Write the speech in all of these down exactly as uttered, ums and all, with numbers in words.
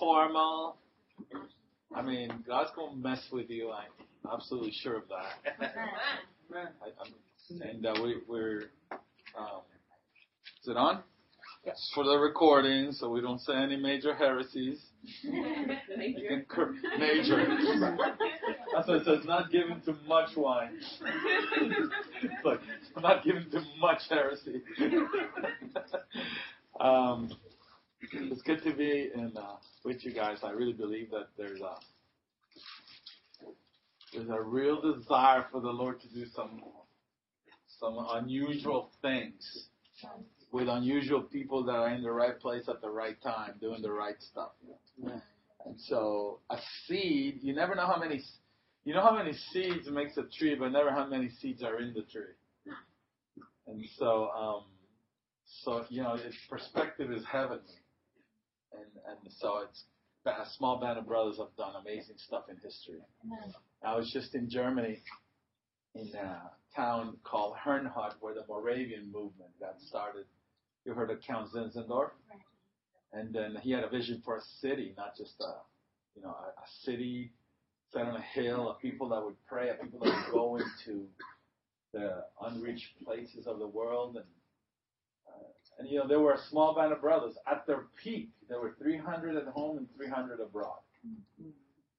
formal. I mean, God's going to mess with you. I'm absolutely sure of that. I, I'm, and uh, we, we're, um, is it on? Yes. For the recording, so we don't say any major heresies. Major. Cor- major. That's what it says, not given to much wine. It's like, I'm not given to much heresy. um, it's good to be in uh, with you guys. I really believe that there's a there's a real desire for the Lord to do some some unusual things with unusual people that are in the right place at the right time, doing the right stuff. Yeah. And so a seed, you never know how many, you know how many seeds makes a tree, but never how many seeds are in the tree. And so, um, so you know, its perspective is heavenly. And and so it's a small band of brothers have done amazing stuff in history. I was just in Germany, in a town called Hernhut, where the Moravian movement got started. You heard of Count Zinzendorf? And then he had a vision for a city, not just a, you know, a, a city set on a hill, a people that would pray, a people that would go into the unreached places of the world. And, uh, and, you know, they were a small band of brothers. At their peak, there were three hundred at home and three hundred abroad.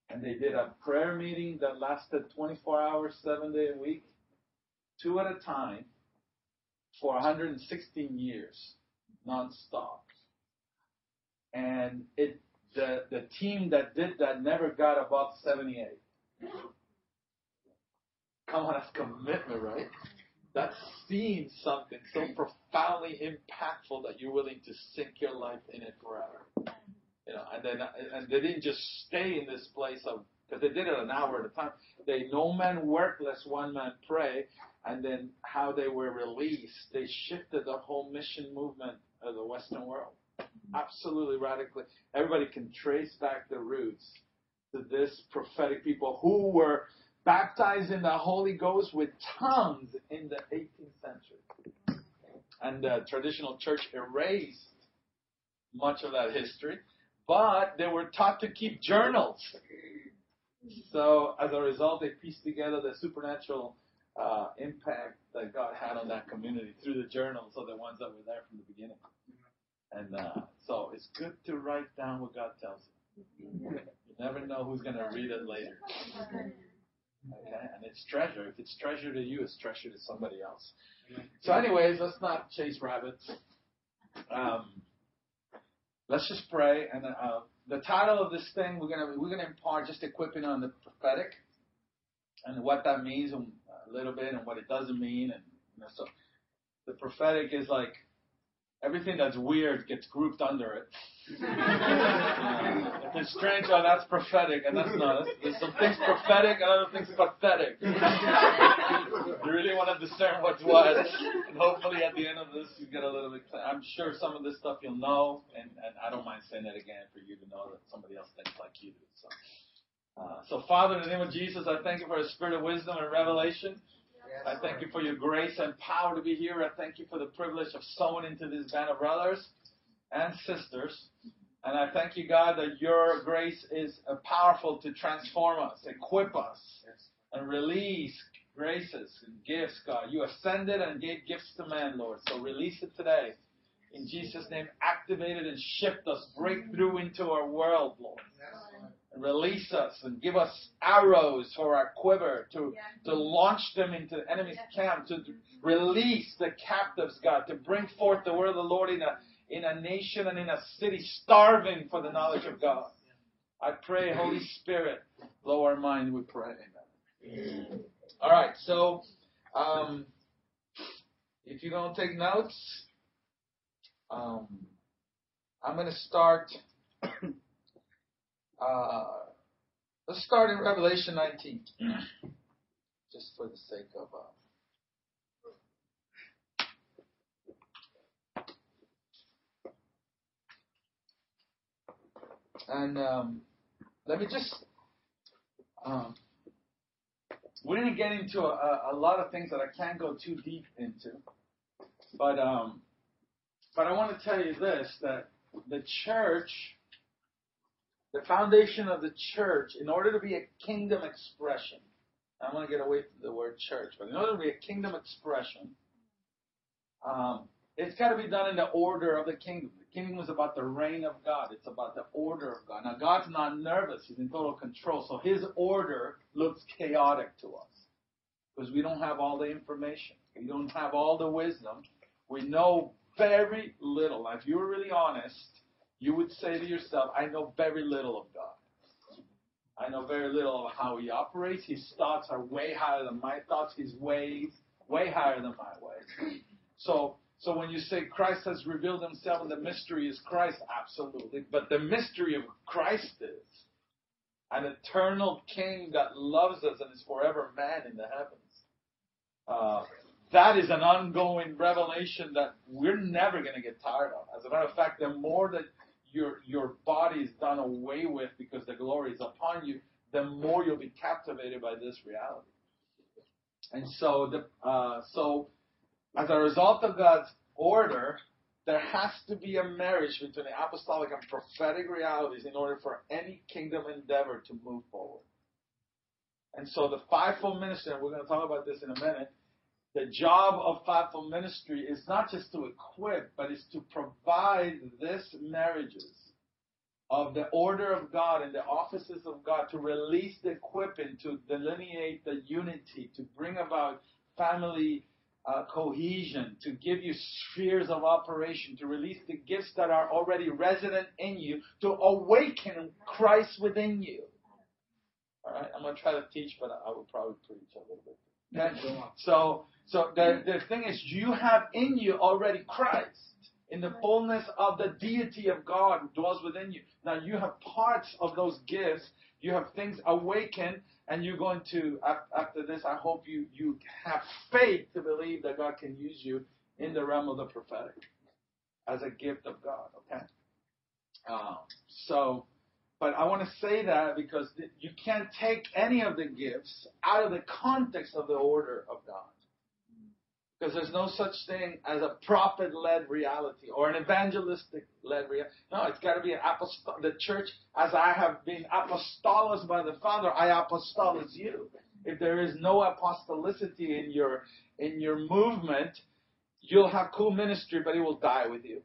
And they did a prayer meeting that lasted twenty-four hours, seven day a week, two at a time, for one hundred sixteen years, nonstop. And it the, the team that did that never got above seventy-eight. Come on, that's commitment, right? That's seeing something so profoundly impactful that you're willing to sink your life in it forever. You know, and then and they didn't just stay in this place of because they did it an hour at a time. They no man work lest one man pray, and then how they were released, they shifted the whole mission movement of the Western world. Absolutely radically. Everybody can trace back the roots to this prophetic people who were baptized in the Holy Ghost with tongues in the eighteenth century. And the traditional church erased much of that history, but they were taught to keep journals. So as a result, they pieced together the supernatural uh, impact that God had on that community through the journals of the ones that were there from the beginning. And uh, so it's good to write down what God tells you. You never know who's going to read it later. Okay? And it's treasure. If it's treasure to you, it's treasure to somebody else. So anyways, let's not chase rabbits. Um, let's just pray. And uh, the title of this thing, we're going to we're gonna impart just equipping on the prophetic and what that means and a little bit and what it doesn't mean. And you know, so the prophetic is like, everything that's weird gets grouped under it. If it's strange, oh, that's prophetic, and that's not. That's, there's some things prophetic and other things pathetic. You really want to discern what's what. And hopefully at the end of this, you get a little bit clear. I'm sure some of this stuff you'll know, and, and I don't mind saying that again for you to know that somebody else thinks like you do. So, uh, so Father, in the name of Jesus, I thank you for the spirit of wisdom and revelation. I thank you for your grace and power to be here. I thank you for the privilege of sowing into this band of brothers and sisters. And I thank you, God, that your grace is powerful to transform us, equip us, and release graces and gifts, God. You ascended and gave gifts to man, Lord. So release it today. In Jesus' name, activate it and shift us, break through into our world, Lord. Release us and give us arrows for our quiver to, yeah. to launch them into the enemy's yeah. camp, to release the captives, God, to bring forth the word of the Lord in a, in a nation and in a city starving for the knowledge of God. I pray, Holy Spirit, blow our mind, we pray. Amen. Yeah. All right, so um, if you're going to take notes, um, I'm going to start... Uh, let's start in Revelation nineteen, just for the sake of uh, and um, let me just um, we didn't get into a, a lot of things that I can't go too deep into, but um, but I want to tell you this, that the church the foundation of the church, in order to be a kingdom expression, I'm going to get away from the word church, but in order to be a kingdom expression, um, it's got to be done in the order of the kingdom. The kingdom is about the reign of God. It's about the order of God. Now, God's not nervous. He's in total control. So his order looks chaotic to us because we don't have all the information. We don't have all the wisdom. We know very little. Now, if you were really honest, you would say to yourself, I know very little of God. I know very little of how he operates. His thoughts are way higher than my thoughts. His ways, way higher than my ways. So, so when you say Christ has revealed himself and the mystery is Christ, absolutely. But the mystery of Christ is an eternal king that loves us and is forever man in the heavens. Uh, that is an ongoing revelation that we're never going to get tired of. As a matter of fact, the more that your your body is done away with because the glory is upon you, the more you'll be captivated by this reality. And so, the, uh, so as a result of God's order, there has to be a marriage between the apostolic and prophetic realities in order for any kingdom endeavor to move forward. And so the fivefold ministry, and we're going to talk about this in a minute, the job of fivefold ministry is not just to equip, but it's to provide this marriages of the order of God and the offices of God to release the equipping, to delineate the unity, to bring about family uh, cohesion, to give you spheres of operation, to release the gifts that are already resident in you, to awaken Christ within you. All right, I'm going to try to teach, but I will probably preach a little bit. Okay? So, so the, the thing is, you have in you already Christ. In the fullness of the deity of God who dwells within you. Now, you have parts of those gifts. You have things awakened, and you're going to, after this, I hope you, you have faith to believe that God can use you in the realm of the prophetic as a gift of God, okay? Um, so... But I want to say that because you can't take any of the gifts out of the context of the order of God. Because there's no such thing as a prophet-led reality or an evangelistic-led reality. No, it's got to be an apostolic. The church, as I have been apostolos by the Father, I apostolos you. If there is no apostolicity in your, in your movement, you'll have cool ministry, but it will die with you.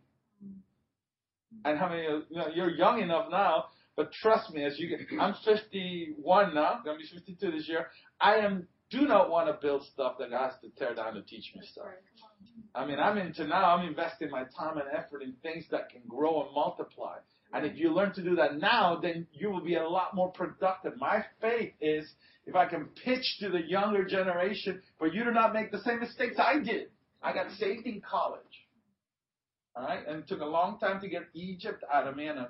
And how many, you know, you're young enough now. But trust me, as you get, I'm fifty-one now, going to be fifty-two this year. I am do not want to build stuff that has to tear down to teach me stuff. I mean, I'm into now, I'm investing my time and effort in things that can grow and multiply. And if you learn to do that now, then you will be a lot more productive. My faith is if I can pitch to the younger generation, for you to not make the same mistakes I did. I got saved in college. All right? And it took a long time to get Egypt out of me, and a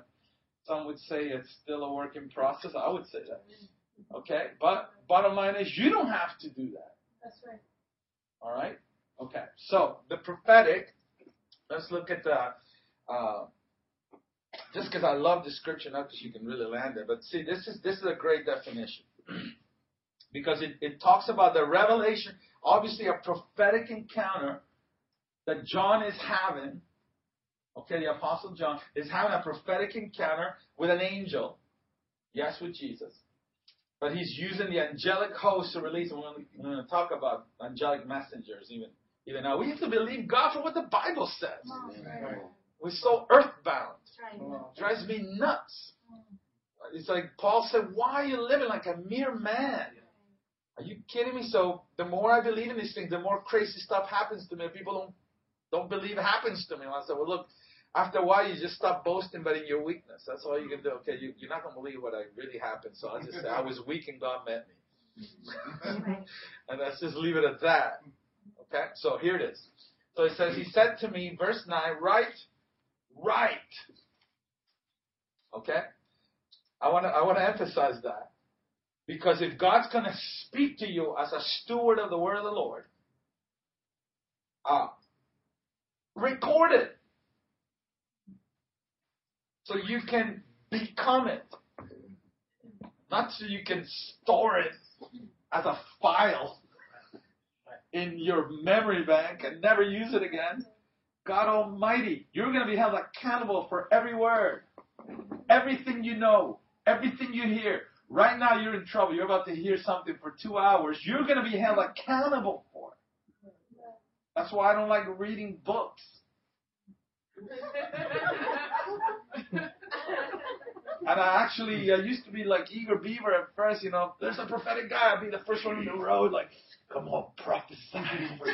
some would say it's still a work in process. I would say that. Okay? But bottom line is you don't have to do that. That's right. All right? Okay. So the prophetic, let's look at the, uh, just because I love the scripture, not because you can really land it, but see, this is this is a great definition because it, it talks about the revelation, obviously a prophetic encounter that John is having. Okay, the Apostle John is having a prophetic encounter with an angel. Yes, with Jesus. But he's using the angelic host to release, and we're going to talk about angelic messengers even, even now. We have to believe God for what the Bible says. Right. We're so earthbound. Wow. Drives me nuts. It's like Paul said, why are you living like a mere man? Are you kidding me? So the more I believe in these things, the more crazy stuff happens to me. People don't, don't believe it happens to me. And I said, well, look. After a while, you just stop boasting, but in your weakness. That's all you can do. Okay, you, you're not going to believe what really happened. So I'll just say, I was weak and God met me. And let's just leave it at that. Okay, so here it is. So it says, he said to me, verse nine, write, write. Okay? I want to I want to emphasize that. Because if God's going to speak to you as a steward of the word of the Lord, uh, record it. So you can become it. Not so you can store it as a file in your memory bank and never use it again. God Almighty, you're going to be held accountable for every word, everything you know, Everything you hear, right now you're in trouble. You're about to hear something for two hours. You're going to be held accountable for it. That's why I don't like reading books. And I actually I used to be like eager beaver at first, you know. There's a prophetic guy. I'd be the first one in the road, like, come on, prophesy over me.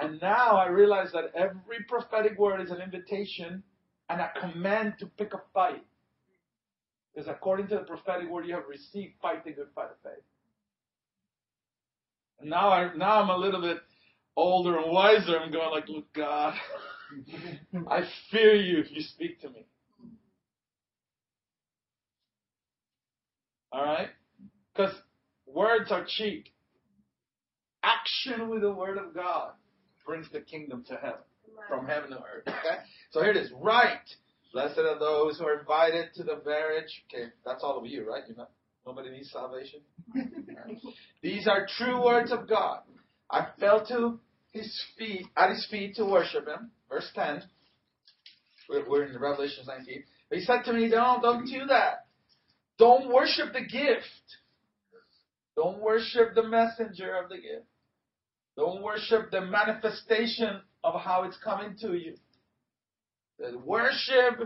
And now I realize that every prophetic word is an invitation and a command to pick a fight. Because according to the prophetic word you have received, fight the good fight of faith. And now, I, now I'm a little bit older and wiser. I'm going like, look, God, I fear you if you speak to me. All right? Because words are cheap. Action with the word of God brings the kingdom to heaven, from heaven to earth. Okay? So here it is. Right. Blessed are those who are invited to the marriage. Okay, that's all of you, right? You're not, nobody needs salvation. Right. These are true words of God. I fell to his feet, at his feet to worship him. Verse ten. We're, we're in Revelation nineteen. But he said to me, "Don't, don't do that. Don't worship the gift. Don't worship the messenger of the gift. Don't worship the manifestation of how it's coming to you. Worship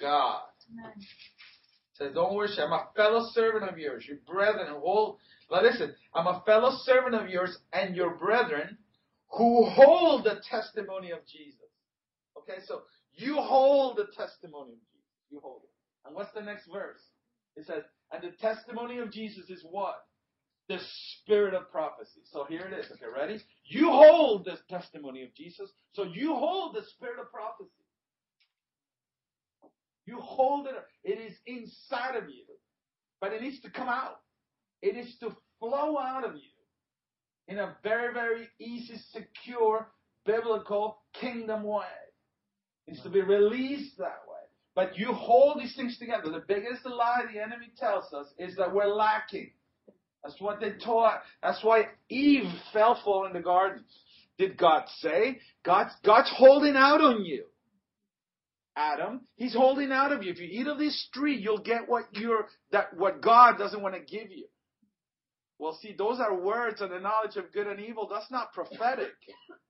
God." Amen. It says, don't worship. I'm a fellow servant of yours, your brethren. Hold, now listen, I'm a fellow servant of yours and your brethren who hold the testimony of Jesus. Okay, so you hold the testimony of Jesus. You hold it. And what's the next verse? It says, and the testimony of Jesus is what? The spirit of prophecy. So here it is. Okay, ready? You hold the testimony of Jesus. So you hold the spirit of prophecy. You hold it. It is inside of you. But it needs to come out. It needs to flow out of you in a very, very easy, secure, biblical, kingdom way. It needs to be released that way. But you hold these things together. The biggest lie the enemy tells us is that we're lacking. That's what they taught. That's why Eve fell for in the garden. Did God say? God's, God's holding out on you. Adam, he's holding out of you. If you eat of this tree, you'll get what you're, that what God doesn't want to give you. Well, see, those are words and the knowledge of good and evil. That's not prophetic.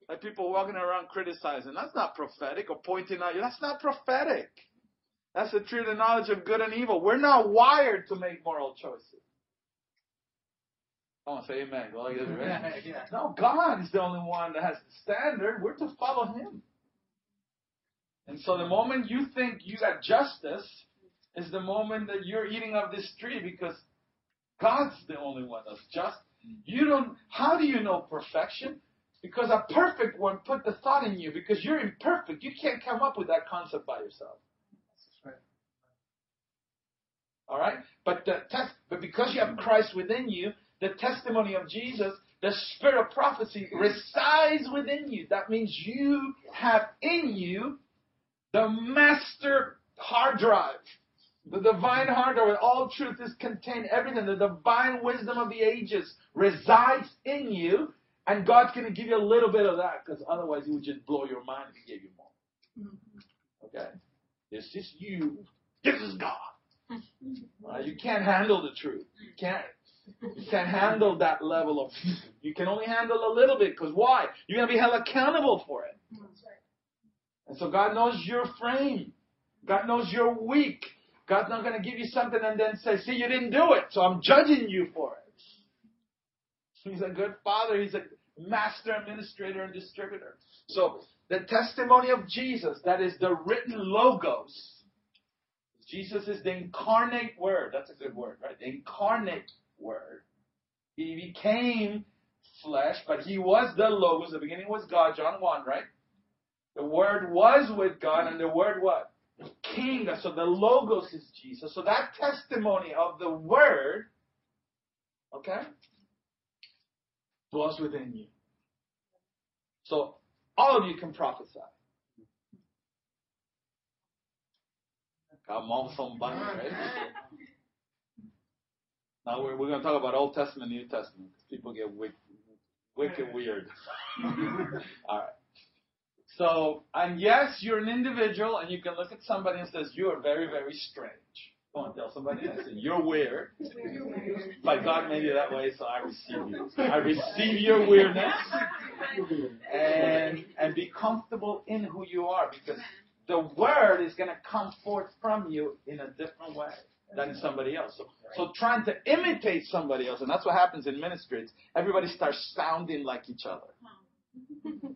Like people walking around criticizing. That's not prophetic, or pointing out. That's not prophetic. That's the true the knowledge of good and evil. We're not wired to make moral choices. Come on, say amen. Well, right. Yeah. No, God is the only one that has the standard. We're to follow him. And so the moment you think you got justice is the moment that you're eating of this tree, because God's the only one that's just. You don't. How do you know perfection? Because a perfect one put the thought in you, because you're imperfect. You can't come up with that concept by yourself. All right? But the test, but because you have Christ within you, the testimony of Jesus, the spirit of prophecy resides within you. That means you have in you the master hard drive, the divine hard drive. All truth is contained, everything. The divine wisdom of the ages resides in you, and God's going to give you a little bit of that, because otherwise he would just blow your mind if he gave you more. Okay? This is you. This is God. Uh, you can't handle the truth. You can't. You can't handle that level of, you can only handle a little bit, because why? You're going to be held accountable for it. That's right. And so God knows your frame. God knows you're weak. God's not going to give you something and then say, see, you didn't do it, so I'm judging you for it. He's a good father. He's a master administrator and distributor. So the testimony of Jesus, that is the written logos. Jesus is the incarnate word. That's a good word, right? The incarnate word. He became flesh, but he was the logos. The beginning was God, John one, right? The word was with God, and the word what? King. So the logos is Jesus. So that testimony of the word, okay, dwells within you. So all of you can prophesy. Come on, somebody, right? Now we're, we're going to talk about Old Testament and New Testament, because people get wicked, wicked weird. All right. So, and yes, you're an individual, and you can look at somebody and says, you are very, very strange. Come on, tell somebody. something like that. I said, you're weird, but God made you that way, so I receive you. I receive your weirdness and, and be comfortable in who you are, because the word is going to come forth from you in a different way than somebody else. So, so trying to imitate somebody else, and that's what happens in ministry. It's everybody starts sounding like each other.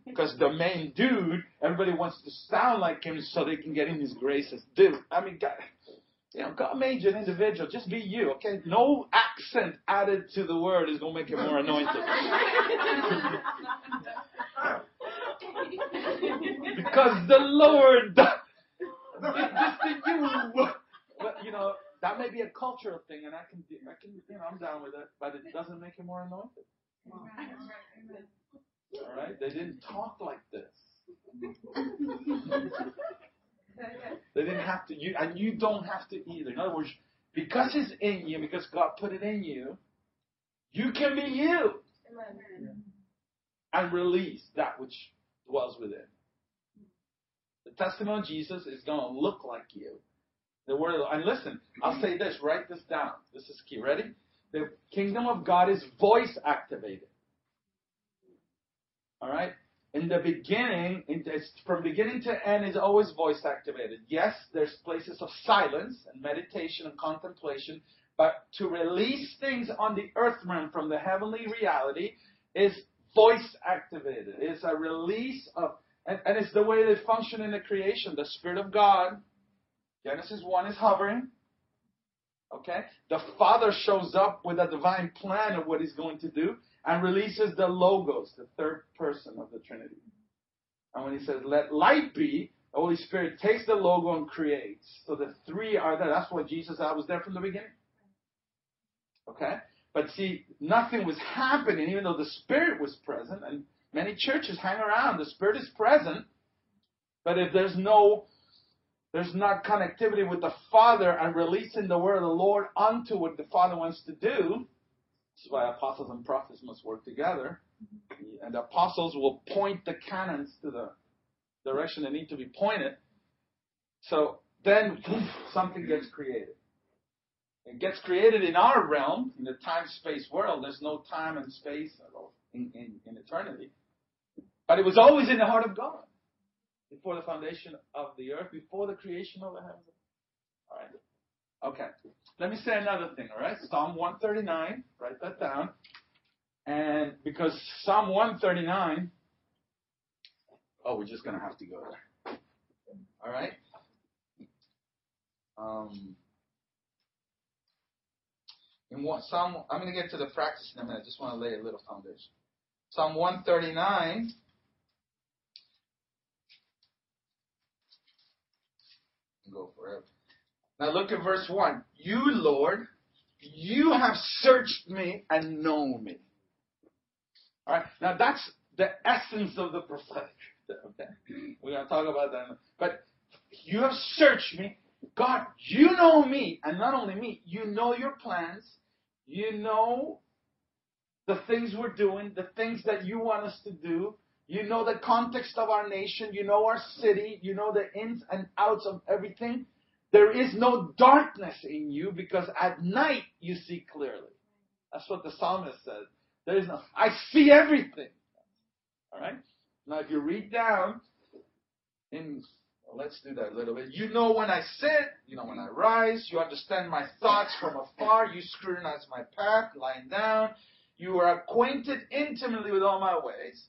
Because the main dude, everybody wants to sound like him so they can get in his graces. Dude, I mean, God, you know, God made you an individual. Just be you, okay? No accent added to the word is going to make you more anointed. Because the Lord, just in you. But, you know, that may be a cultural thing, and I can, I can, you know, I'm down with it, but it doesn't make you more anointed. Wow. All right, they didn't talk like this. They didn't have to, you, and you don't have to either. In other words, because it's in you, because God put it in you, you can be you. Amen. And release that which dwells within. The testimony of Jesus is going to look like you. The word, and listen, I'll say this, write this down. This is key. Ready? The kingdom of God is voice activated. All right? In the beginning, in this, from beginning to end, it's always voice activated. Yes, there's places of silence and meditation and contemplation, but to release things on the earth realm from the heavenly reality is voice activated. It's a release of, and, and it's the way they function in the creation. The Spirit of God, Genesis one, is hovering. Okay? The Father shows up with a divine plan of what he's going to do, and releases the Logos, the third person of the Trinity. And when he says, let light be, the Holy Spirit takes the Logos and creates. So the three are there. That's why Jesus I was there from the beginning. Okay? But see, nothing was happening, even though the Spirit was present. And many churches hang around. The Spirit is present. But if there's no, there's not connectivity with the Father and releasing the word of the Lord unto what the Father wants to do, this is why apostles and prophets must work together. And the apostles will point the cannons to the direction they need to be pointed. So then something gets created. It gets created in our realm, in the time-space world. There's no time and space in, in, in eternity. But it was always in the heart of God. Before the foundation of the earth, before the creation of the heavens. All right. Okay, let me say another thing, all right? Psalm one thirty-nine, write that down. And because Psalm one thirty-nine, oh, we're just going to have to go there. All right? Um, in what Psalm, I'm going to get to the practice in a minute. I just want to lay a little foundation. Psalm one thirty-nine. Go forever. Now look at verse one. You, Lord, you have searched me and known me. All right. Now that's the essence of the prophetic. Okay. We're going to talk about that. But you have searched me. God, you know me. And not only me, you know your plans. You know the things we're doing, the things that you want us to do. You know the context of our nation. You know our city. You know the ins and outs of everything. There is no darkness in you, because at night you see clearly. That's what the psalmist said. There is no, I see everything. All right? Now, if you read down, in, well, let's do that a little bit. You know when I sit. You know when I rise. You understand my thoughts from afar. You scrutinize my path, lying down. You are acquainted intimately with all my ways.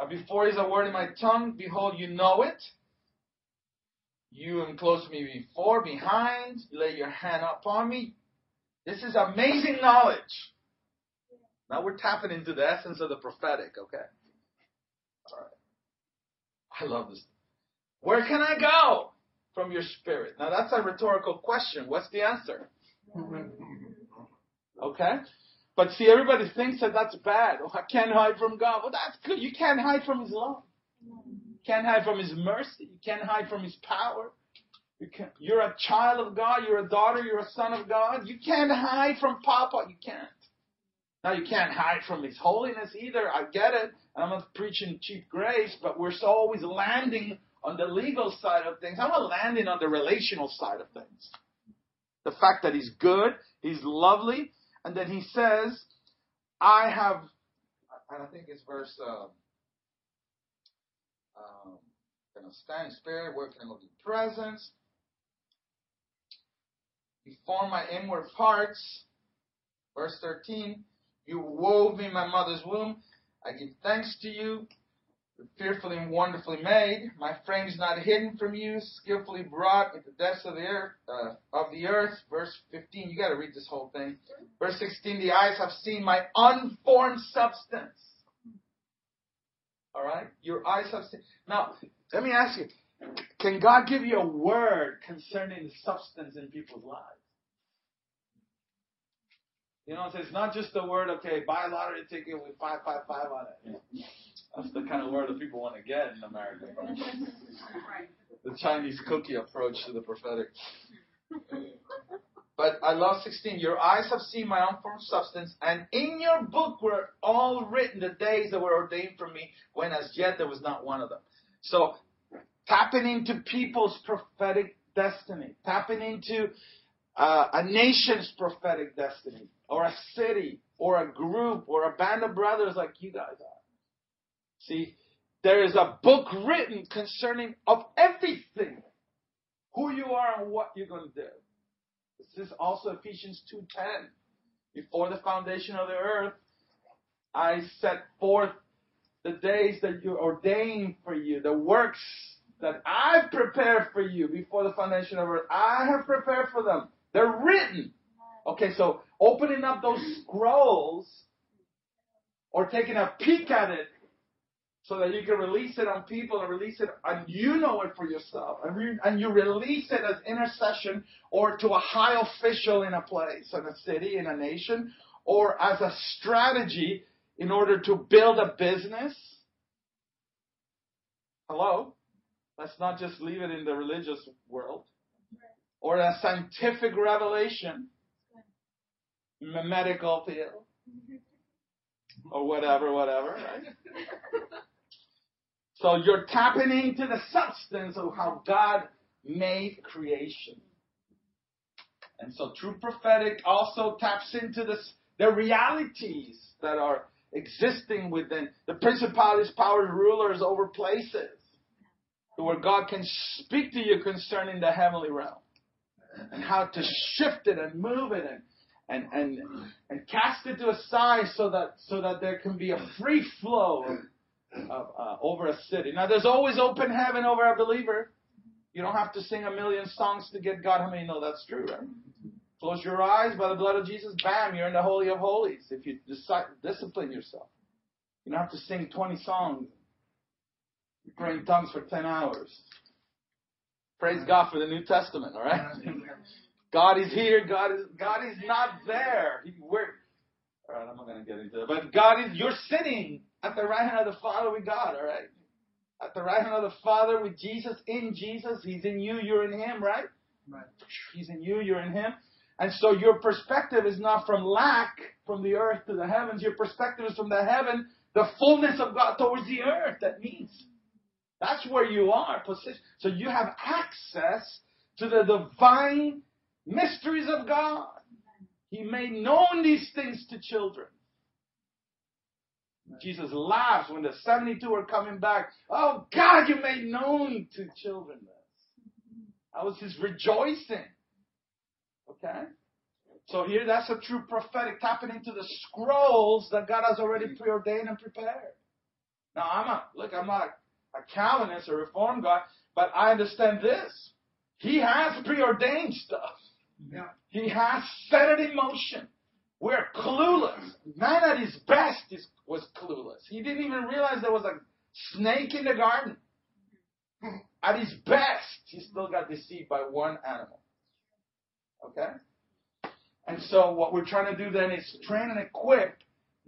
Uh, before is a word in my tongue. Behold, you know it. You enclose me before, behind, you lay your hand upon me. This is amazing knowledge. Now we're tapping into the essence of the prophetic, okay? All right. I love this. Where can I go from your spirit? Now that's a rhetorical question. What's the answer? Okay? But see, everybody thinks that that's bad. Oh, I can't hide from God. Well, that's good. You can't hide from his love. You can't hide from his mercy. You can't hide from his power. You can't, you're a child of God. You're a daughter. You're a son of God. You can't hide from Papa. You can't. Now, you can't hide from his holiness either. I get it. I'm not preaching cheap grace, but we're so always landing on the legal side of things. I'm not landing on the relational side of things. the fact that he's good, he's lovely, and then he says, I have, and I think it's verse, uh, um, can I stand in spirit, where can I look in presence? You formed my inward parts. Verse thirteen, you wove me in my mother's womb. I give thanks to you. You're fearfully and wonderfully made. My frame is not hidden from you. Skillfully brought into the depths of the earth. Uh, of the earth. Verse fifteen. You got to read this whole thing. Verse sixteen. The eyes have seen my unformed substance. All right. Your eyes have seen. Now, let me ask you. Can God give you a word concerning the substance in people's lives? You know, it's not just the word, okay, buy a lottery ticket with five, five, five on it. That's the kind of word that people want to get in America. The Chinese cookie approach to the prophetic. But I love sixteen. Your eyes have seen my unformed substance, and in your book were all written the days that were ordained for me, when as yet there was not one of them. So, tapping into people's prophetic destiny. Tapping into uh, a nation's prophetic destiny. Or a city. Or a group. Or a band of brothers like you guys are. See, there is a book written concerning of everything. Who you are and what you're going to do. This is also Ephesians two ten. Before the foundation of the earth, I set forth the days that you ordained for you. The works that I've prepared for you before the foundation of earth. I have prepared for them. They're written. Okay, so opening up those scrolls or taking a peek at it so that you can release it on people and release it and you know it for yourself. And, re- and you release it as intercession or to a high official in a place, in a city, in a nation, or as a strategy in order to build a business. Hello? Let's not just leave it in the religious world. Or a scientific revelation. Medical field. Or whatever, whatever. Right? So you're tapping into the substance of how God made creation. And so true prophetic also taps into this, the realities that are existing within the principalities, powers, rulers over places. Where God can speak to you concerning the heavenly realm and how to shift it and move it and and and, and cast it to a side so that so that there can be a free flow of, of, uh, over a city. Now, there's always open heaven over a believer. You don't have to sing a million songs to get God. How many know that's true, right? Close your eyes by the blood of Jesus. Bam, you're in the Holy of Holies if you decide, discipline yourself. You don't have to sing twenty songs. Praying tongues for ten hours. Praise God for the New Testament, all right? God is here. God is God is not there. He, we're, all right, I'm not going to get into it. But God is, you're sitting at the right hand of the Father with God, all right? At the right hand of the Father with Jesus, in Jesus. He's in you, you're in Him, right? Right. He's in you, you're in Him. And so your perspective is not from lack, from the earth to the heavens. Your perspective is from the heaven, the fullness of God towards the earth. That means that's where you are. So you have access to the divine mysteries of God. He made known these things to children. Jesus laughs when the seventy-two are coming back. Oh, God, you made known to children this. That was his rejoicing. Okay? So here, that's a true prophetic tapping into the scrolls that God has already preordained and prepared. Now, I'm a, look, I'm not a Calvinist, a Reformed guy, but I understand this. He has preordained stuff. Yeah. He has set it in motion. We're clueless. Man at his best is, was clueless. He didn't even realize there was a snake in the garden. At his best, he still got deceived by one animal. Okay? And so what we're trying to do then is train and equip,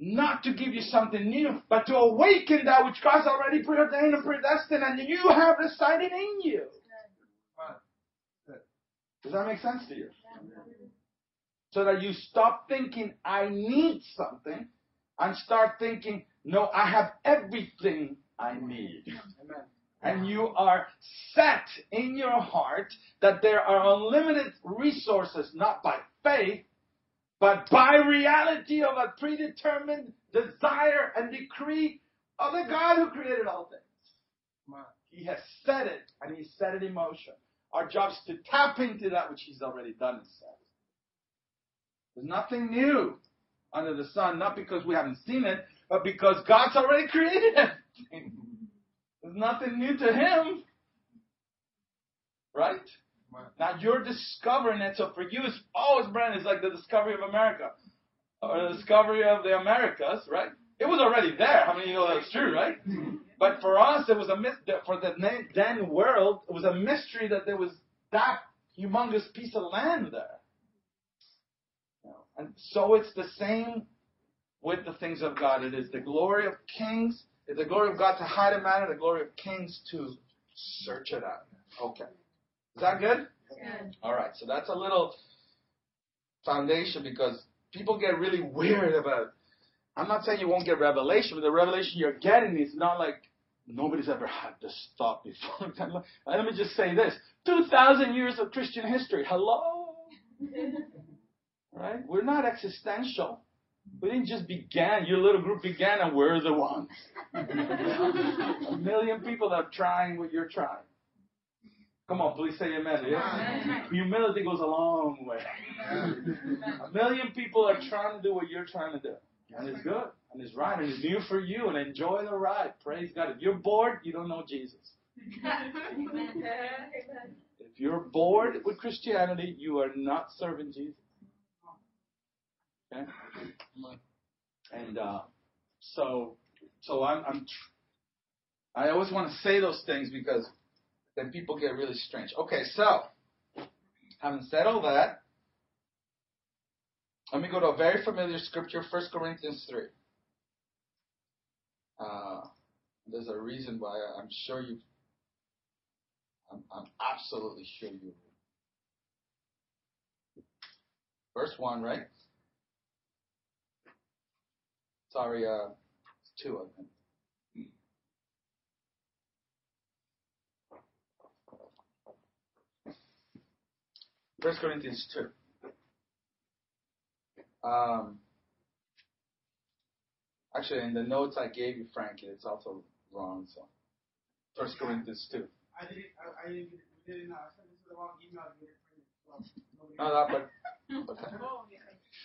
not to give you something new, but to awaken that which God's already preordained and predestined, and you have decided in you. Does that make sense to you? So that you stop thinking, I need something, and start thinking, no, I have everything I need. Amen. and you are set in your heart that there are unlimited resources, not by faith, but by reality of a predetermined desire and decree of the God who created all things. He has set it, and He set it in motion. Our job is to tap into that which He's already done and set. There's nothing new under the sun, not because we haven't seen it, but because God's already created everything. There's nothing new to Him. Right? Right. Now you're discovering it, so for you it's always brand new. It's like the discovery of America, or the discovery of the Americas, right? It was already there. How many of you know that's true, right? But for us, it was a mystery. For the then world, it was a mystery that there was that humongous piece of land there. And so it's the same with the things of God. It is the glory of kings. It's the glory of God to hide a matter, the glory of kings to search it out. Okay. Is that good? Good. All right. So that's a little foundation, because people get really weird about, I'm not saying you won't get revelation, but the revelation you're getting is not like, nobody's ever had this thought before. Let me just say this. two thousand years of Christian history. Hello? Right? We're not existential. We didn't just begin. Your little group began, and we're the ones. A million people are trying what you're trying. Come on, please say amen. Yeah? Humility goes a long way. A million people are trying to do what you're trying to do. And it's good. And it's right. And it's new for you. And enjoy the ride. Praise God. If you're bored, you don't know Jesus. If you're bored with Christianity, you are not serving Jesus. Okay? And uh, so, so I'm, I'm tr- I always want to say those things, because then people get really strange. Okay, so, having said all that, let me go to a very familiar scripture, First Corinthians three. Uh, there's a reason why I'm sure you, I'm, I'm absolutely sure you. Verse one, right? Sorry, uh, two of them. First Corinthians two. Um, actually, in the notes I gave you, Frankie, it's also wrong. So, First Corinthians two. I didn't. I, I didn't. I sent this to the wrong email. No, no, but. Okay.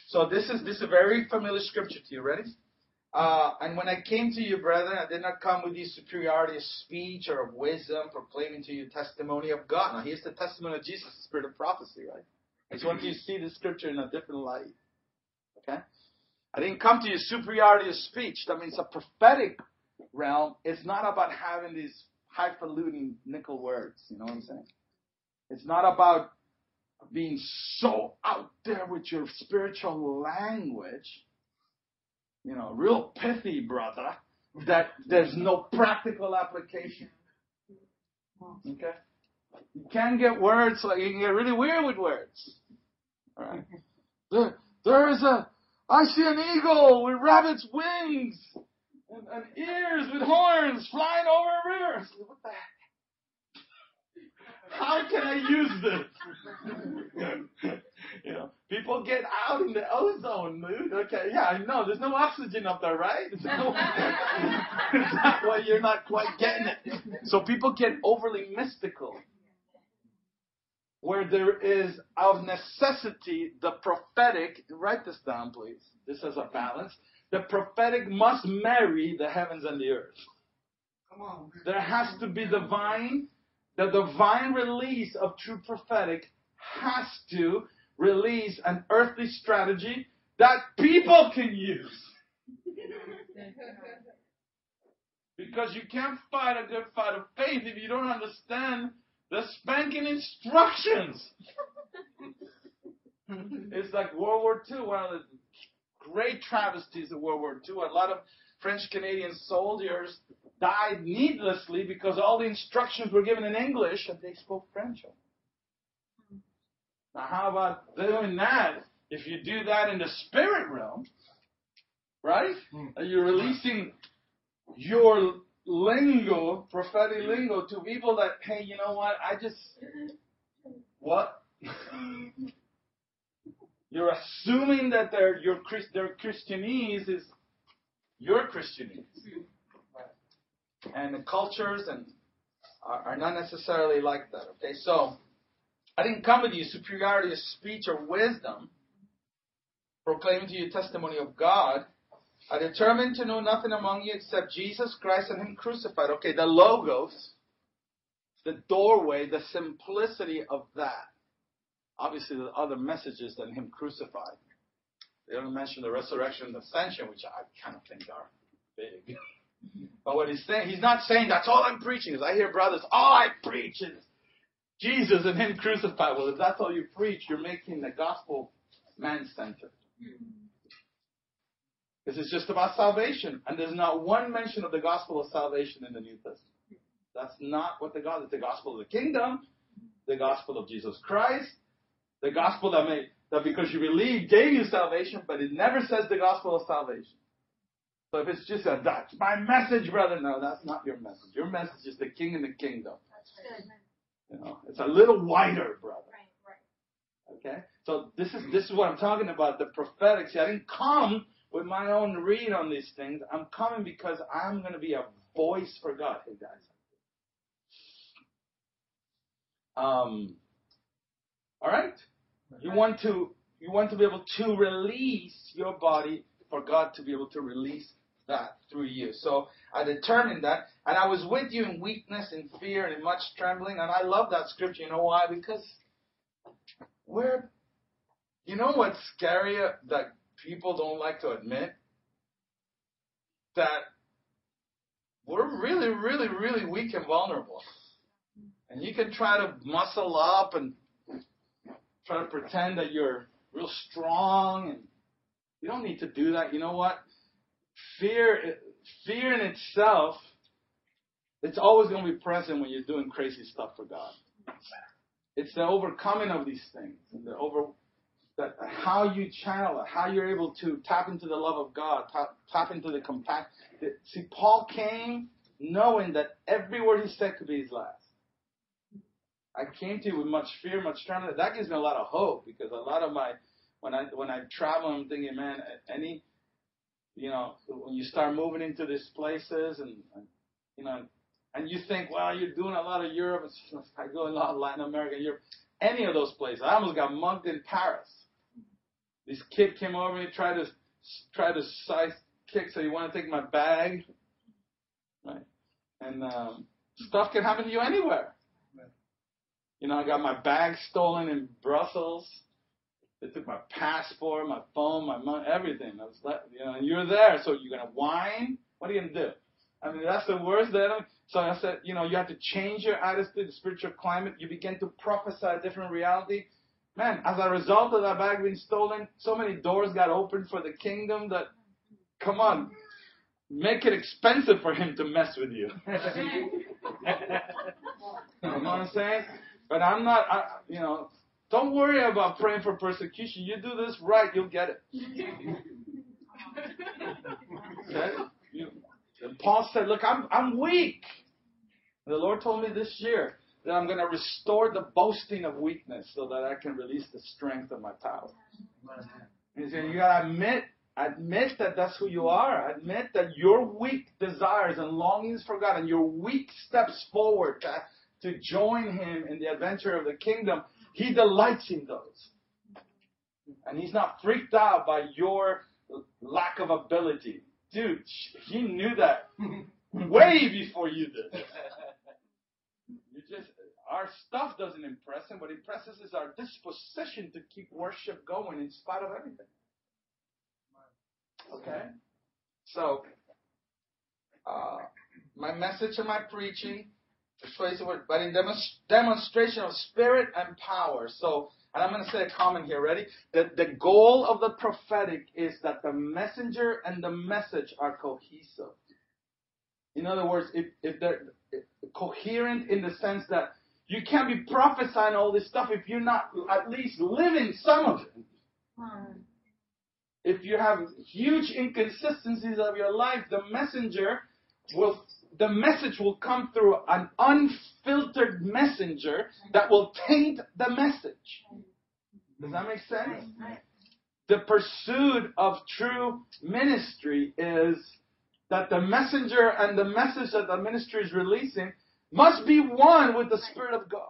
So this is this is a very familiar scripture to you. Ready? Uh, and when I came to you, brethren, I did not come with the superiority of speech or of wisdom, proclaiming to you testimony of God. Now, here's the testimony of Jesus, the spirit of prophecy, right? I just want you to see the scripture in a different light, okay? I didn't come to you superiority of speech. That means a prophetic realm. It's not about having these highfalutin nickel words, you know what I'm saying? It's not about being so out there with your spiritual language, you know, real pithy, brother, that there's no practical application. Okay? You can get words, like you can get really weird with words. All right? There, there is a, I see an eagle with rabbit's wings and, and ears with horns flying over a river. What the heck? How can I use this? You know, people get out in the ozone, dude. Okay, yeah, I know. There's no oxygen up there, right? Is that why you're not quite getting it? So people get overly mystical, where there is, of necessity, the prophetic. Write this down, please. This is a balance. The prophetic must marry the heavens and the earth. Come on. There has to be divine. The divine release of true prophetic has to release an earthly strategy that people can use. Because you can't fight a good fight of faith if you don't understand the spanking instructions. It's like World War Two, one of the great travesties of World War Two. A lot of French-Canadian soldiers died needlessly because all the instructions were given in English and they spoke French. Now, how about doing that? If you do that in the spirit realm, right? You're releasing your lingo, prophetic lingo, to people that, hey, you know what, I just, what? You're assuming that their your their Christianese is your Christianese, and the cultures and are, are not necessarily like that. Okay, so I didn't come with you superiority of speech or wisdom, proclaiming to you testimony of God. I determined to know nothing among you except Jesus Christ and Him crucified. Okay, the logos, the doorway, the simplicity of that. Obviously, the other messages than Him crucified. They don't mention the resurrection and ascension, which I kind of think are big. But what he's saying, he's not saying that's all I'm preaching. Because I hear brothers, all I preach is Jesus and Him crucified. Well, if that's all you preach, you're making the gospel man-centered. This is just about salvation. And there's not one mention of the gospel of salvation in the New Testament. That's not what the gospel is. The gospel of the kingdom, the gospel of Jesus Christ, the gospel that made, that because you believe gave you salvation, but it never says the gospel of salvation. So if it's just a, that's my message, brother, no, that's not your message. Your message is the king and the kingdom. You know, it's a little wider, brother. Right, right. Okay? So this is this is what I'm talking about, the prophetic. See, I didn't come with my own read on these things. I'm coming because I'm going to be a voice for God. Hey, guys. Um, all right? You want to you want to be able to release your body for God to be able to release that through you. So I determined that. And I was with you in weakness, in fear, and in much trembling. And I love that scripture. You know why? Because we're, you know what's scary that people don't like to admit? That we're really, really, really weak and vulnerable. And you can try to muscle up and try to pretend that you're real strong. And you don't need to do that. You know what? Fear, fear in itself, it's always going to be present when you're doing crazy stuff for God. It's the overcoming of these things, and the over, that how you channel it, how you're able to tap into the love of God, tap, tap into the compassion. See, Paul came knowing that every word he said could be his last. I came to you with much fear, much trembling. That gives me a lot of hope, because a lot of my, when I when I travel, I'm thinking, man, any, you know, when you start moving into these places, and, and you know, and you think, well, you're doing a lot of Europe. I go a lot of Latin America, Europe, any of those places. I almost got mugged in Paris. This kid came over and tried to try to size kick, so you want to take my bag, right? And um, stuff can happen to you anywhere. You know, I got my bag stolen in Brussels. They took my passport, my phone, my money, everything. I was like, you know, and you're there, so you're going to whine? What are you going to do? I mean, that's the worst. That I'm, so I said, you know, you have to change your attitude, the spiritual climate. You begin to prophesy a different reality. Man, as a result of that bag being stolen, so many doors got opened for the kingdom that, come on, make it expensive for him to mess with you. You know what I'm saying? But I'm not, I, you know, don't worry about praying for persecution. You do this right, you'll get it. Okay? You, and Paul said, look, I'm I'm weak. The Lord told me this year that I'm going to restore the boasting of weakness so that I can release the strength of my power. He said, you got to admit, admit that that's who you are. Admit that your weak desires and longings for God and your weak steps forward to to join Him in the adventure of the kingdom, He delights in those. And He's not freaked out by your lack of ability. Dude, He knew that way before you did. You just, our stuff doesn't impress Him. What impresses is our disposition to keep worship going in spite of everything. Okay? So, uh, my message and my preaching, but in demonst- demonstration of spirit and power. So, and I'm going to say a comment here, ready? That the goal of the prophetic is that the messenger and the message are cohesive. In other words, if, if they're coherent in the sense that you can't be prophesying all this stuff if you're not at least living some of it. Hmm. If you have huge inconsistencies of your life, the messenger will, the message will come through an unfiltered messenger that will taint the message. Does that make sense? The pursuit of true ministry is that the messenger and the message that the ministry is releasing must be one with the Spirit of God.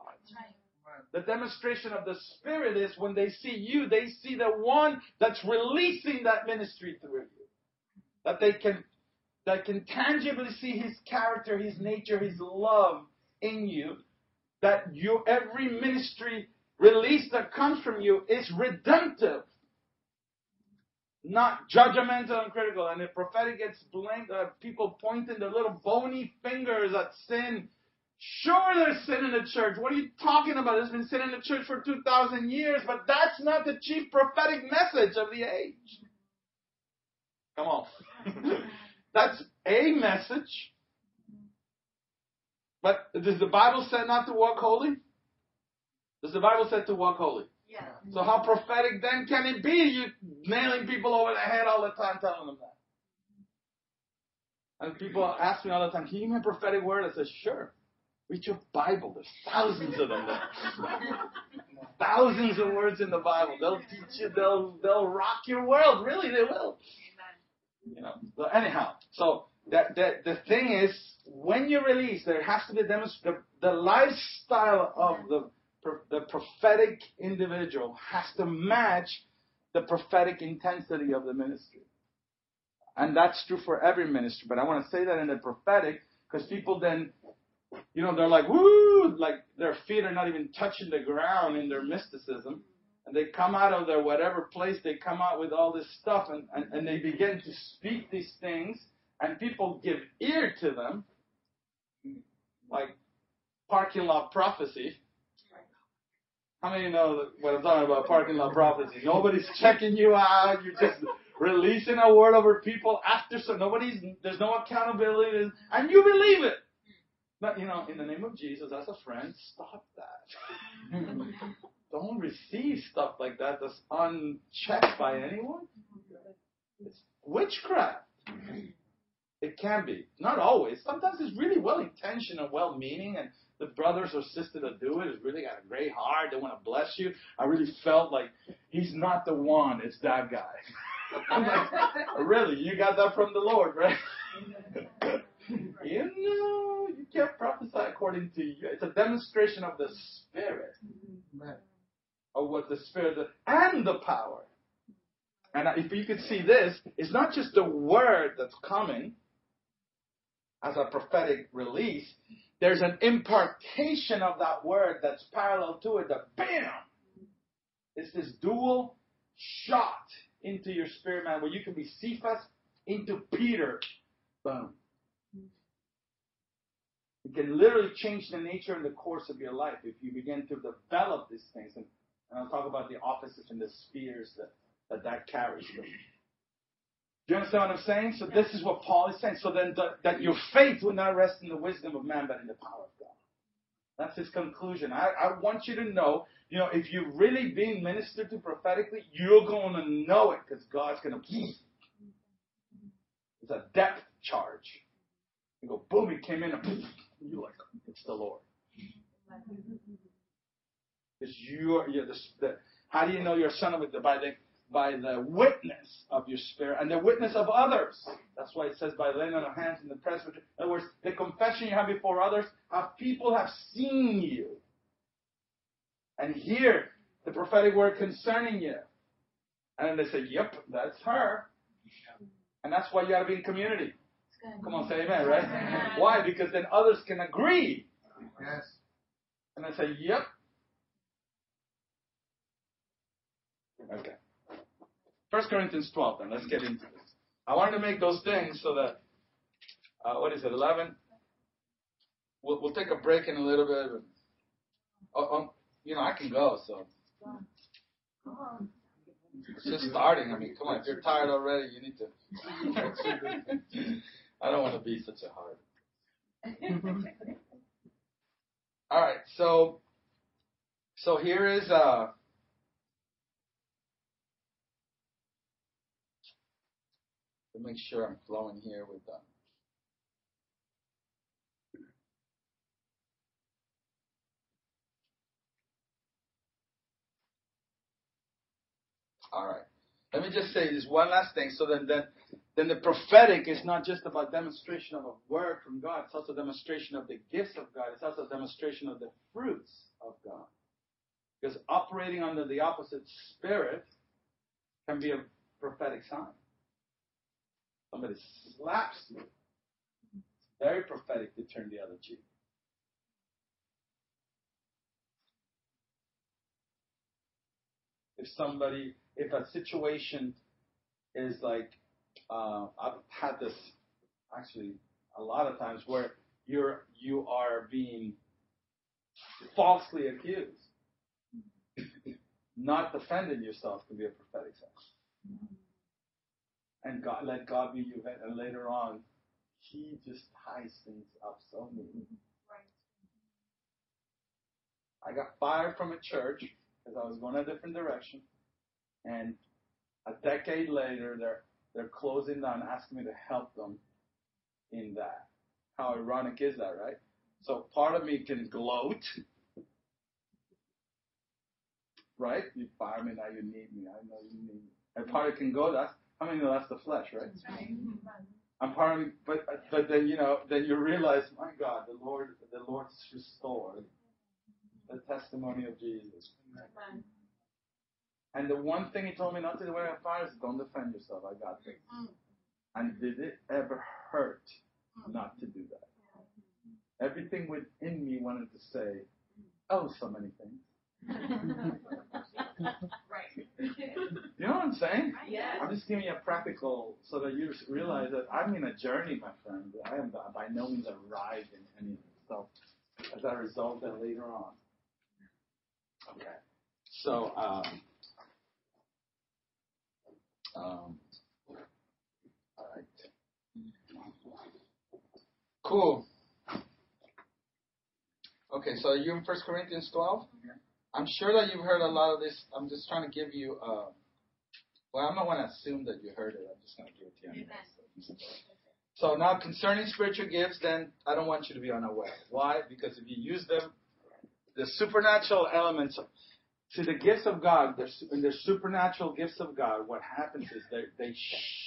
The demonstration of the Spirit is when they see you, they see the one that's releasing that ministry through you. That they can, that can tangibly see His character, His nature, His love in you. That you, every ministry release that comes from you is redemptive. Not judgmental and critical. And if prophetic gets blamed, uh, people pointing their little bony fingers at sin. Sure, there's sin in the church. What are you talking about? There's been sin in the church for two thousand years, but that's not the chief prophetic message of the age. Come on. That's a message. But does the Bible say not to walk holy? Does the Bible say to walk holy? Yeah. So how prophetic then can it be, you nailing people over the head all the time, telling them that? And people ask me all the time, can you give me a prophetic word? I say, sure. Read your Bible. There's thousands of them there. Thousands of words in the Bible. They'll teach you. They'll they'll rock your world. Really, they will. You know. So anyhow, so that, that the thing is, when you release, there has to be a demonstration. The, the lifestyle of the The prophetic individual has to match the prophetic intensity of the ministry. And that's true for every ministry. But I want to say that in the prophetic, because people then, you know, they're like, woo, like their feet are not even touching the ground in their mysticism. And they come out of their whatever place, they come out with all this stuff, and, and, and they begin to speak these things, and people give ear to them, like parking lot prophecy. How many know what I'm talking about, parking lot prophecy? Nobody's checking you out. You're just releasing a word over people after, so nobody's, there's no accountability. And you believe it. But, you know, in the name of Jesus, as a friend, stop that. Don't receive stuff like that that's unchecked by anyone. It's witchcraft. It can be. Not always. Sometimes it's really well-intentioned and well-meaning, and the brothers or sisters that do it has really got a great heart. They want to bless you. I really felt like he's not the one. It's that guy. I'm like, really? You got that from the Lord, right? You know, you can't prophesy according to you. It's a demonstration of the Spirit. Right. Of what the Spirit does and the power. And if you could see this, it's not just the word that's coming as a prophetic release. There's an impartation of that word that's parallel to it, that bam! It's this dual shot into your spirit, man, where you can be Cephas into Peter. Boom. It can literally change the nature and the course of your life if you begin to develop these things. And, and I'll talk about the offices and the spheres that that, that carries them. Do you understand what I'm saying? So this is what Paul is saying. So then the, that your faith will not rest in the wisdom of man, but in the power of God. That's his conclusion. I, I want you to know, you know, if you're really being ministered to prophetically, you're going to know it, because God's going to, it's a depth charge. You go, boom, it came in, and you're like, it's the Lord. Because you're, you're the, the, how do you know you're a son of it? By the by the witness of your spirit and the witness of others. That's why it says by laying on of hands in the presbytery. In other words, the confession you have before others, how people have seen you and hear the prophetic word concerning you. And then they say, yep, that's her. And that's why you got to be in community. Come on, say amen, right? Amen. Why? Because then others can agree. Yes. And I say, yep. Okay. First Corinthians twelve, then. Let's get into this. I wanted to make those things so that, uh, what is it, eleven? We'll, we'll take a break in a little bit. And, oh, oh, you know, I can go, so. It's just starting. I mean, come on, if you're tired already, you need to. I don't want to be such a hard. All right, so, so here is... Uh, make sure I'm flowing here with them. All right. Let me just say this one last thing. So then, then, then the prophetic is not just about demonstration of a word from God. It's also a demonstration of the gifts of God. It's also a demonstration of the fruits of God. Because operating under the opposite spirit can be a prophetic sign. Somebody slaps you. It's very prophetic to turn the other cheek. If somebody, if a situation is like, uh, I've had this actually a lot of times where you're, you are being falsely accused. Not defending yourself can be a prophetic sign. And God, let God be your vet, and later on, He just ties things up so neatly. Right. I got fired from a church because I was going a different direction, and a decade later, they're they're closing down, asking me to help them in that. How ironic is that, right? So part of me can gloat. Right? You fire me, now you need me. I know you need me. And part of it can go, that's, I mean, that's the flesh, right? Right. And part of me, but, but then, you know, then you realize, my God, the Lord, the Lord's restored the testimony of Jesus. Amen. And the one thing He told me not to do when I fire is don't defend yourself. I got this. Mm. And did it ever hurt not to do that? Everything within me wanted to say, oh, so many things. You know what I'm saying? Yes. I'm just giving you a practical so that you realize that I'm in a journey, my friend. I am by no means arrived in any of this. So as I resolve that later on. Okay. So um, um, all right. Cool. Okay, so are you in First Corinthians twelve? Yeah. I'm sure that you've heard a lot of this. I'm just trying to give you, uh, well, I'm not going to assume that you heard it. I'm just going to give it to you. Amen. So now concerning spiritual gifts, then I don't want you to be unaware. Why? Because if you use them, the supernatural elements, of, see, the gifts of God, and the supernatural gifts of God, what happens is they, they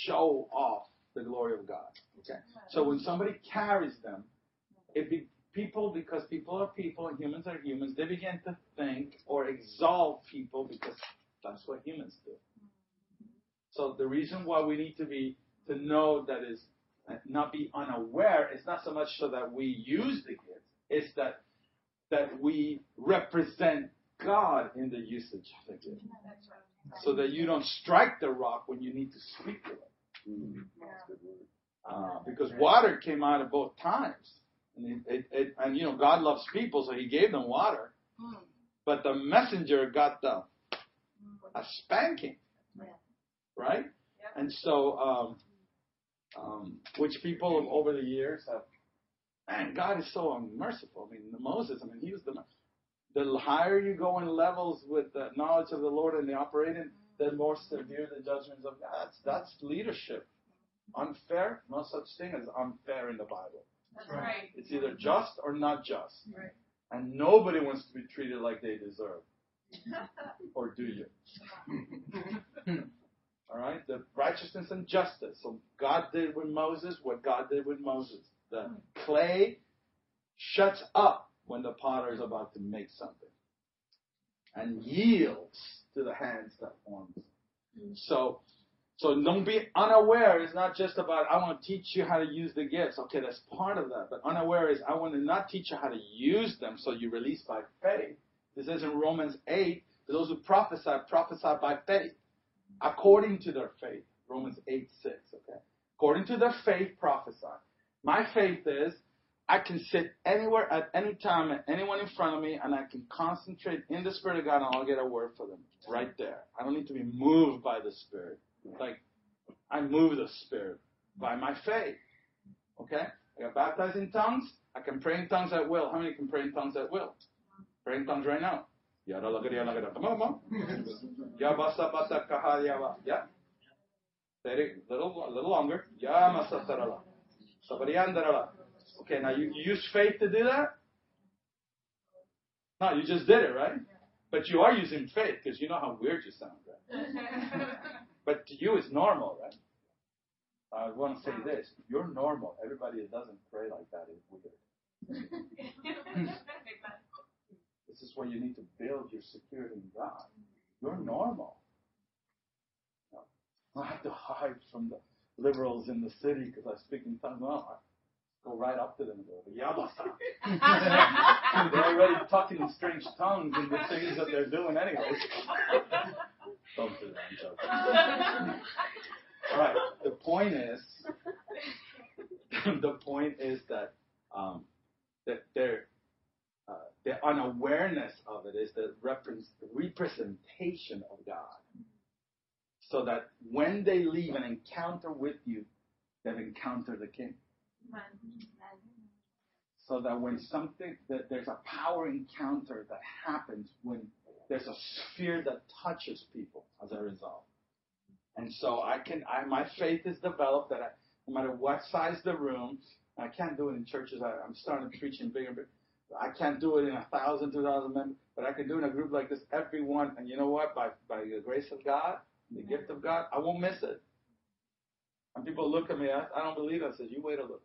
show off the glory of God. Okay. So when somebody carries them, it be. People, because people are people and humans are humans, they begin to think or exalt people because that's what humans do. So the reason why we need to be, to know that is, not be unaware, is not so much so that we use the gift, it's that that we represent God in the usage of the gift. So that you don't strike the rock when you need to speak to it. Mm. Uh, because water came out of both times. And, it, it, and, you know, God loves people, so He gave them water. Mm. But the messenger got the, a spanking, yeah. Right? Yeah. And so, um, um, which people over the years have, man, God is so unmerciful. I mean, Moses, I mean, he was the, the higher you go in levels with the knowledge of the Lord and the operating, the more severe the judgments of God. That's, that's leadership. Unfair? No such thing as unfair in the Bible. That's right. It's either just or not just. Right. And nobody wants to be treated like they deserve. Or do you? All right? The righteousness and justice. So God did with Moses what God did with Moses. The clay shuts up when the potter is about to make something and yields to the hands that forms it. So So don't be unaware. It's not just about, I want to teach you how to use the gifts. Okay, that's part of that. But unaware is, I want to not teach you how to use them, so you release by faith. This is in Romans eight. For those who prophesy, prophesy by faith, according to their faith. Romans eight six, okay? According to their faith, prophesy. My faith is, I can sit anywhere at any time at anyone in front of me, and I can concentrate in the Spirit of God, and I'll get a word for them right there. I don't need to be moved by the Spirit. Like, I move the Spirit by my faith, okay? I got baptized in tongues. I can pray in tongues at will. How many can pray in tongues at will? Pray in tongues right now. Yeah? Little, a little longer. Okay, now you, you use faith to do that? No, you just did it, right? But you are using faith because you know how weird you sound, right? But to you it's normal, right? I want to say this. You're normal. Everybody that doesn't pray like that is weird. This is where you need to build your security in God. You're normal. No. I have to hide from the liberals in the city because I speak in tongues. No, I go right up to them and go, Yabasa. They're already talking in strange tongues and the things that they're doing anyway. Don't do that. I'm joking. All right. The point is, the point is that um, that their uh, their unawareness of it is the representation of God, so that when they leave an encounter with you, they've encountered the King. So that when something that there's a power encounter that happens when there's a sphere that touches people as a result. And so I can, I, my faith is developed that I, no matter what size the room, I can't do it in churches. I, I'm starting to preach in bigger, bigger. I can't do it in a thousand, two thousand members, but I can do it in a group like this, everyone. And you know what? By by the grace of God, the Amen. Gift of God, I won't miss it. And people look at me, I, I don't believe it. I said, you wait a little.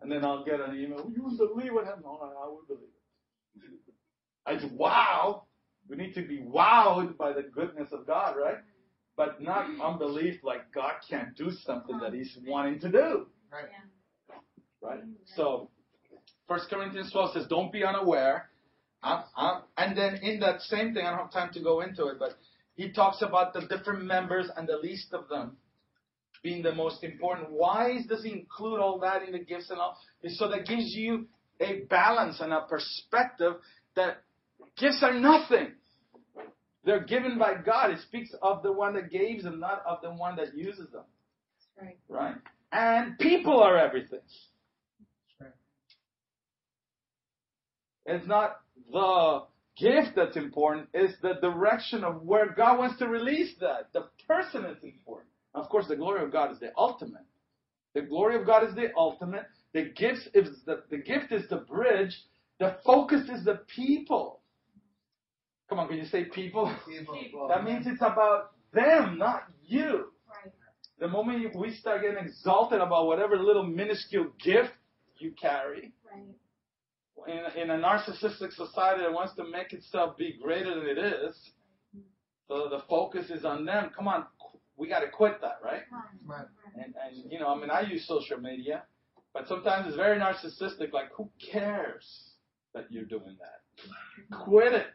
And then I'll get an email. You wouldn't believe what happened. No, I would believe it. I said, wow. We need to be wowed by the goodness of God, right? But not unbelief like God can't do something that he's wanting to do. Right? Right? So, First Corinthians twelve says, don't be unaware. I'm, I'm, and then in that same thing, I don't have time to go into it, but he talks about the different members and the least of them being the most important. Why does he include all that in the gifts and all? It's so that gives you a balance and a perspective that gifts are nothing. They're given by God. It speaks of the one that gave them, not of the one that uses them. That's right. Right? And people are everything. That's right. It's not the gift that's important. It's the direction of where God wants to release that. The person is important. Of course, the glory of God is the ultimate. The glory of God is the ultimate. The, gifts is the, the gift is the bridge. The focus is the people. Come on, can you say people? People. That means it's about them, not you. Right. The moment you, we start getting exalted about whatever little minuscule gift you carry, right. in, in a narcissistic society that wants to make itself be greater than it is, so the focus is on them. Come on, we got to quit that, right? Right. And, and, you know, I mean, I use social media, but sometimes it's very narcissistic, like, who cares that you're doing that? Quit it.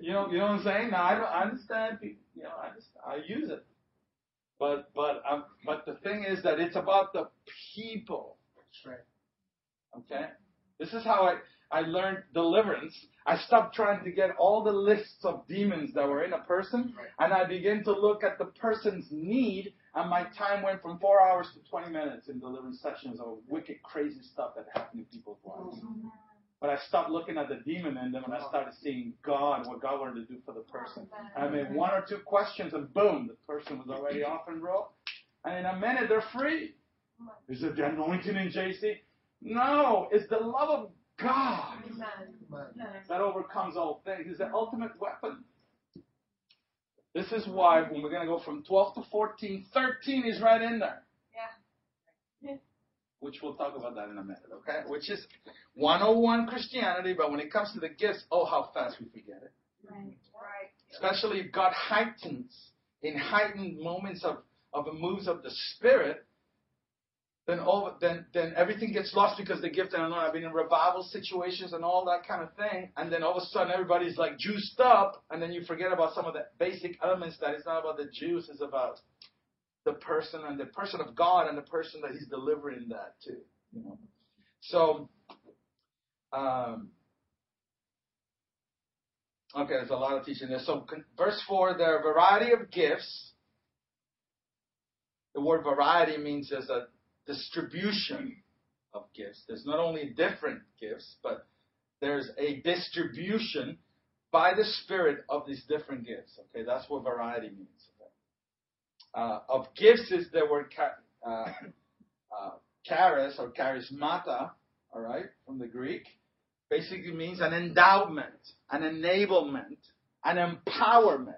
You know, you know what I'm saying? Now I, don't, I understand. People, you know, I just I use it, but but um, but the thing is that it's about the people. That's right. Okay. This is how I I learned deliverance. I stopped trying to get all the lists of demons that were in a person, right. And I began to look at the person's need. And my time went from four hours to twenty minutes in deliverance sessions of wicked, crazy stuff that happened in people's lives. Oh, but I stopped looking at the demon in them, and I started seeing God, what God wanted to do for the person. I made one or two questions, and boom, the person was already off and roll. And in a minute, they're free. Is it the anointing in J C? No, it's the love of God that overcomes all things. It's the ultimate weapon. This is why when we're going to go from twelve to fourteen, thirteen is right in there. Yeah. Yeah. Which we'll talk about that in a minute, okay? Which is one oh one Christianity, but when it comes to the gifts, oh, how fast we forget it. Right. Right. Especially if God heightens, in heightened moments of, of the moves of the Spirit, then all, then then everything gets lost because the gift, I don't know, I've been in revival situations and all that kind of thing, and then all of a sudden everybody's like juiced up, and then you forget about some of the basic elements that it's not about the juice, it's about the person and the person of God and the person that he's delivering that to. You know? So, um, okay, there's a lot of teaching there. So verse four, there are a variety of gifts. The word variety means there's a distribution of gifts. There's not only different gifts, but there's a distribution by the Spirit of these different gifts. Okay, that's what variety means. Okay? Uh, of gifts is the word uh, uh, charis or charismata, all right, from the Greek, basically means an endowment, an enablement, an empowerment.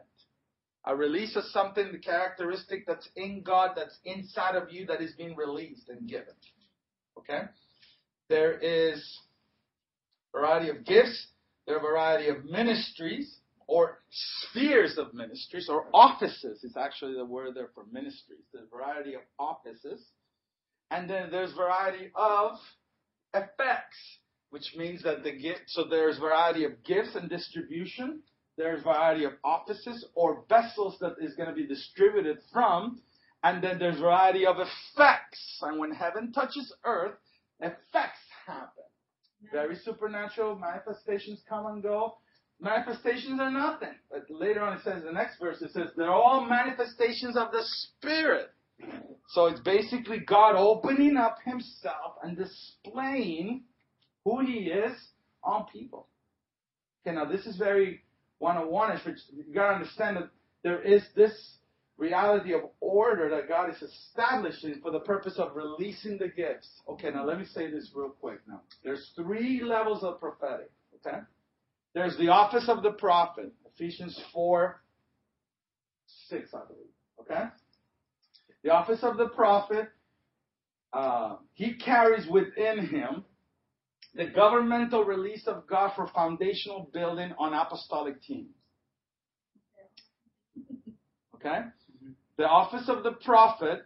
A release is something, the characteristic that's in God, that's inside of you, that is being released and given. Okay? There is a variety of gifts. There are a variety of ministries or spheres of ministries or offices. It's actually the word there for ministries. There's a variety of offices. And then there's variety of effects, which means that the gift, so there's variety of gifts and distribution. There's variety of offices or vessels that is going to be distributed from. And then there's variety of effects. And when heaven touches earth, effects happen. Very supernatural manifestations come and go. Manifestations are nothing. But later on it says, the next verse, it says, they're all manifestations of the Spirit. So it's basically God opening up himself and displaying who he is on people. Okay, now this is very one oh one-ish, which you got to understand that there is this reality of order that God is establishing for the purpose of releasing the gifts. Okay, now let me say this real quick now. There's three levels of prophetic, okay? There's the office of the prophet, Ephesians four six, I believe, okay? The office of the prophet, uh, he carries within him the governmental release of God for foundational building on apostolic teams, okay? The office of the prophet,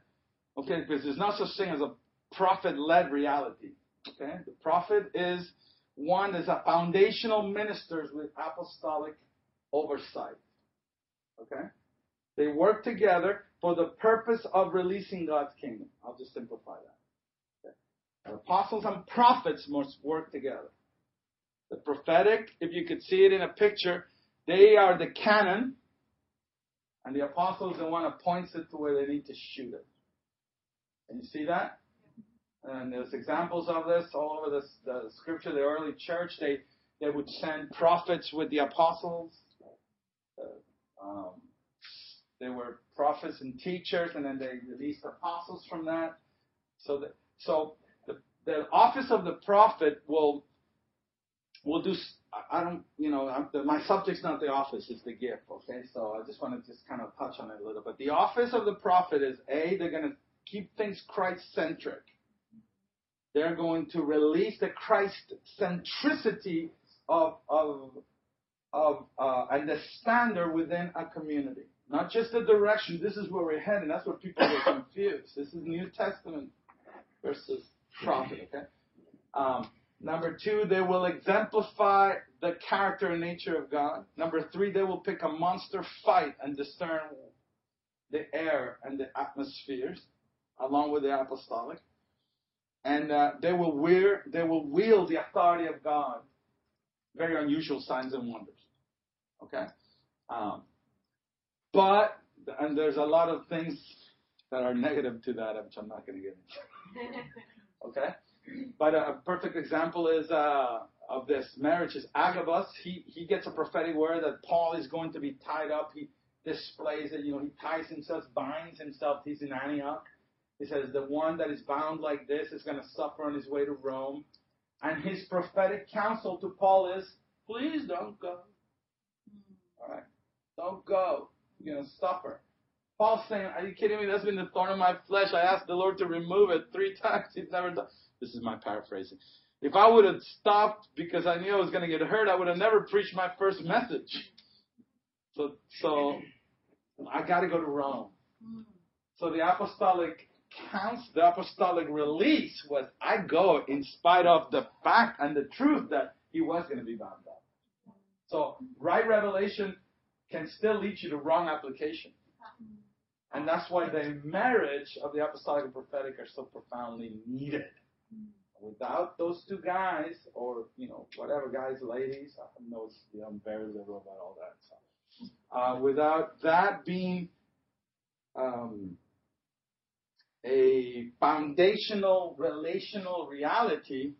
okay, because there's not such thing as a prophet-led reality, okay? The prophet is one that's a foundational ministers with apostolic oversight, okay? They work together for the purpose of releasing God's kingdom. I'll just simplify that. Okay? Apostles and prophets must work together. The prophetic, if you could see it in a picture, they are the cannon. And the apostles, the one that points it to where they need to shoot it. And you see that? And there's examples of this all over this, the scripture. The early church, they, they would send prophets with the apostles. Uh, um, they were prophets and teachers, and then they released apostles from that. So the, so the, the office of the prophet will will do... I don't, you know, I'm, the, my subject's not the office, it's the gift, okay? So I just want to just kind of touch on it a little bit. The office of the prophet is, A, they're going to keep things Christ-centric. They're going to release the Christ-centricity of, of, of uh, and the standard within a community. Not just the direction, this is where we're heading. That's where people get confused. This is New Testament versus prophet, okay? Um Number two, they will exemplify the character and nature of God. Number three, they will pick a monster fight and discern the air and the atmospheres, along with the apostolic. And uh, they will wear, they will wield the authority of God, very unusual signs and wonders. Okay, um, but and there's a lot of things that are negative to that, which I'm not going to get into. Okay. But a perfect example is uh, of this marriage is Agabus. He he gets a prophetic word that Paul is going to be tied up. He displays it. You know, he ties himself, binds himself. He's in Antioch. He says, the one that is bound like this is going to suffer on his way to Rome. And his prophetic counsel to Paul is, please don't go. All right. Don't go. You're going to suffer. Paul's saying, are you kidding me? That's been the thorn of my flesh. I asked the Lord to remove it three times. He's never done. This is my paraphrasing. If I would have stopped because I knew I was going to get hurt, I would have never preached my first message. So, so I got to go to Rome. So the apostolic counsel, the apostolic release was, I go in spite of the fact and the truth that he was going to be bound up. So right revelation can still lead you to wrong application. And that's why the marriage of the apostolic and prophetic are so profoundly needed. Without those two guys, or, you know, whatever guys, ladies, I know it's, you know, I'm very liberal about all that stuff. Uh, without that being um, a foundational relational reality,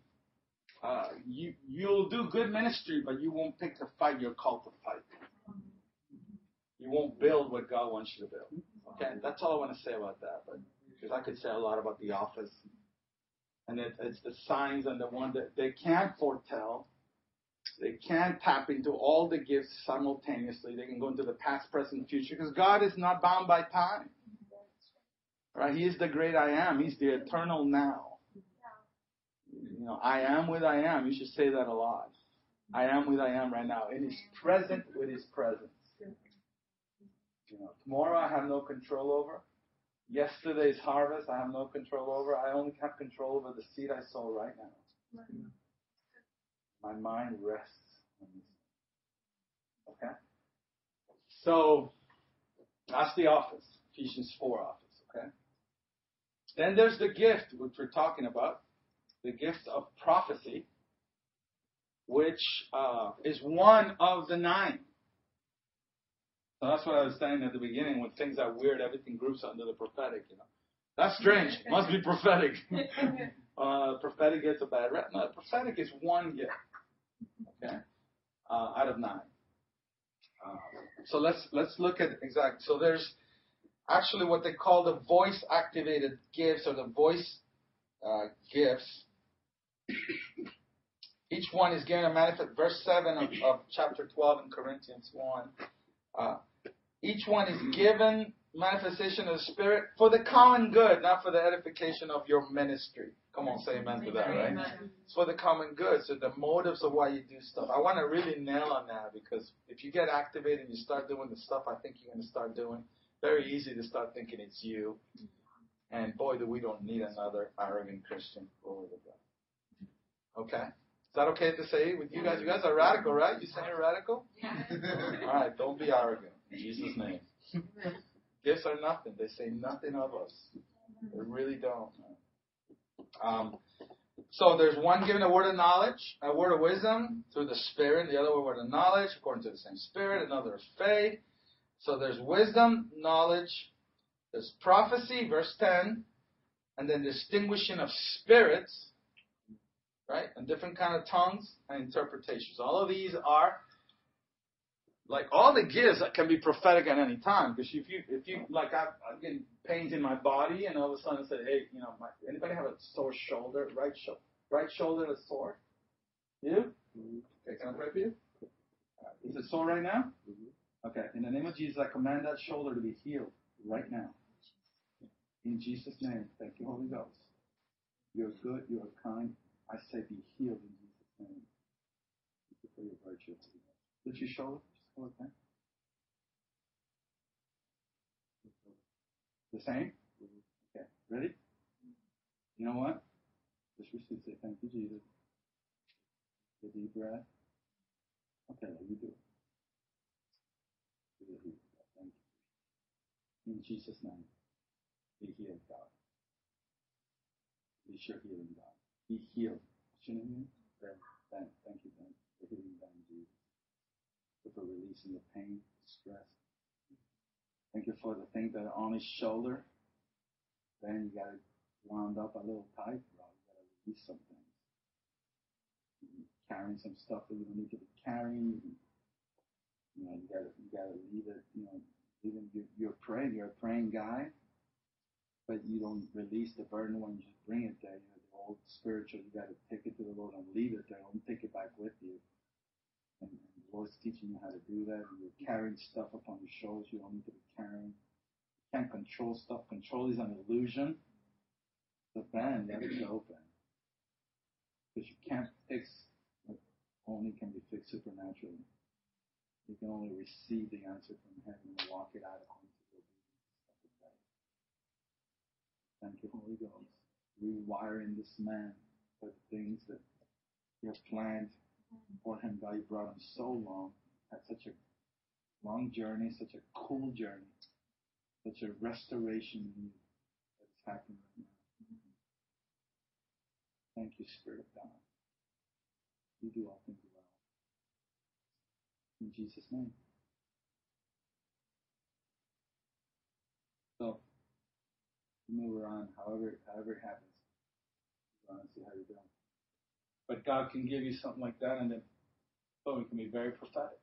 uh, you, you'll do good ministry, but you won't pick the fight you're called to fight. You won't build what God wants you to build. Okay, that's all I want to say about that, but because I could say a lot about the office. And it, it's the signs and the one that they can't foretell, They can't tap into all the gifts simultaneously. They can go into the past, present, future, because God is not bound by time. Right? He is the great I am. He's the eternal now. You know, I am with I am. You should say that a lot. I am with I am right now. It is present with his presence. You know, tomorrow I have no control over. Yesterday's harvest I have no control over. I only have control over the seed I sow right now. Right. My mind rests on this. Okay? So, that's the office. Ephesians four office, okay? Then there's the gift, which we're talking about. The gift of prophecy, which uh, is one of the nine. So that's what I was saying at the beginning, when things are weird, everything groups under the prophetic, you know. That's strange. Must be prophetic. uh, prophetic gets a bad rep. No, prophetic is one gift. Okay, uh, out of nine. Uh, so let's let's look at exact. So there's actually what they call the voice-activated gifts or the voice uh, gifts. Each one is given a manifest. Verse seven of, of chapter twelve in Corinthians one. Uh, each one is given manifestation of the Spirit for the common good, not for the edification of your ministry. Come on, say amen to that, right? It's for the common good. So the motives of why you do stuff. I want to really nail on that, because if you get activated and you start doing the stuff I think you're going to start doing, very easy to start thinking it's you. And boy, do we don't need another arrogant Christian. Glory to God. Okay? Is that okay to say with you guys? You guys are radical, right? You saying you're radical? Yeah. All right, don't be arrogant. In Jesus' name. Gifts are nothing. They say nothing of us. They really don't. Um, so there's one given a word of knowledge, a word of wisdom through the Spirit, the other word of knowledge according to the same Spirit, another is faith. So there's wisdom, knowledge, there's prophecy, verse ten, and then distinguishing of spirits, right? And different kind of tongues and interpretations. All of these are like all the gifts that can be prophetic at any time, because if you, if you like, I've, I've been pains in my body, and all of a sudden I said, hey, you know, my, anybody have a sore shoulder, right shoulder, right shoulder that's sore? You? Mm-hmm. Okay, can I pray for you? Uh, is it sore right now? Mm-hmm. Okay, in the name of Jesus, I command that shoulder to be healed right now. In Jesus' name, thank you, Holy Ghost. You're good, you're kind. I say be healed in Jesus' name. Thank you for your virtue. Lift your shoulder. Okay. The same? Okay. Ready? You know what? Just receive. Say thank you, Jesus. Take a deep breath. Okay, let me do it. Thank you. In Jesus' name, be healed, God. Be sure healing, God. Be healed. What's your name? Thank you, thank you, thank you for healing, God, Jesus. For releasing the pain, the stress. Thank you for the thing that are on his shoulder. Then you got it wound up a little tight, bro. You got to release some things. You're carrying some stuff that you don't need to be carrying. You know, you got to you got to leave it. You know, even you're, you're praying. You're a praying guy, but you don't release the burden when you just bring it there. You know, the old spiritual. You got to take it to the Lord and leave it there. Don't take it back with you. And, Lord's teaching you how to do that. You're carrying stuff upon your shoulders you don't need to be carrying. You can't control stuff. Control is an illusion. But then, let it go, Ben. Because you can't fix what only can be fixed supernaturally. You can only receive the answer from heaven and walk it out according to your obedience. Thank you, Holy Ghost. Rewiring this man for the things that you have planned for him, God. You brought him so long, had such a long journey, such a cool journey, such a restoration in you that is happening right now. Thank you, Spirit of God. You do all things well. In Jesus' name. So, you know we're on, however, however it happens. We're on to see how you're doing. But God can give you something like that, and then boom, it can be very prophetic.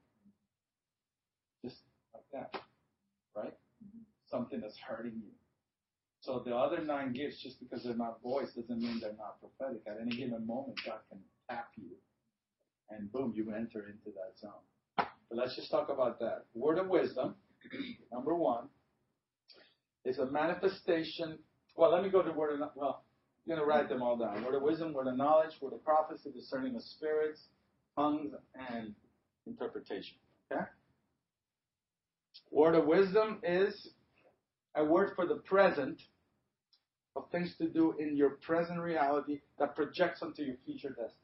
Just like that, right? Mm-hmm. Something that's hurting you. So the other nine gifts, just because they're not voiced, doesn't mean they're not prophetic. At any given moment, God can tap you and boom, you enter into that zone. But let's just talk about that. Word of wisdom, number one, is a manifestation. Well, let me go to word of, well, you're going to write them all down. Word of wisdom, word of knowledge, word of prophecy, discerning of spirits, tongues, and interpretation. Okay? Word of wisdom is a word for the present of things to do in your present reality that projects onto your future destiny.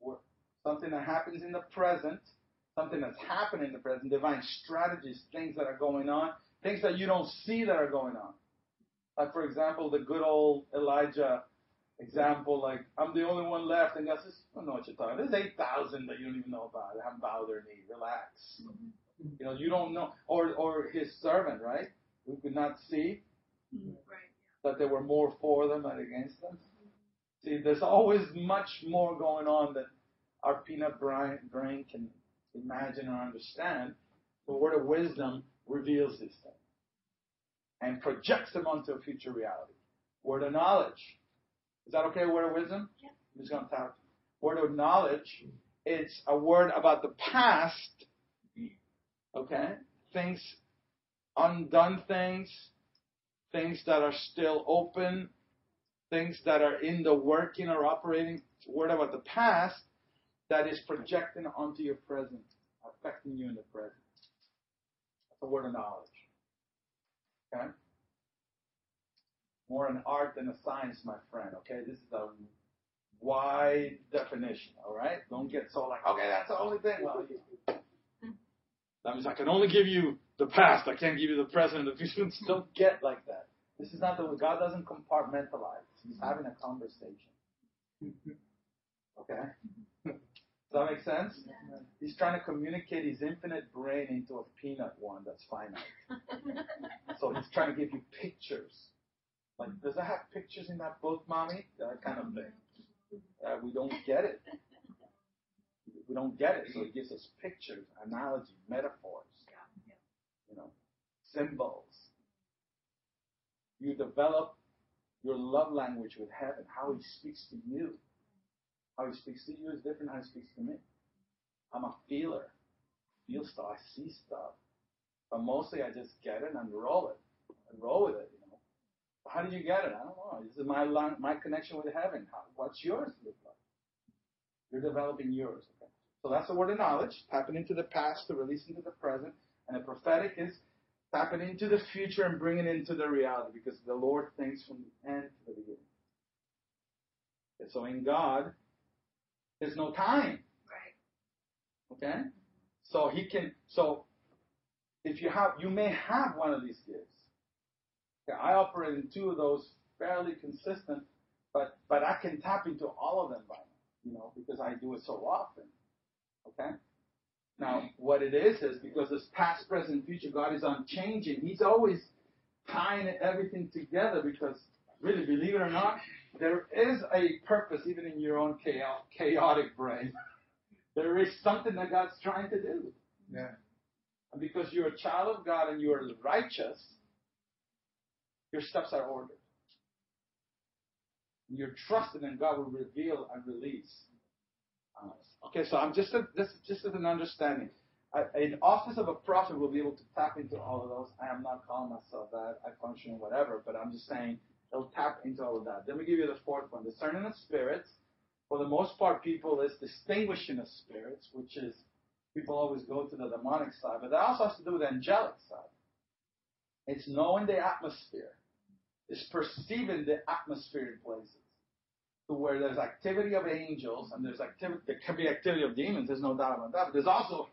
Word. Something that happens in the present, something that's happening in the present, divine strategies, things that are going on, things that you don't see that are going on. Like, for example, the good old Elijah example, like, I'm the only one left, and God says, I don't know what you're talking about. There's eight thousand that you don't even know about. I haven't bowed their knee. Relax. Mm-hmm. You know, you don't know. Or or his servant, right? Who could not see mm-hmm. that there were more for them than against them. Mm-hmm. See, there's always much more going on than our peanut brain, brain can imagine or understand. The word of wisdom reveals these things and projects them onto a future reality. Word of knowledge. Is that okay, word of wisdom? Yeah. I'm just going to talk. Word of knowledge, it's a word about the past, okay? Things, undone things, things that are still open, things that are in the working or operating. It's a word about the past that is projecting onto your present, affecting you in the present. That's a word of knowledge. Okay? More an art than a science, my friend, okay? This is a wide definition, all right? Don't get so like, okay, that's the only thing. Well, you, that means I can only give you the past. I can't give you the present and the future. Don't get like that. This is not the way. God doesn't compartmentalize. He's having a conversation. Okay? Does that make sense? Yeah. He's trying to communicate his infinite brain into a peanut one that's finite. So he's trying to give you pictures. Like, does that have pictures in that book, Mommy? That kind of thing. Uh, we don't get it. We don't get it. So it gives us pictures, analogy, metaphors, you know, symbols. You develop your love language with heaven. How he speaks to you. How he speaks to you is different than how he speaks to me. I'm a feeler. I feel stuff. I see stuff. But mostly I just get it and roll it. And roll with it. How do you get it? I don't know. This is my long, my connection with heaven. How, what's yours look like? You're developing yours. Okay? So that's the word of knowledge. Tapping into the past to release into the present. And the prophetic is tapping into the future and bringing it into the reality. Because the Lord thinks from the end to the beginning. Okay, so in God, there's no time. Right. Okay? So he can, so if you have, you may have one of these gifts. I operate in two of those fairly consistent, but, but I can tap into all of them by now, you know, because I do it so often, okay? Now, what it is is because this past, present, future, God is unchanging. He's always tying everything together because, really, believe it or not, there is a purpose even in your own chaotic brain. There is something that God's trying to do. Yeah. And because you're a child of God and you are righteous, your steps are ordered. You're trusted, and God will reveal and release. Um, okay, so I'm just a, this just as an understanding. I, an office of a prophet will be able to tap into all of those. I am not calling myself that. I function whatever, but I'm just saying it'll tap into all of that. Then we give you the fourth one: discerning of spirits. For the most part, people is distinguishing of spirits, which is people always go to the demonic side, but that also has to do with the angelic side. It's knowing the atmosphere. It's perceiving the atmosphere in places to where there's activity of angels and there's activity. There can be activity of demons. There's no doubt about that. But there's also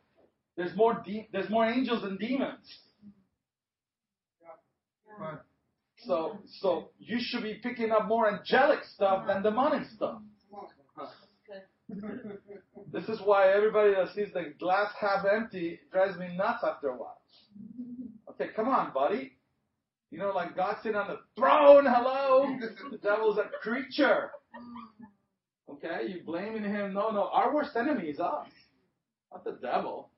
there's more de- there's more angels than demons. Yeah. Right. So so you should be picking up more angelic stuff than demonic stuff. This is why everybody that sees the glass half empty drives me nuts after a while. Okay, come on, buddy. You know, like God sitting on the throne, hello. The devil's a creature. Okay, you blaming him. No, no, our worst enemy is us, not the devil.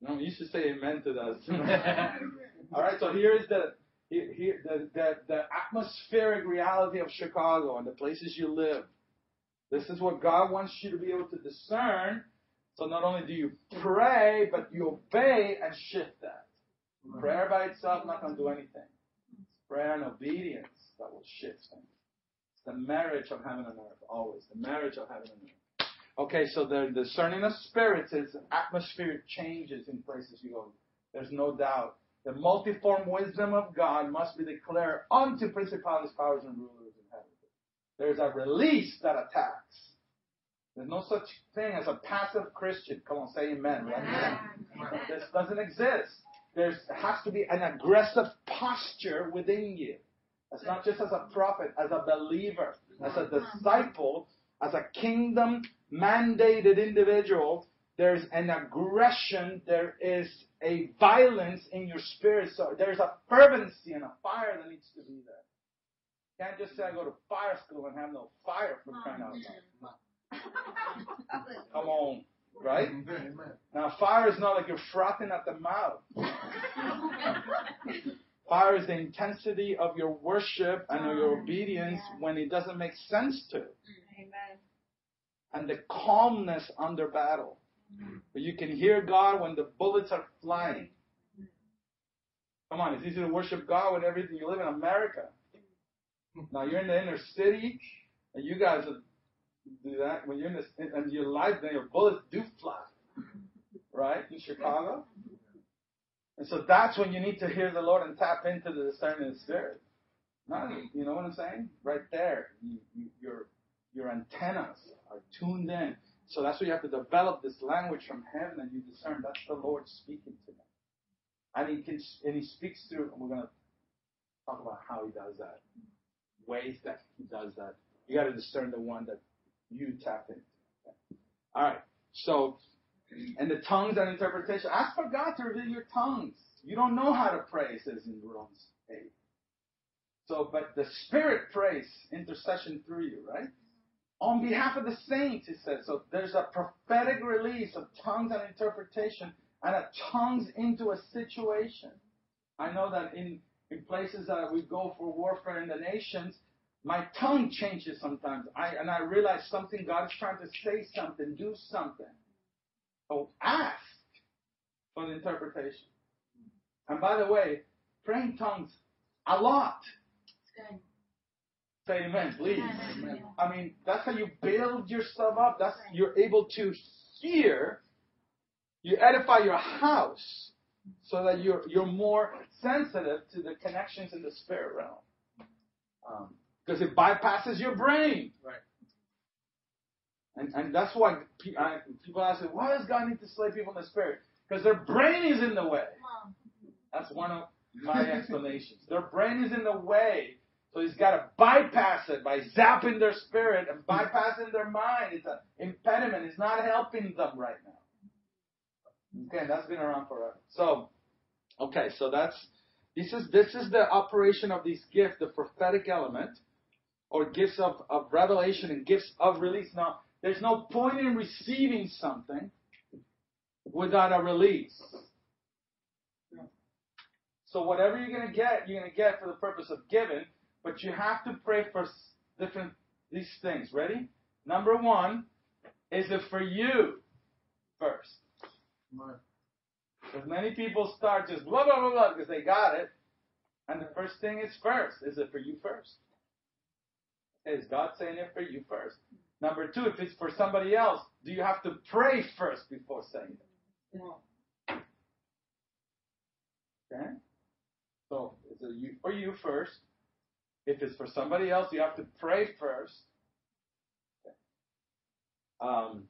No, you should say amen to that. All right, so here is the, here, the, the, the atmospheric reality of Chicago and the places you live. This is what God wants you to be able to discern. So not only do you pray, but you obey and shift that. Right. Prayer by itself not going to do anything. It's prayer and obedience that will shift things. It's the marriage of heaven and earth, always. The marriage of heaven and earth. Okay, so the discerning of spirits is atmospheric changes in places you go. There's no doubt. The multiform wisdom of God must be declared unto principalities, powers, and rulers in heaven. There's a release that attacks. There's no such thing as a passive Christian. Come on, say amen. Right? Amen. Amen. This doesn't exist. There has to be an aggressive posture within you. It's not just as a prophet, as a believer, as a disciple, as a kingdom-mandated individual. There's an aggression. There is a violence in your spirit. So there's a fervency and a fire that needs to be there. You can't just say, I go to fire school and have no fire for crying out loud. Come on, right? Amen. Now, fire is not like you're frothing at the mouth. Fire is the intensity of your worship and of your obedience yeah. when it doesn't make sense to. Amen. And the calmness under battle. But you can hear God when the bullets are flying. Come on, it's easy to worship God with everything. You live in America. Now, you're in the inner city, and you guys are... do that when you're in this, and your life, then your bullets do fly, right? In Chicago, and so that's when you need to hear the Lord and tap into the discernment of the Spirit. Not, you know what I'm saying? Right there, you, you, your your antennas are tuned in. So that's why you have to develop this language from heaven, and you discern. That's the Lord speaking to them, and he can, and he speaks through. And we're gonna talk about how he does that, ways that he does that. You got to discern the one that you tap in. Okay. All right. So, and the tongues and interpretation. Ask for God to reveal your tongues. You don't know how to pray, it says in Romans eight. So, but the Spirit prays intercession through you, right? On behalf of the saints, it says. So there's a prophetic release of tongues and interpretation and a tongues into a situation. I know that in, in places that we go for warfare in the nations, my tongue changes sometimes, I and I realize something, God is trying to say something, do something. So ask for the interpretation. And by the way, praying tongues a lot. Say amen, please. Amen. I mean, that's how you build yourself up. That's you're able to hear, you edify your house so that you're you're more sensitive to the connections in the spirit realm. Um, Because it bypasses your brain. Right. And and that's why pe- I, people ask me, why does God need to slay people in the spirit? Because their brain is in the way. Mom. That's one of my explanations. Their brain is in the way. So he's got to bypass it by zapping their spirit and bypassing their mind. It's an impediment. It's not helping them right now. Okay, that's been around forever. So, okay, so that's, this is, this is the operation of these gifts, the prophetic element, or gifts of, of revelation and gifts of release. Now, there's no point in receiving something without a release. So whatever you're going to get, you're going to get for the purpose of giving, but you have to pray for different these things. Ready? Number one, is it for you first? Because many people start just blah, blah, blah, blah, because they got it. And the first thing is first. Is it for you first? Is God saying it for you first? Number two, if it's for somebody else, do you have to pray first before saying it? Yeah. Okay? So, is it you, for you first? If it's for somebody else, you have to pray first. Okay. Um,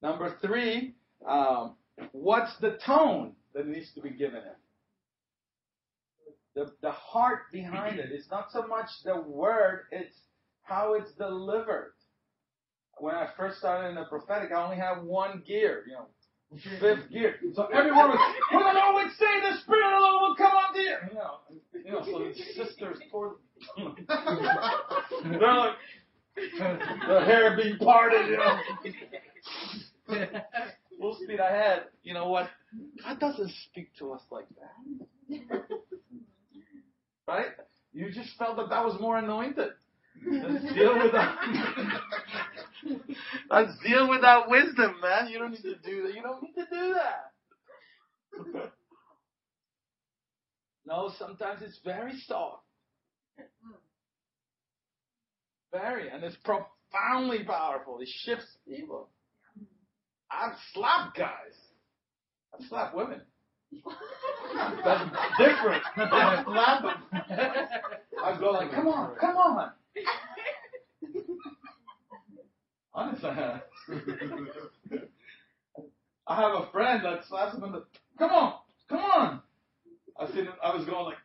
number three, um, what's the tone that needs to be given it? The, the heart behind it. It's not so much the word, it's how it's delivered. When I first started in the prophetic, I only had one gear, you know, fifth gear. So everyone was, well, the Lord would say, the Spirit of the Lord will come on to you. You know, you know so the sisters, poor, they're like, their hair being parted, you know. Full speed ahead. You know what? God doesn't speak to us like that. Right? You just felt that that was more anointed. Let's deal with that. Let's deal with that wisdom, man. You don't need to do that. You don't need to do that. No, sometimes it's very soft. Very, and it's profoundly powerful. It shifts people. I've slapped guys. I've slapped women. That's different. I slap them. I go like, come on, come on. Honestly, I have a friend that slaps him in the, come on, come on. I see them, I was going like,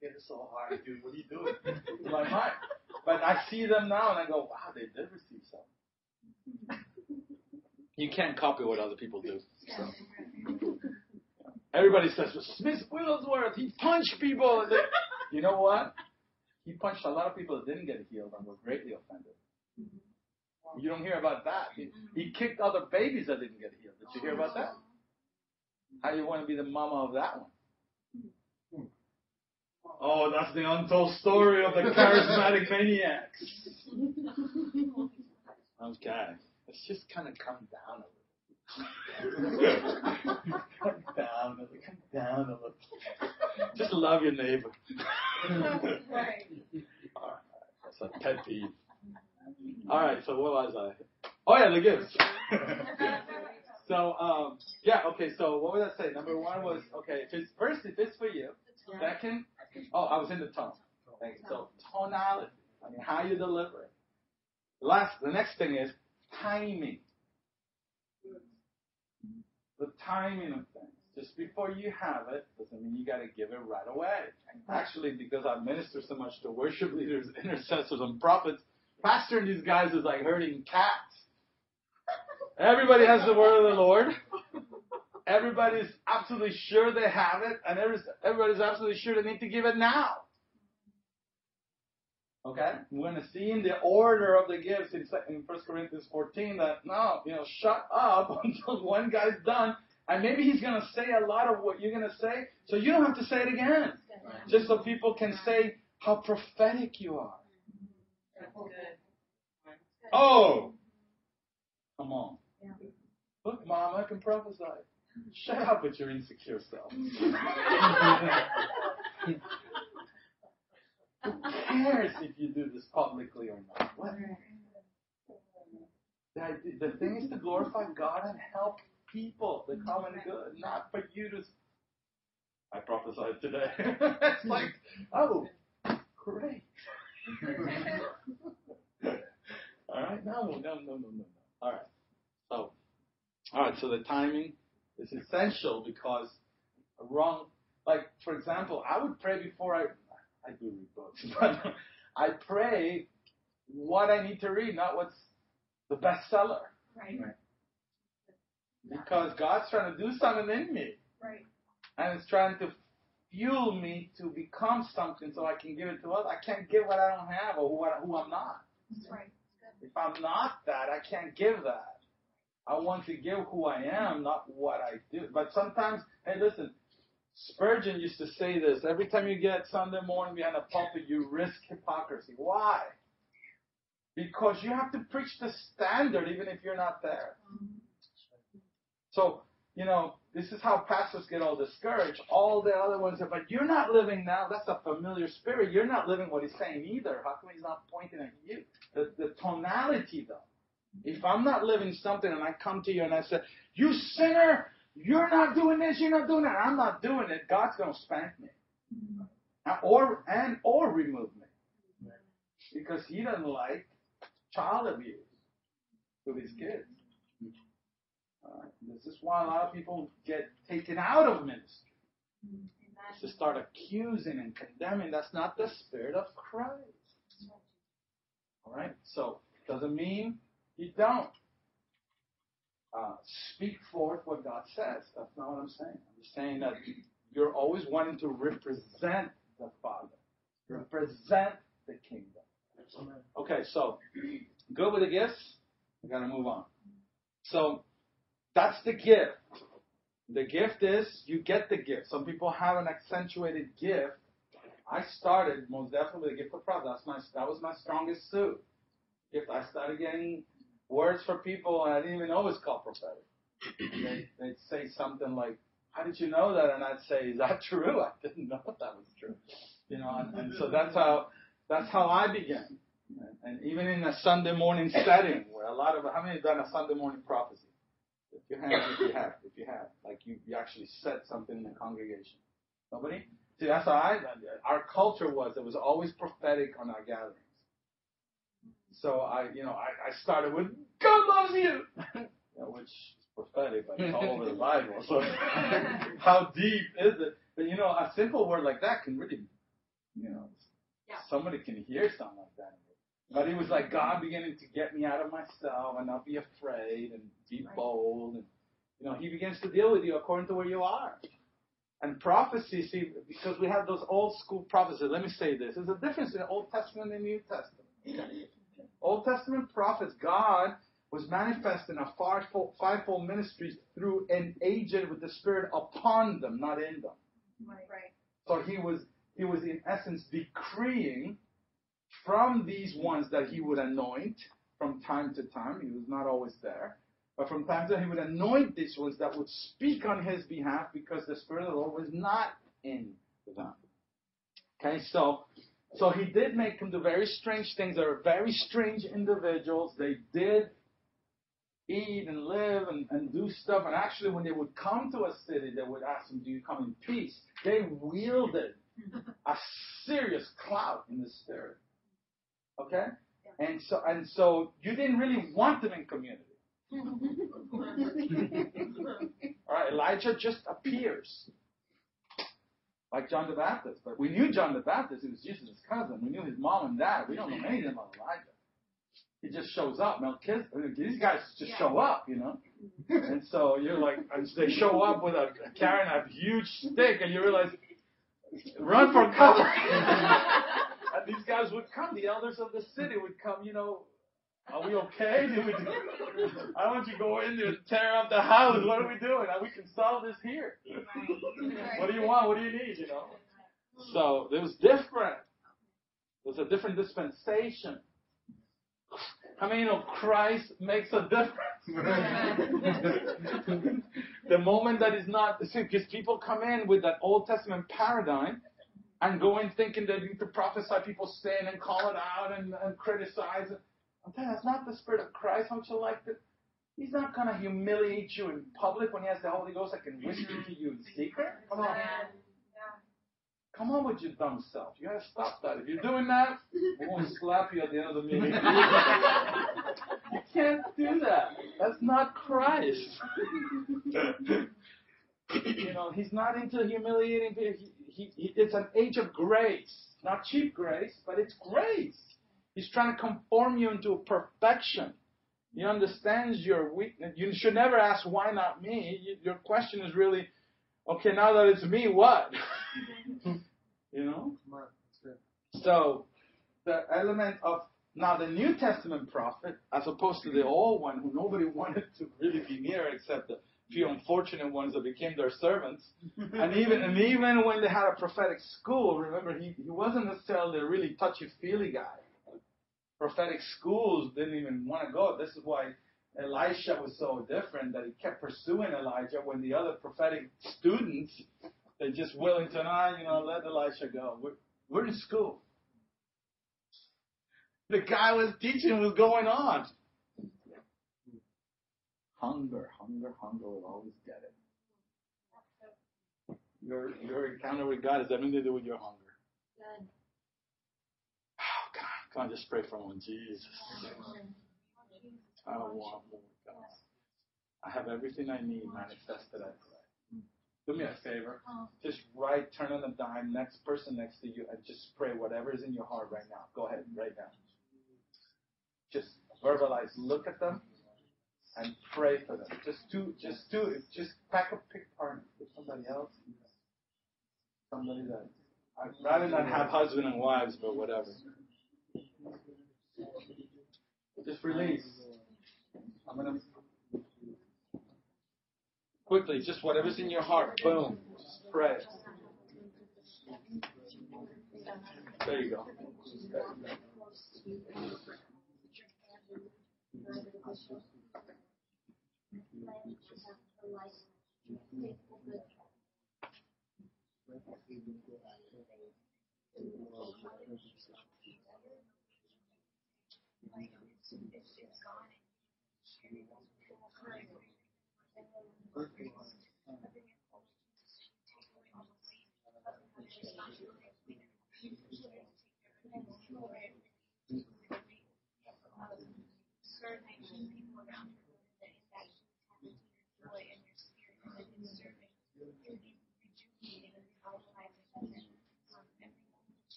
get it so hard, dude, what are you doing? Like, mine. But I see them now and I go, wow, they did receive something. You can't copy what other people do. So. Everybody says, well, Smith Wigglesworth, he punched people. They, you know what? He punched a lot of people that didn't get healed and were greatly offended. You don't hear about that. He, he kicked other babies that didn't get healed. Did you hear about that? How you want to be the mama of that one? Oh, that's the untold story of the charismatic maniacs. Okay. Let's just kind of come down a little. Come down a little. Come down a little. Just love your neighbor. Right. All right. That's a pet peeve. All right, so what was I? Oh, yeah, the gifts. So, um, yeah, okay, so what would I say? Number one was, okay, if it's, first, if it's for you. Second, oh, I was in the tone. So, tonality, I mean, how you deliver it. Last, the next thing is timing. The timing of things. Just before you have it, doesn't mean you got to give it right away. Actually, because I minister so much to worship leaders, intercessors, and prophets, pastoring these guys is like herding cats. Everybody has the word of the Lord. Everybody's absolutely sure they have it, and everybody's absolutely sure they need to give it now. Okay? We're going to see in the order of the gifts in First Corinthians fourteen that, no, you know, shut up until one guy's done, and maybe he's going to say a lot of what you're going to say, so you don't have to say it again. Just so people can say how prophetic you are. Oh, come on. Look, Mom, I can prophesy. Shut up with your insecure self. Who cares if you do this publicly or not? What? The, the thing is to glorify God and help people, the common good, not for you to... I prophesied today. It's like, oh, great. All right, no, no, no, no, no, no. All right, so, all right, so the timing is essential because wrong, like for example, I would pray before I, I do read books, but I pray what I need to read, not what's the bestseller. Right. Right. Because God's trying to do something in me. Right. And it's trying to fuel me to become something so I can give it to others. I can't give what I don't have or who, I, who I'm not. That's right. If I'm not that, I can't give that. I want to give who I am, not what I do. But sometimes, hey, listen, Spurgeon used to say this. Every time you get Sunday morning behind a pulpit, you risk hypocrisy. Why? Because you have to preach the standard even if you're not there. So, you know, this is how pastors get all discouraged. All the other ones are, but you're not living now. That's a familiar spirit. You're not living what he's saying either. How come he's not pointing at you? The, the tonality, though. If I'm not living something and I come to you and I say, you sinner, you're not doing this, you're not doing that. I'm not doing it. God's going to spank me. Or, and or remove me. Because he doesn't like child abuse with his kids. Uh, this is why a lot of people get taken out of ministry. It's to start accusing and condemning. That's not the spirit of Christ. All right? So, doesn't mean you don't uh, speak forth what God says. That's not what I'm saying. I'm just saying that you're always wanting to represent the Father, represent the kingdom. Okay, so, good with the gifts. We've got to move on. So, that's the gift. The gift is you get the gift. Some people have an accentuated gift. I started most definitely with a gift of prophecy. That's my, that was my strongest suit. If I started getting words from people, and I didn't even know it was called prophetic. They'd, they'd say something like, how did you know that? And I'd say, is that true? I didn't know that was true. You know, and, and so that's how that's how I began. And even in a Sunday morning setting, where a lot of, how many have done a Sunday morning prophecy? If you have, if you have, if you have. Like you, you actually said something in the congregation. Nobody? See, that's how I, our culture was, it was always prophetic on our gatherings. So I, you know, I, I started with, God loves you! You know, which is prophetic, but it's all over the Bible. So how deep is it? But you know, a simple word like that can really, you know, yeah. Somebody can hear something like that. But it was like God beginning to get me out of myself and not be afraid and be bold. And, you know, he begins to deal with you according to where you are. And prophecy, see, because we have those old school prophecies. Let me say this. There's a difference in the Old Testament and New Testament. Old Testament prophets, God was manifest in a fivefold, fivefold ministry through an agent with the Spirit upon them, not in them. Right. So he was, he was in essence decreeing from these ones that he would anoint from time to time. He was not always there. But from time to time, he would anoint these ones that would speak on his behalf because the Spirit of the Lord was not in them. Okay, so so he did make them do very strange things. They were very strange individuals. They did eat and live and, and do stuff. And actually, when they would come to a city, they would ask them, do you come in peace? They wielded a serious clout in the Spirit. Okay? And so, and so you didn't really want them in community. All right, Elijah just appears like John the Baptist, but we knew John the Baptist. He was Jesus' cousin. We knew his mom and dad. We don't know anything about Elijah. He just shows up. Melchizedek. These guys just yeah. show up, you know. And so you're like, they show up with a carrying a huge stick, and you realize, run for cover. And these guys would come. The elders of the city would come, you know. Are we okay? Do we do I don't want you to go in there and tear up the house. What are we doing? We can solve this here. What do you want? What do you need? You know. So it was different. It was a different dispensation. I mean, you know, Christ makes a difference. The moment that is not, see, because people come in with that Old Testament paradigm. And go in thinking they need to prophesy people's sin and call it out and, and criticize it. I'm telling you, that's not the Spirit of Christ. Don't you like that? He's not going to humiliate you in public when he has the Holy Ghost that can whisper to you in secret. Come on. Come on with your dumb self. You got to stop that. If you're doing that, we won't slap you at the end of the meeting. You can't do that. That's not Christ. You know, he's not into humiliating people. He, he, it's an age of grace. Not cheap grace, but it's grace. He's trying to conform you into perfection. He understands your weakness. You should never ask, why not me? You, your question is really, okay, now that it's me, what? You know? So, the element of, now the New Testament prophet, as opposed to the old one, who nobody wanted to really be near except the few unfortunate ones that became their servants. And even and even when they had a prophetic school, remember, he, he wasn't necessarily a really touchy-feely guy. Prophetic schools didn't even want to go. This is why Elisha was so different, that he kept pursuing Elijah when the other prophetic students, they're just willing to, ah, you know, let Elisha go. We're, we're in school. The guy was teaching was going on. Hunger, hunger, hunger will always get it. Your, your encounter with God has everything to do with your hunger. Good. Come on, just pray for one. Jesus. I want more, God. I have everything I need manifested at prayer. Do me a favor. Just write, turn on the dime, next person next to you, and just pray whatever is in your heart right now. Go ahead, right now. Just verbalize, look at them, and pray for them. Just do, just do it. Just pack a pick partner with somebody else. Somebody that, I'd rather not have husband and wives, but whatever. Just release. I'm gonna quickly, just whatever's in your heart, boom. Just pray. There you go. You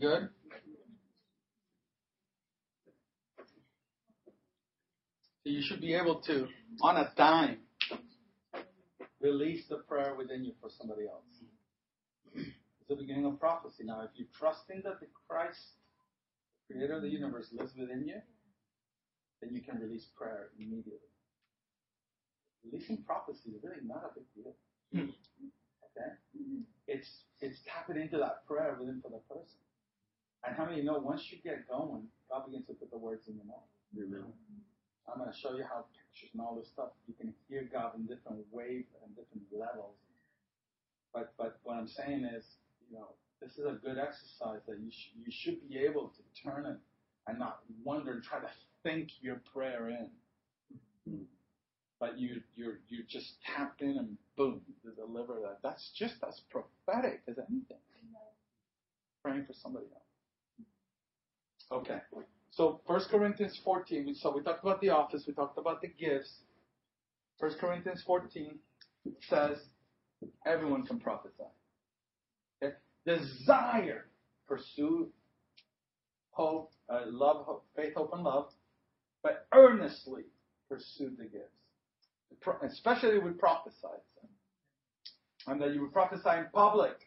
good? You should be able to, on a dime, release the prayer within you for somebody else. It's the beginning of prophecy. Now, if you're trusting that the Christ, the creator of the universe, lives within you, then you can release prayer immediately. Releasing prophecy is really not a big deal. Okay? It's, it's tapping into that prayer within for the person. And how many know once you get going, God begins to put the words in your mouth? Amen. I'm going to show you how pictures and all this stuff, you can hear God in different waves and different levels. But but what I'm saying is, you know, this is a good exercise that you, sh- you should be able to turn it and not wonder and try to think your prayer in. Mm-hmm. But you you're, you're just tapped in and boom, you deliver that. That's just as prophetic as anything. Praying for somebody else. Okay. So First Corinthians fourteen, so we talked about the office, we talked about the gifts. First Corinthians fourteen says everyone can prophesy. Okay? Desire, pursue, hope, uh, love, hope, faith, hope, and love, but earnestly pursue the gifts, Pro- especially with prophesy. And that you would prophesy in public.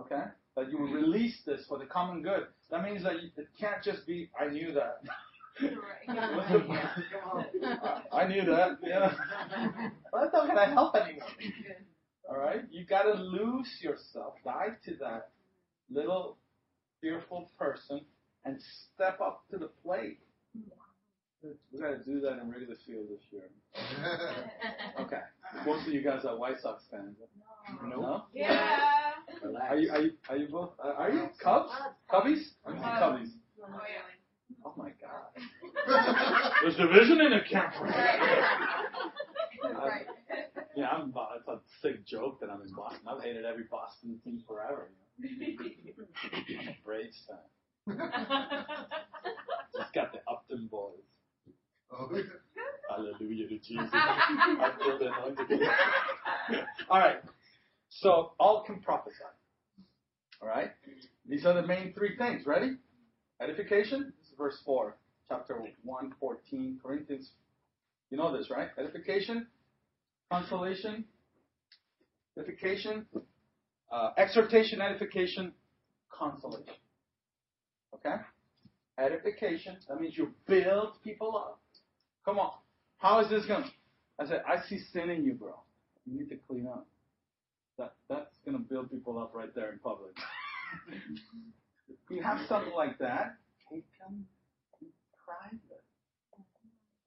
Okay? That you would release this for the common good. That means that you, it can't just be, I knew that. I knew that, yeah. That's not going to help anyone. All right? You got to lose yourself, die to that little fearful person, and step up to the plate. We've got to do that in regular field this year. Okay. Most of you guys are White Sox fans. No? no? Yeah. Relax. Are you, are you, are you both, uh, are you Cubs? Cubbies? I'm um, Cubbies. Oh, yeah. Oh, my God. There's division in the camp. Right. Yeah, I'm, it's a sick joke that I'm in Boston. I've hated every Boston team forever. I'm a Braves fan. Just got the Upton boys. Oh, yeah. Hallelujah to Jesus. I feel the anointing. All right. So, all can prophesy. All right? These are the main three things. Ready? Edification. This is verse four. Chapter one, fourteen, Corinthians. You know this, right? Edification. Consolation. Edification. Uh, exhortation, edification, consolation. Okay? Edification. That means you build people up. Come on. How is this going to? I said, I see sin in you, bro. You need to clean up. That, that's going to build people up right there in public. You have something like that, take them in private.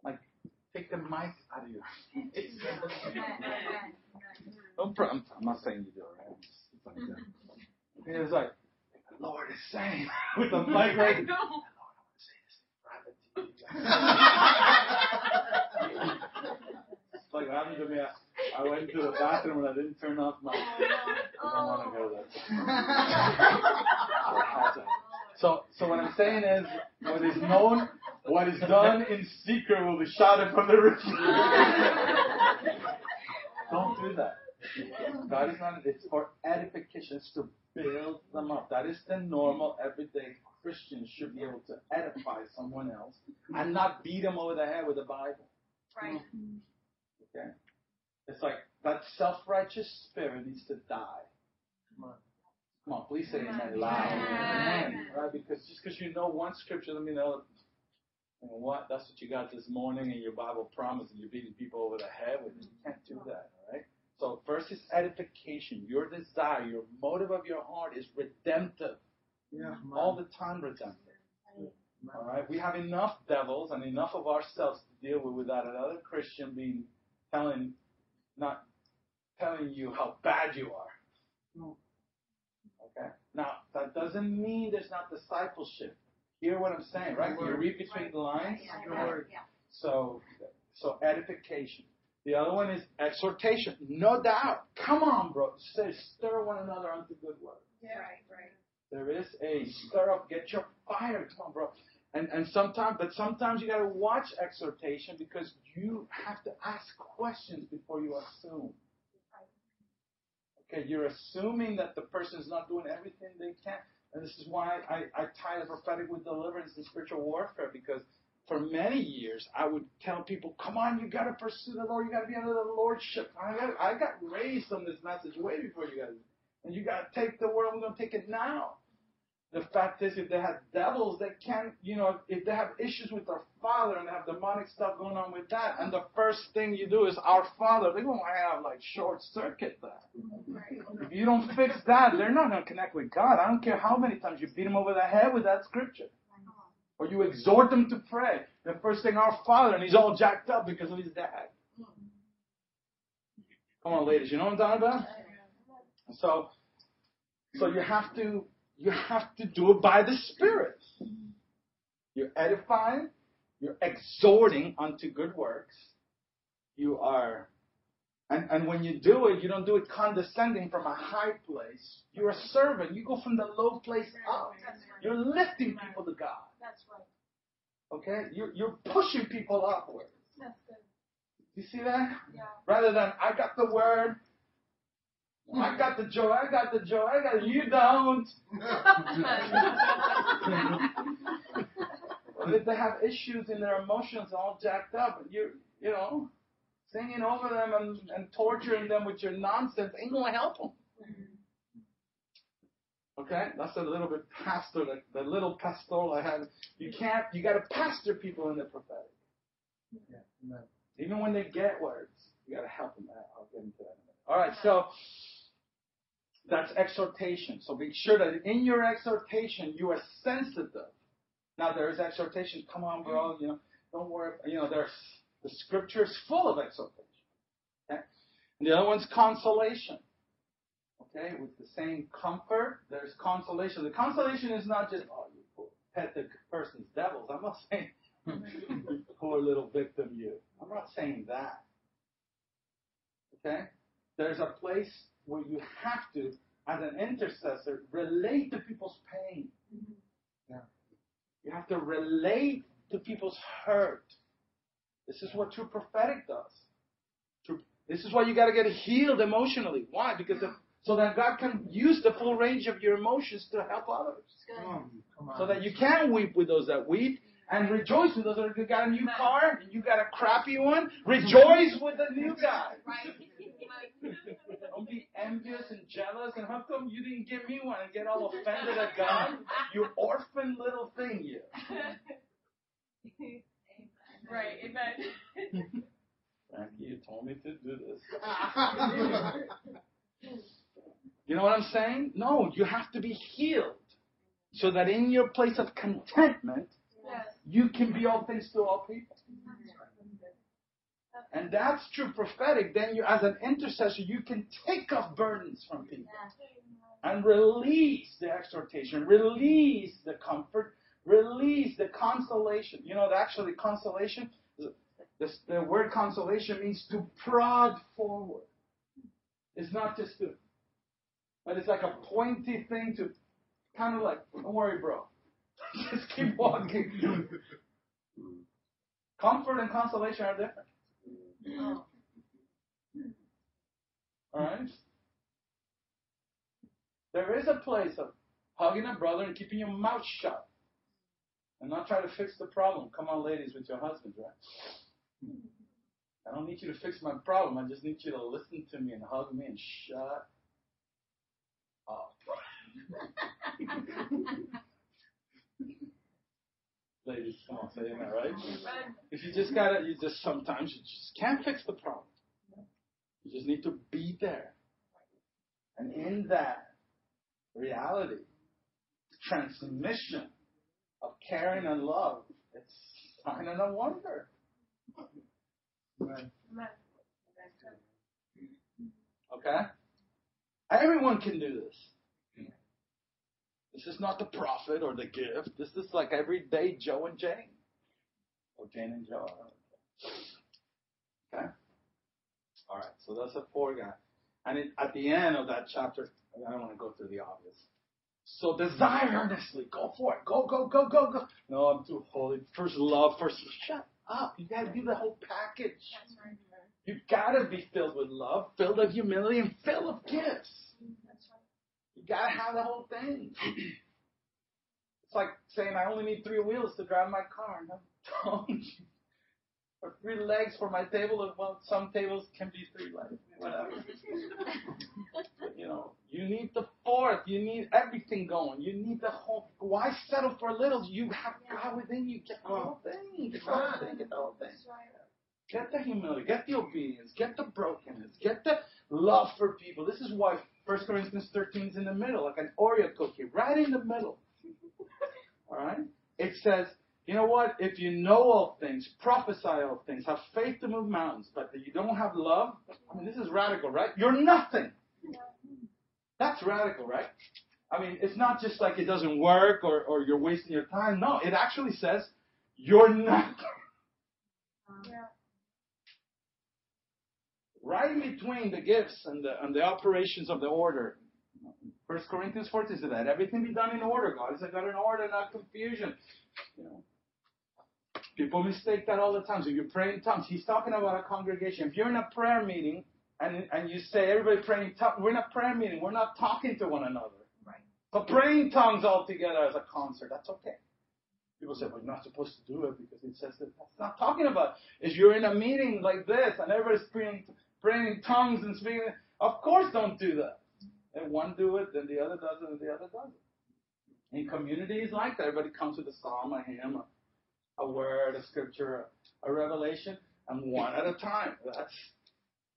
Like, take the mic out of your face. No problem. I'm not saying you do it, right? It's like that. It was like, the Lord is saying, with the mic right. The Lord, I want to say this in private to you. It's like happened to me. I, I went to the bathroom and I didn't turn off my. Oh. I don't want to go there. So, so what I'm saying is, what is known, what is done in secret will be shouted from the rooftop. Don't do that. That is not. It's for edification. It's to build them up. That is the normal, everyday Christian should be able to edify someone else and not beat them over the head with the Bible. Right. Okay. It's like that self-righteous spirit needs to die. Come on. Come on, please say amen loud. Amen. Right? Because just because you know one scripture, let me know. You know what? That's what you got this morning in your Bible promise, and you're beating people over the head with it. You can't do that, all right? So first is edification. Your desire, your motive of your heart is redemptive. Yeah, all the time redemptive. Yeah, all right? We have enough devils and enough of ourselves to deal with without another Christian being telling, not telling you how bad you are. No. Okay? Now, that doesn't mean there's not discipleship. Hear what I'm saying, right? You read between the lines. So, so edification. The other one is exhortation. No doubt. Come on, bro. Say, stir one another unto good works. Yeah, right, right. There is a stir up, get your fire. Come on, bro. And and sometimes, but sometimes you got to watch exhortation because you have to ask questions before you assume. Okay, you're assuming that the person's not doing everything they can. And this is why I, I tie the prophetic with deliverance and spiritual warfare, because for many years I would tell people, come on, you got to pursue the Lord. You got to be under the Lordship. I got, I got raised on this message way before you guys. And you got to take the word. We're going to take it now. The fact is, if they have devils, they can't, you know, if they have issues with their father and they have demonic stuff going on with that, and the first thing you do is our father, they're going to have like short circuit that. If you don't fix that, they're not going to connect with God. I don't care how many times you beat them over the head with that scripture. Or you exhort them to pray. The first thing, our father, and he's all jacked up because of his dad. Come on, ladies, you know what I'm talking about? So, so you have to, you have to do it by the Spirit. You're edifying, you're exhorting unto good works. You are, and, and when you do it, you don't do it condescending from a high place. You're a servant. You go from the low place up. You're lifting people to God. That's right. Okay, you're you're pushing people upward. That's good. You see that? Yeah. Rather than I got the word. I got the joy, I got the joy, I got you don't. But if they have issues in their emotions all jacked up, you you know, singing over them and, and torturing them with your nonsense ain't going to help them. Okay? That's a little bit pastor, the, the little pastoral I had. You can't, you got to pastor people in the prophetic. Yeah, no. Even when they get words, you got to help them out. I'll get into that. All right, so that's exhortation. So make sure that in your exhortation, you are sensitive. Now, there is exhortation. Come on, bro. You know, don't worry. You know, there's the scripture is full of exhortation. Okay? And the other one's consolation. Okay? With the same comfort, there's consolation. The consolation is not just, oh, you poor pet the person's devils. I'm not saying, poor little victim you. I'm not saying that. Okay? There's a place where you have to, as an intercessor, relate to people's pain. Mm-hmm. Yeah. You have to relate to people's hurt. This is what true prophetic does. True, this is why you got to get healed emotionally. Why? Because the, so that God can use the full range of your emotions to help others. Come on, come on. So that you can weep with those that weep. And rejoice with those that you got a new car, and you got a crappy one. Rejoice with the new guy. Don't be envious and jealous. And how come you didn't give me one and get all offended at God? You orphan little thing, you. Right, amen. Frankie, you told me to do this. You know what I'm saying? No, you have to be healed so that in your place of contentment, you can be all things to all people. And that's true prophetic. Then you, as an intercessor, you can take off burdens from people and release the exhortation, release the comfort, release the consolation. You know, actually, consolation, This, the word consolation means to prod forward. It's not just to, but it's like a pointy thing to kind of like, don't worry, bro. Just keep walking. Comfort and consolation are different. All right? There is a place of hugging a brother and keeping your mouth shut. And not try to fix the problem. Come on, ladies, with your husbands, right? I don't need you to fix my problem. I just need you to listen to me and hug me and shut up. Ladies, come on, say amen, right? If you just gotta, you just sometimes you just can't fix the problem. You just need to be there. And in that reality, transmission of caring and love, it's a sign and a wonder. Okay? Everyone can do this. This is not the prophet or the gift. This is like everyday Joe and Jane. Or Jane and Joe. Okay? All right, so that's a poor guy. And it, at the end of that chapter, I don't want to go through the obvious. So desire earnestly. Go for it. Go, go, go, go, go. No, I'm too holy. First love, first. Shut up. You got to do the whole package. That's right. You've got to be filled with love, filled with humility, and filled with gifts. That's right. You got to have the whole thing. It's like saying I only need three wheels to drive my car. No, don't. Or three legs for my table, and well, some tables can be three legs, whatever. But, you know, you need the fourth. You need everything going. You need the whole. Why settle for little? You have yeah. God within you. Get the whole thing. Get the whole thing. Get the whole thing. Get the humility. Get the obedience. Get the brokenness. Get the love for people. This is why First Corinthians thirteen is in the middle, like an Oreo cookie, right in the middle. All right? It says, you know what? If you know all things, prophesy all things, have faith to move mountains, but you don't have love, I mean, this is radical, right? You're nothing. That's radical, right? I mean, it's not just like it doesn't work or, or you're wasting your time. No, it actually says you're nothing. Yeah. Right in between the gifts and the, and the operations of the order. First Corinthians fourteen says that. Everything be done in order, God. It's like got an order, not confusion. You know. People mistake that all the time. So if you pray in tongues, he's talking about a congregation. If you're in a prayer meeting and and you say everybody praying in tongues, we're in a prayer meeting. We're not talking to one another. Right. But praying tongues all together as a concert, that's okay. People say, well, you're not supposed to do it because it says that. That's not talking about. If you're in a meeting like this and everybody's praying, praying in tongues and speaking, of course don't do that. And one do it, then the other does it, and the other does it. In communities like that, everybody comes with a psalm, a hymn, a, a word, a scripture, a, a revelation, and one at a time. That's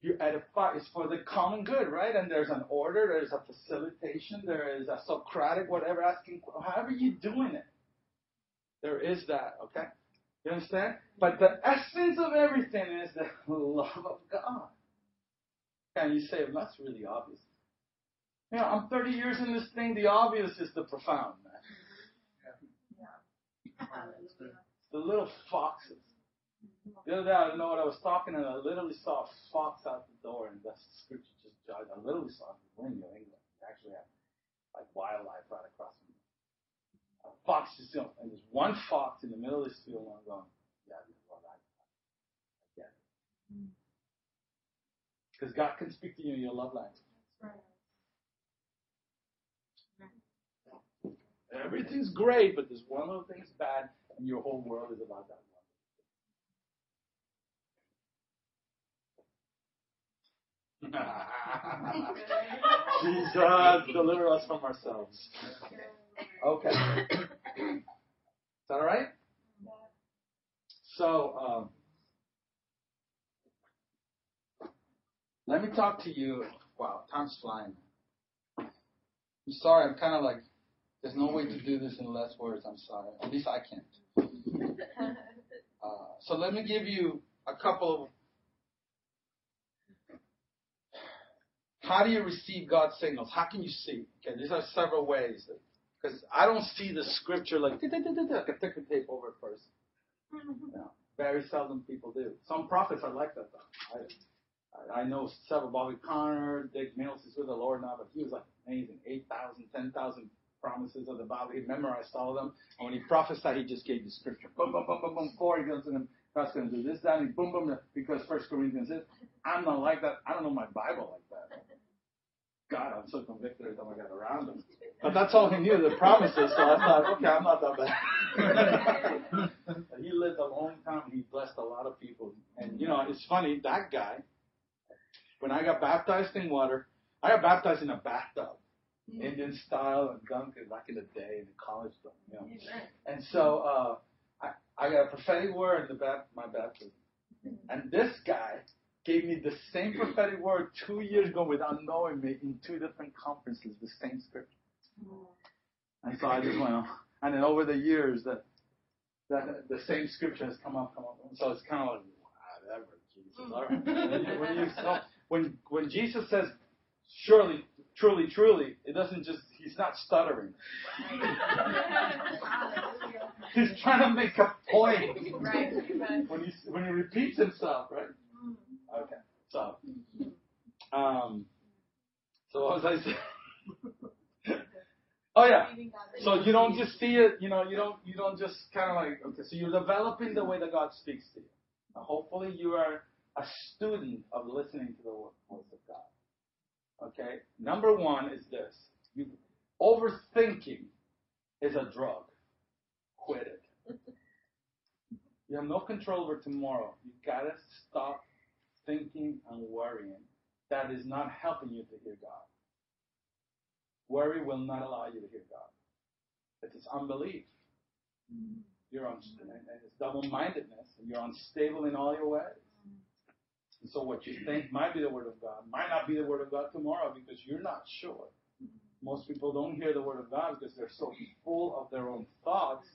you edify. It's for the common good, right? And there's an order, there's a facilitation, there is a Socratic, whatever, asking, however you're doing it. There is that, okay? You understand? But the essence of everything is the love of God. And you say, well, that's really obvious. You know, I'm thirty years in this thing. The obvious is the profound, man. Yeah. Yeah. The little foxes. The other day, I don't know what I was talking, and I literally saw a fox out the door, and that's the scripture just judged. I literally saw it in New England. They actually have like wildlife right across from me. A fox just, you know, and there's one fox in the middle of this field, and I'm going, yeah, this is what I get. Because God can speak to you in your love language. That's right. Everything's great, but there's one little thing's bad, and your whole world is about that one. Jesus, deliver us from ourselves. Okay. Is that all right? So, um, let me talk to you. Wow, time's flying. I'm sorry, I'm kind of like, there's no way to do this in less words, I'm sorry. At least I can't. Uh, so let me give you a couple of, how do you receive God's signals? How can you see? Okay, these are several ways. Because I don't see the scripture like, I could take a tape over first. No. Very seldom people do. Some prophets are like that, though. I, I know several. Bobby Connor, Dick Mills is with the Lord now, but he was like amazing. eight thousand, ten thousand promises of the Bible. He memorized all of them. And when he prophesied, he just gave the scripture. Boom, boom, boom, boom, boom. Four, he goes to them. God's going to do this, that, and boom, boom. Because First Corinthians says, I'm not like that. I don't know my Bible like that. God, I'm so convicted every time I got around him. But that's all he knew, the promises. So I thought, okay, I'm not that bad. He lived a long time. He blessed a lot of people. And, you know, it's funny, that guy, when I got baptized in water, I got baptized in a bathtub, yeah. Indian style and gunk, back in the day, in the college thing, you know. And so uh, I, I got a prophetic word in the bat, my baptism. And this guy gave me the same prophetic word two years ago without knowing me in two different conferences, the same scripture. And so I just went on. And then over the years, that that the same scripture has come up, come up. And so it's kind of like, whatever, Jesus. All right. when, you, when, when Jesus says, surely, truly, truly, it doesn't just, he's not stuttering. He's trying to make a point when he, when he repeats himself, right? Okay, so, um, so what was I saying? Oh yeah, so you don't just see it, you know, you don't, you don't just kind of like, okay, so you're developing the way that God speaks to you. Now, hopefully you are a student of listening to the voice of God. Okay, number one is this, you, overthinking is a drug, quit it. You have no control over tomorrow, you gotta stop thinking and worrying. That is not helping you to hear God. Worry will not allow you to hear God. It is unbelief. Mm-hmm. You're on, and it's double-mindedness, and you're unstable in all your ways. Mm-hmm. And so what you think might be the Word of God might not be the Word of God tomorrow because you're not sure. Mm-hmm. Most people don't hear the Word of God because they're so full of their own thoughts.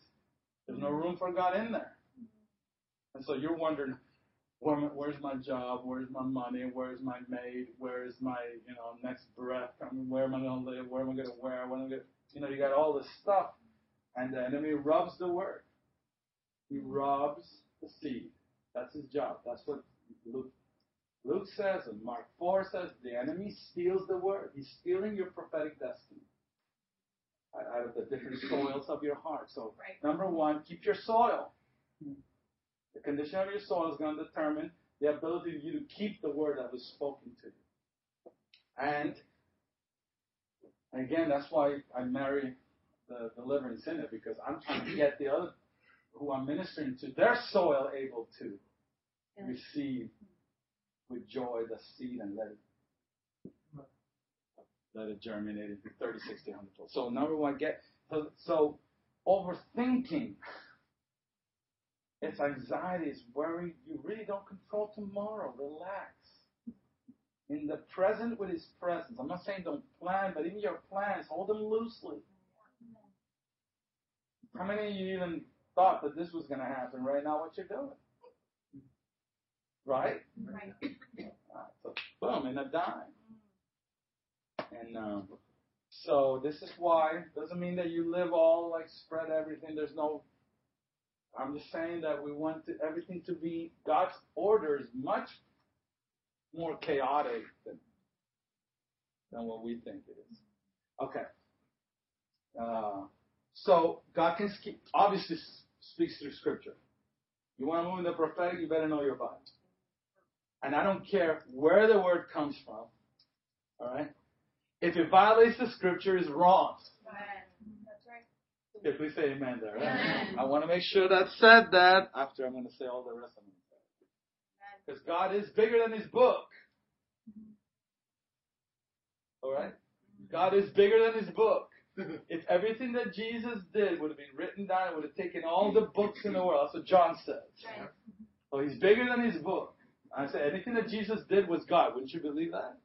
There's no room for God in there. Mm-hmm. And so you're wondering, Where, where's my job? Where's my money? Where's my maid? Where's my, you know, next breath? I mean, where am I going to live? Where am I going to wear? When am I gonna, you know, you got all this stuff. And the enemy robs the word. He robs the seed. That's his job. That's what Luke, Luke says and Mark four says. The enemy steals the word. He's stealing your prophetic destiny out of the different soils of your heart. So, number one, keep your soil. The condition of your soil is going to determine the ability of you to keep the word that was spoken to you. And again, that's why I marry the deliverance in it, because I'm trying to get the other who I'm ministering to, their soil able to receive with joy the seed and let it let it germinate into thirty, sixty, one hundred. So number one, get so, so overthinking. It's anxiety, it's worry. You really don't control tomorrow. Relax. In the present with his presence. I'm not saying don't plan, but in your plans, hold them loosely. How many of you even thought that this was going to happen right now, what you're doing? Right? Right. So, boom, in a dime. And um, so this is why. Doesn't mean that you live all, like, spread everything. There's no... I'm just saying that we want to, everything to be, God's order is much more chaotic than, than what we think it is. Okay. Uh, so God can sk- obviously speaks through Scripture. You want to move in the prophetic, you better know your Bible. And I don't care where the word comes from. All right. If it violates the Scripture, it's wrong. Okay, please say amen there. Right? Amen. I want to make sure that said that after I'm going to say all the rest of it. Because God is bigger than his book. All right? God is bigger than his book. If everything that Jesus did would have been written down, it would have taken all the books in the world. That's what John says. So he's bigger than his book. I say anything that Jesus did was God. Wouldn't you believe that?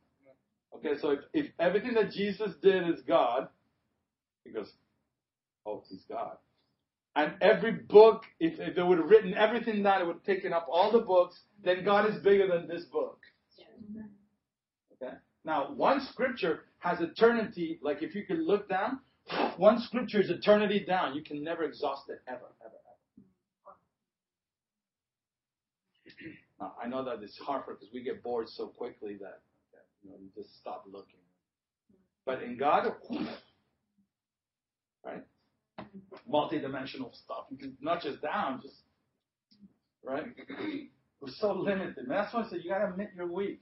Okay, so if, if everything that Jesus did is God, he goes... Oh, he's God. And every book, if, if they would have written everything down, it would have taken up all the books, then God is bigger than this book. Okay? Now, one scripture has eternity, like if you could look down, one scripture is eternity down. You can never exhaust it, ever, ever, ever. Uh, I know that it's hard because we get bored so quickly that, that you know, you just stop looking. But in God, right? Multidimensional stuff. You can nudge us down, just right. We're so limited. And that's why I said you gotta admit you're weak.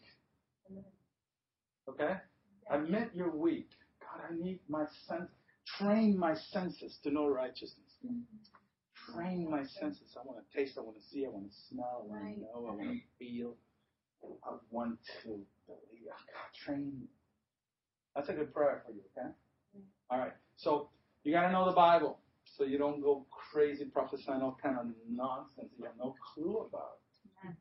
Okay, admit you're weak. God, I need my sense. Train my senses to know righteousness. Train my senses. I want to taste. I want to see. I want to smell. I want to know. I want to feel. I want to believe. God, train me. That's a good prayer for you, okay? All right. So you got to know the Bible so you don't go crazy prophesying all kind of nonsense you have no clue about. Okay?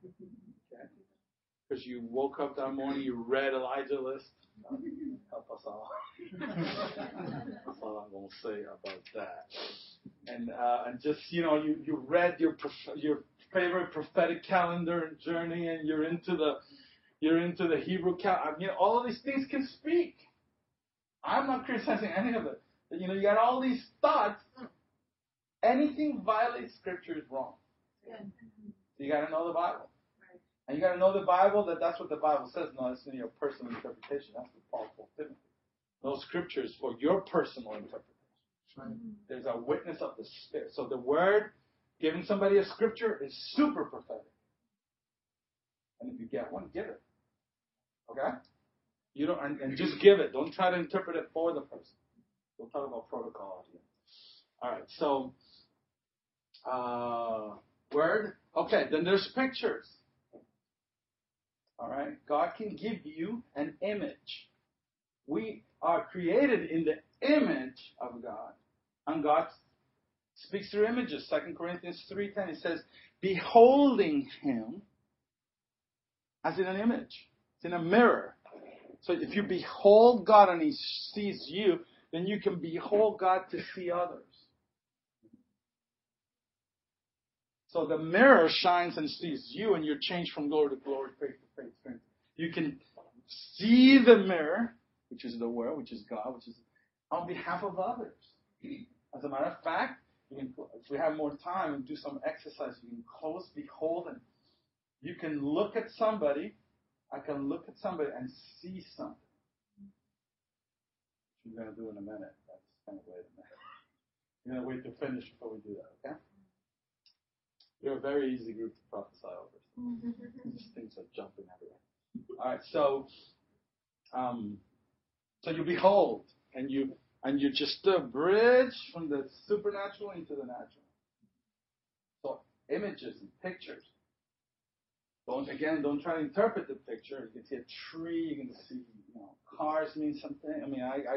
Because you woke up that morning, you read Elijah list. Help us all. That's all I'm going to say about that. And uh, and just, you know, you, you read your prof- your favorite prophetic calendar and journey, and you're into the you're into the Hebrew calendar. I mean, all of these things can speak. I'm not criticizing any of it. You know, you got all these thoughts. Anything violates Scripture is wrong. You got to know the Bible. And you got to know the Bible, that that's what the Bible says. No, it's in your personal interpretation. That's what Paul told Timothy. No scriptures for your personal interpretation. Right? There's a witness of the Spirit. So the word, giving somebody a scripture, is super prophetic. And if you get one, give it. Okay? You don't, and, and just give it. Don't try to interpret it for the person. We'll talk about protocol here. All right, so uh, word. Okay, then there's pictures. All right, God can give you an image. We are created in the image of God, and God speaks through images. Second Corinthians three ten, it says, beholding Him as in an image. It's in a mirror. So if you behold God and He sees you, then you can behold God to see others. So the mirror shines and sees you, and you're changed from glory to glory, faith to faith, strength. You can see the mirror, which is the world, which is God, which is on behalf of others. As a matter of fact, you can, if we have more time and do some exercise, you can close, behold, and you can look at somebody. I can look at somebody and see something. Which we're going to do in a minute. That's kind of wait a minute. You're going to wait to finish before we do that, okay? You're a very easy group to prophesy over. These things are jumping everywhere. All right, so, um, so you behold, and you and you just a bridge from the supernatural into the natural. So images and pictures. Don't again, don't try to interpret the picture. You can see a tree. You can see, you know, cars mean something. I mean, I, I, I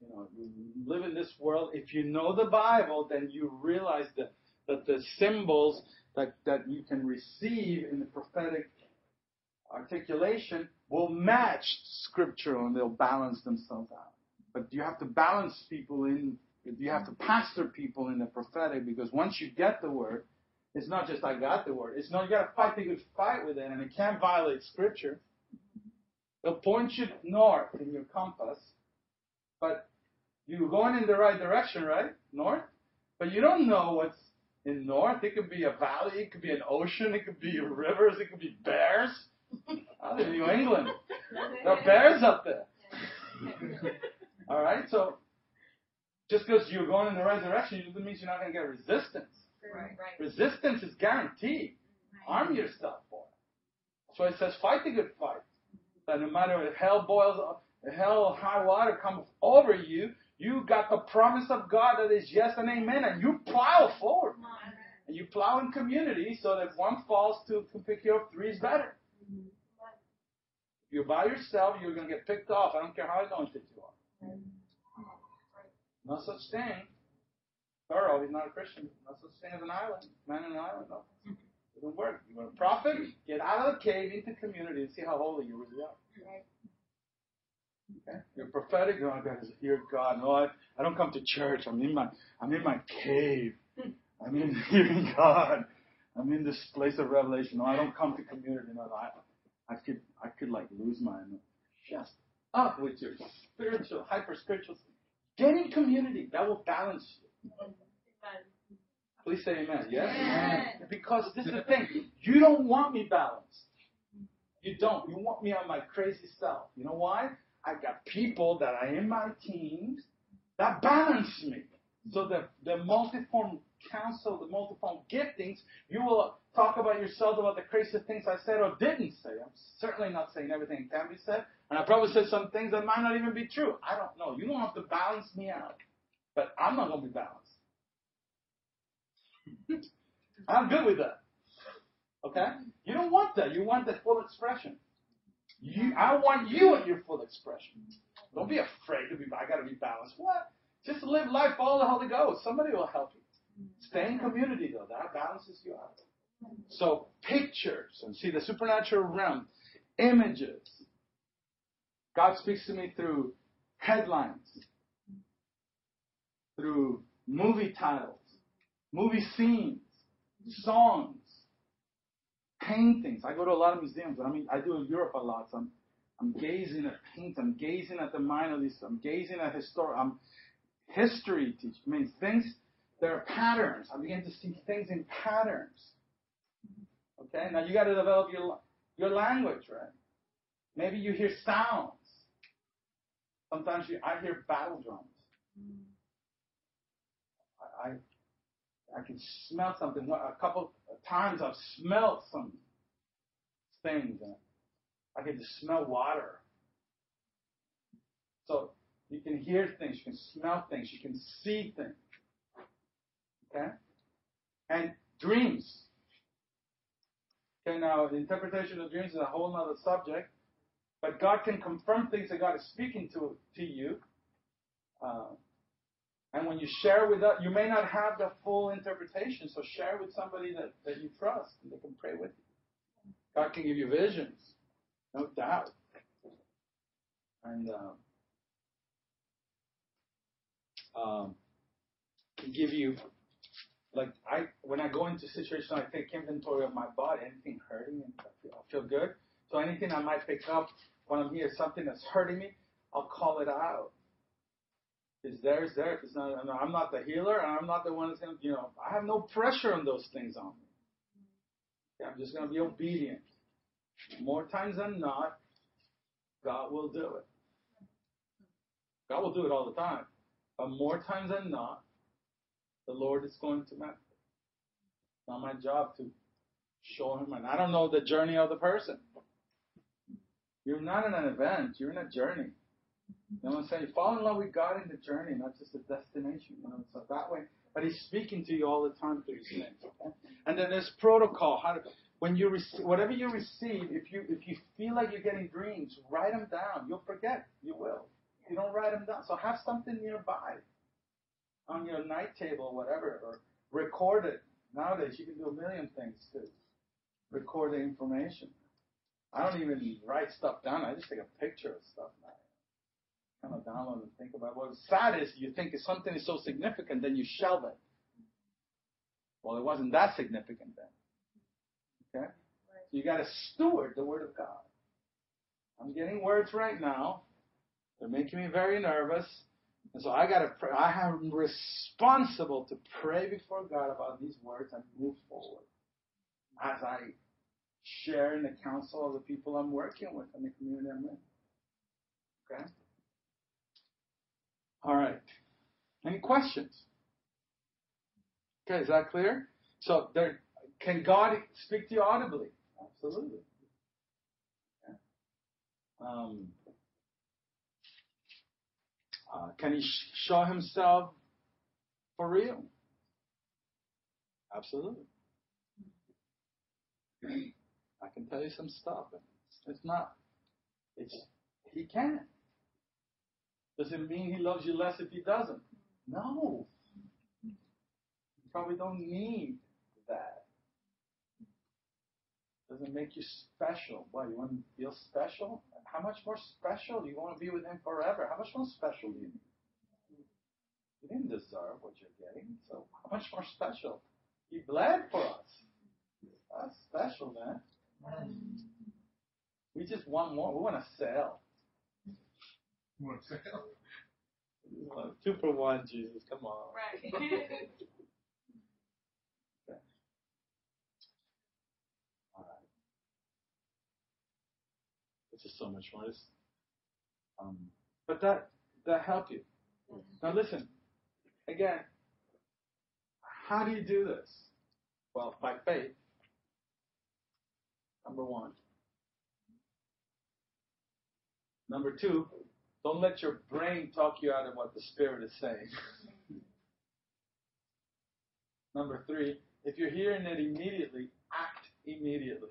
you know, you live in this world. If you know the Bible, then you realize that. That the symbols that, that you can receive in the prophetic articulation will match Scripture, and they'll balance themselves out. But you have to balance people in, you have to pastor people in the prophetic, because once you get the word, it's not just I got the word. It's not, you got to fight the good fight with it, and it can't violate Scripture. It'll point you north in your compass, but you're going in the right direction, right? North? But you don't know what's in north. It could be a valley, it could be an ocean, it could be rivers, it could be bears. I live in New England. There are bears up there. All right, so just because you're going in the right direction, it means you're not going to get resistance. Right. Resistance is guaranteed. Arm yourself for it. So it says, fight the good fight. That no matter if hell boils up, hell or high water comes over you, you got the promise of God that is yes and amen, and you plow forward. And you plow in community so that if one falls, two can pick you up, three is better. If you're by yourself, you're going to get picked off. I don't care how anointed you are. No such thing. Thorough, he's not a Christian. No such thing as an island. Man in an island, no. It doesn't work. You want to profit? Get out of the cave, into community, and see how holy you really are. Okay. You're prophetic. Oh, I got to hear God. No, I, I don't come to church. I'm in my I'm in my cave. I'm in hearing God. I'm in this place of revelation. No, I don't come to community. No, I I could I could like lose my just up with your spiritual hyper spiritual. Get in community. That will balance you. Please say amen. Yes? Amen. Because this is the thing. You don't want me balanced. You don't. You want me on my crazy self. You know why? I got people that are in my teams that balance me. So the, the multiform counsel, the multiform giftings, you will talk about yourself, about the crazy things I said or didn't say. I'm certainly not saying everything can be said. And I probably said some things that might not even be true. I don't know. You don't have to balance me out. But I'm not going to be balanced. I'm good with that. Okay? You don't want that. You want that full expression. You, I want you at your full expression. Don't be afraid to be, I got to be balanced. What? Just live life, follow the Holy Ghost. Somebody will help you. Stay in community, though. That balances you out. So pictures, and see the supernatural realm, images. God speaks to me through headlines, through movie titles, movie scenes, songs, paintings. I go to a lot of museums. I mean, I do in Europe a lot. So I'm, I'm gazing at paint. I'm gazing at the mind of these. I'm gazing at histor- I'm, history. Teach means things. There are patterns. I begin to see things in patterns. Okay. Now you got to develop your your language, right? Maybe you hear sounds. Sometimes you, I hear battle drums. I, I I can smell something. A couple of times I've smelled some things. And I can just smell water. So you can hear things. You can smell things. You can see things. Okay? And dreams. Okay, now the interpretation of dreams is a whole other subject. But God can confirm things that God is speaking to, to you. Uh, And when you share with us, you may not have the full interpretation, so share with somebody that, that you trust, and they can pray with you. God can give you visions, no doubt. And um, um, can give you, like, I when I go into situations, I take inventory of my body, anything hurting, and I feel, I feel good. So anything I might pick up when I'm here, something that's hurting me, I'll call it out. It's there, it's there. If it's not, I'm not the healer, and I'm not the one that's going to, you know, I have no pressure on those things on me. Okay, I'm just going to be obedient. More times than not, God will do it. God will do it all the time. But more times than not, the Lord is going to manifest. It's not my job to show him. And I don't know the journey of the person. You're not in an event. You're in a journey. You know what I'm saying? Fall in love with God in the journey, not just the destination. You know, it's not that way. But he's speaking to you all the time through his things. Okay? And then there's protocol. How to, when you rec- whatever you receive, if you if you feel like you're getting dreams, write them down. You'll forget. You will. You don't write them down. So have something nearby on your night table or whatever, or record it. Nowadays, you can do a million things to record the information. I don't even write stuff down. I just take a picture of stuff now. Kind of download and think about it. What's sad is you think if something is so significant, then you shelve it. Well, it wasn't that significant then. Okay? So you got to steward the Word of God. I'm getting words right now. They're making me very nervous. And so I got to pray. I am responsible to pray before God about these words and move forward as I share in the counsel of the people I'm working with and the community I'm in. Okay? All right. Any questions? Okay, is that clear? So, there, can God speak to you audibly? Absolutely. Yeah. Um, uh, can he sh- show himself for real? Absolutely. I can tell you some stuff, but it's not. It's he can. Does it mean he loves you less if he doesn't? No. You probably don't need that. Doesn't make you special. Why, you want to feel special? How much more special do you want to be with him forever? How much more special do you need? You didn't deserve what you're getting, so how much more special? He bled for us. That's special, man. We just want more. We want to sell. Two for one, Jesus. Come on. Right. It's just so much more. Um, but that that helped you. Now listen, again, how do you do this? Well, by faith, number one. Number two, don't let your brain talk you out of what the Spirit is saying. Number three, if you're hearing it immediately, act immediately.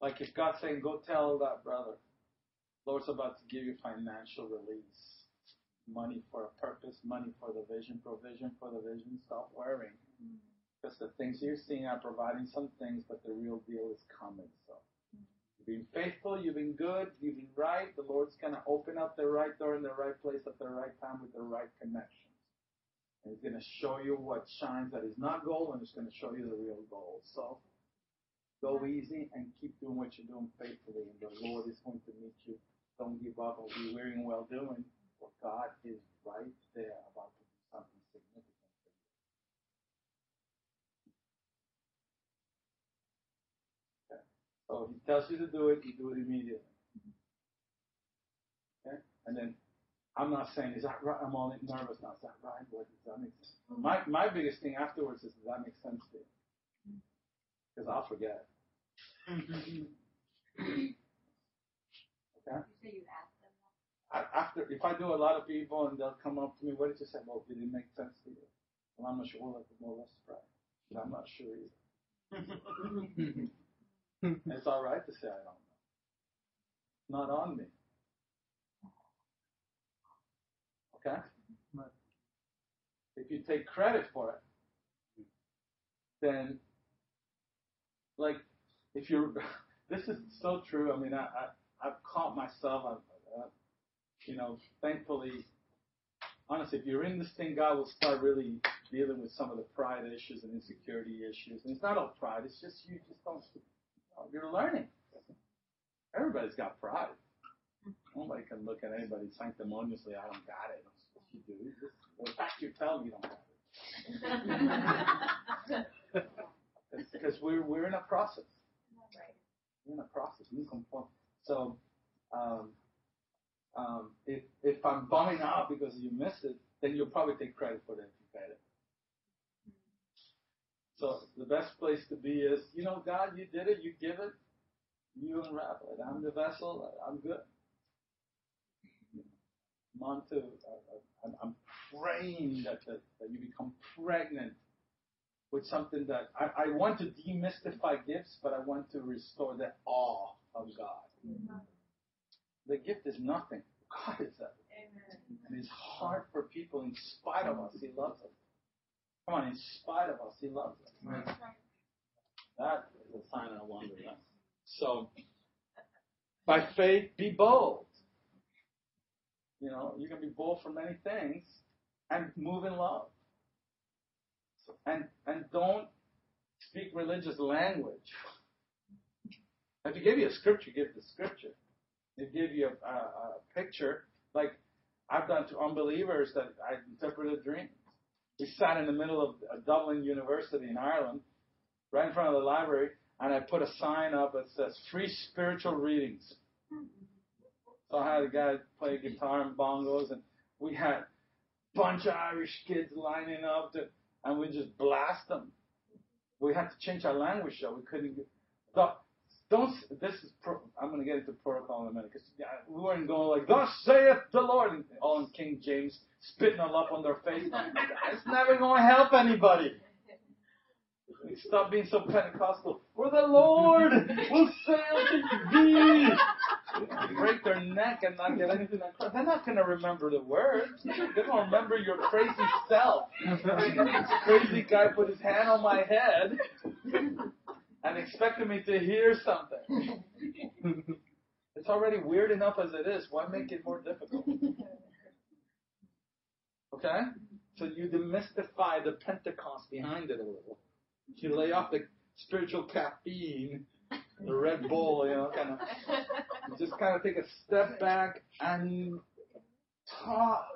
Like if God's saying, go tell that brother, Lord's about to give you financial release. Money for a purpose, money for the vision, provision for the vision. Stop worrying. Mm-hmm. Because the things you're seeing are providing some things, but the real deal is coming. So mm-hmm. You've been faithful, you've been good, you've been right. The Lord's going to open up the right door in the right place at the right time with the right connections. And He's going to show you what shines that is not gold, and He's going to show you the real gold. So go easy and keep doing what you're doing faithfully, and the Lord is going to meet you. Don't give up or be weary and well doing. For God is right there about to do something significant for you. Okay. So He tells you to do it, you do it immediately. Okay? And then I'm not saying, is that right? I'm all nervous now. Is that right? What does that make sense? My my biggest thing afterwards is, does that make sense to you? Because I'll forget. Okay? You say you asked. After, if I do a lot of people and they'll come up to me, what did you say? Well, did it make sense to you? Well, I'm not sure. Well, let's pray. But I'm not sure either. It's all right to say I don't know. It's not on me. Okay? If you take credit for it, then, like, if you this is so true. I mean, I, I, I've caught myself. I've, I've You know, thankfully, honestly, if you're in this thing, God will start really dealing with some of the pride issues and insecurity issues. And it's not all pride. It's just you just don't, you know, you're learning. Everybody's got pride. Nobody can look at anybody sanctimoniously, I don't got it. What you do. You just, in fact, you tell me you don't got it. Because we're, we're in a process. We're in a process. We conform. So, um, Um, if, if I'm bumming out because you missed it, then you'll probably take credit for that if you got it. So the best place to be is, you know, God, you did it, you give it, you unwrap it. I'm the vessel, I'm good. I'm on to, uh, I'm praying that, that, that you become pregnant with something that I, I want to demystify gifts, but I want to restore the awe of God. Mm-hmm. The gift is nothing. God is that. And it's hard for people. In spite of us, He loves us. Come on, in spite of us, He loves us. Right. That is a sign of wonder. Right? So, by faith, be bold. You know, you can be bold for many things and move in love. And and don't speak religious language. If you give you a scripture, give the scripture. They give you a, a, a picture, like I've done to unbelievers that I interpreted dreams. We sat in the middle of a Dublin university in Ireland, right in front of the library, and I put a sign up that says, free spiritual readings. So I had a guy play guitar and bongos, and we had a bunch of Irish kids lining up, to, and we just blast them. We had to change our language, though. We couldn't get... So, Don't, this is, pro, I'm going to get into protocol in a minute, because we weren't going like, thus saith the Lord, and all in King James, spitting all up on their face. It's never going to help anybody. Stop being so Pentecostal. For the Lord will sail to thee. Break their neck and not get anything across. They're not going to remember the words. They're going to remember your crazy self. This crazy guy put his hand on my head. And expected me to hear something. It's already weird enough as it is. Why make it more difficult? Okay? So you demystify the Pentecost behind it a little. You lay off the spiritual caffeine, the Red Bull, you know, kind of. Just kind of take a step back and talk.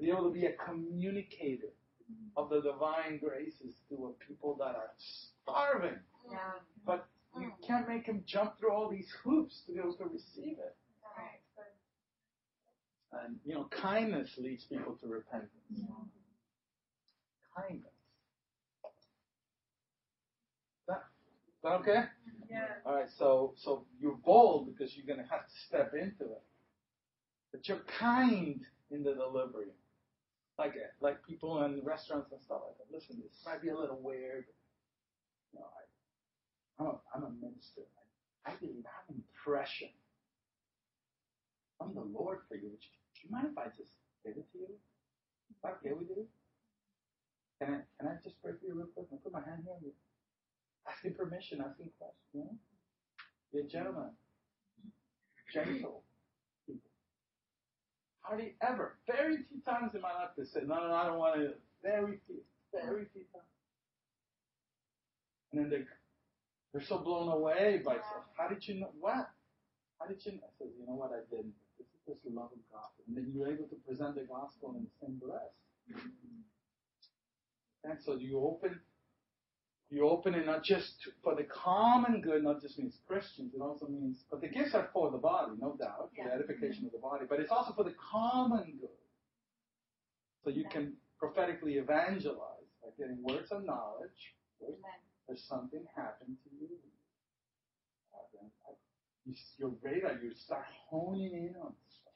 Be able to be a communicator. of the divine graces to a people that are starving. Yeah. But you can't make them jump through all these hoops to be able to receive it. Right. And, you know, kindness leads people to repentance. Yeah. Kindness. Is that, is that okay? Yeah. All right, so, so you're bold because you're going to have to step into it. But you're kind in the delivery. Like like people in restaurants and stuff like that. Listen, this might be a little weird. You know, I, I'm, a, I'm a minister. I, I didn't have an impression. I'm the Lord for you. Do you mind if I just give it to you? Is that okay with you? Can I, can I just pray for you real quick? I put my hand here. Asking permission, asking questions. You know? You're gentlemen. Gentle. Hardly ever, very few times in my life they said, no, no, I don't want to. Very few, very few times. And then they, they're so blown away by, so how did you know, what? How did you know? I said, you know what, I didn't. This is just the love of God. And then you're able to present the gospel in the same breath. And so you open, you open it not just for the common good, not just means Christians, it also means, but the gifts are for the body, no doubt, yeah. The edification of the body, but it's also for the common good. So you can prophetically evangelize by getting words of knowledge. Words, there's something happened to you. Your radar, you start honing in on stuff.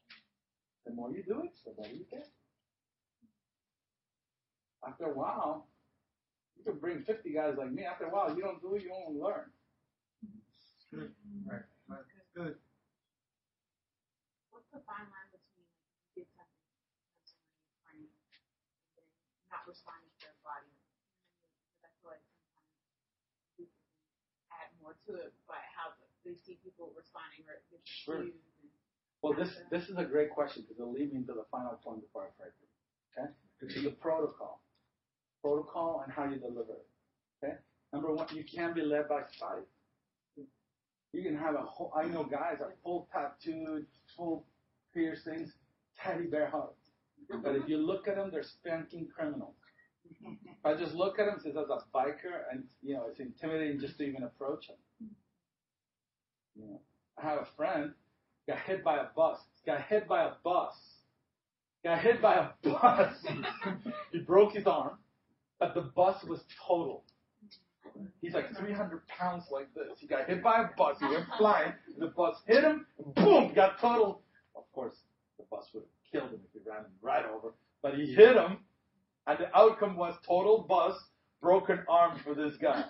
The more you do it, the better you get. After a while, you could bring fifty guys like me. After a while, you don't do it, you won't learn. Good. Right. Right. Good. What's the fine line between you did something and someone is praying and not responding to their body? Because I feel like sometimes we can add more to it by how they see people responding or it gets sure. And well, this this is a great question because it'll lead me into the final point before I pray for you. Okay? Which is the protocol. Protocol and how you deliver it. Okay? Number one, you can't be led by sight. You can have a whole, I know guys are full tattooed, full piercings, teddy bear hugs. But if you look at them, they're spanking criminals. If I just look at them, says as a biker, and you know, it's intimidating just to even approach them. You know, I have a friend, got hit by a bus, got hit by a bus, got hit by a bus. He broke his arm. But the bus was totaled. He's like three hundred pounds like this. He got hit by a bus. He went flying. The bus hit him. Boom! Got totaled. Of course, the bus would have killed him if he ran him right over. But he hit him, and the outcome was total bus, broken arm for this guy.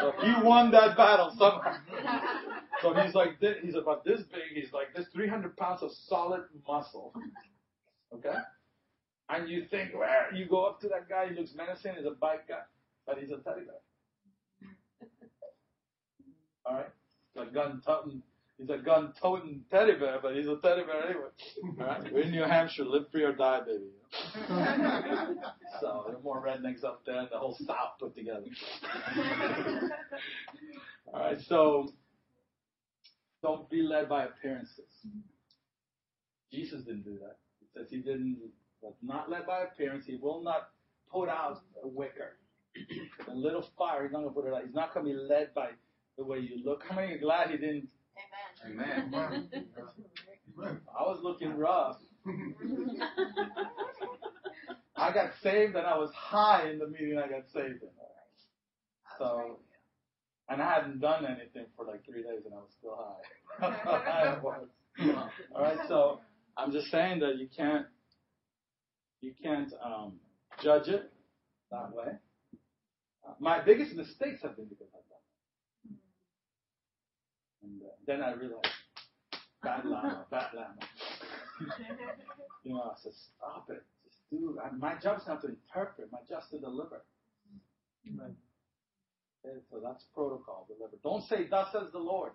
So he won that battle somehow. So he's like this. He's about this big. He's like this, three hundred pounds of solid muscle. Okay? And you think, where? You go up to that guy, he looks menacing, he's a bike guy, but he's a teddy bear. All right? He's a gun-toting, he's a gun-toting teddy bear, but he's a teddy bear anyway. All right? We're in New Hampshire, live free or die, baby. So there are more rednecks up there than the whole South put together. All right, so don't be led by appearances. Jesus didn't do that. He says he didn't... But not led by appearance, he will not put out a wicker. A little fire, he's not going to put it out. He's not going to be led by the way you look. How many are glad he didn't? Amen. Amen. I was looking rough. I got saved and I was high in the meeting I got saved in. So, and I hadn't done anything for like three days and I was still high. I was. All right, so I'm just saying that you can't. You can't um, judge it that way. Uh, my biggest mistakes have been because I've done that. And uh, then I realized, bad llama, bad llama. You know, I said, stop it. Just do it. My job's not to interpret. My job's to deliver. Mm-hmm. Right. Okay, so that's protocol, deliver. Don't say, thus says the Lord.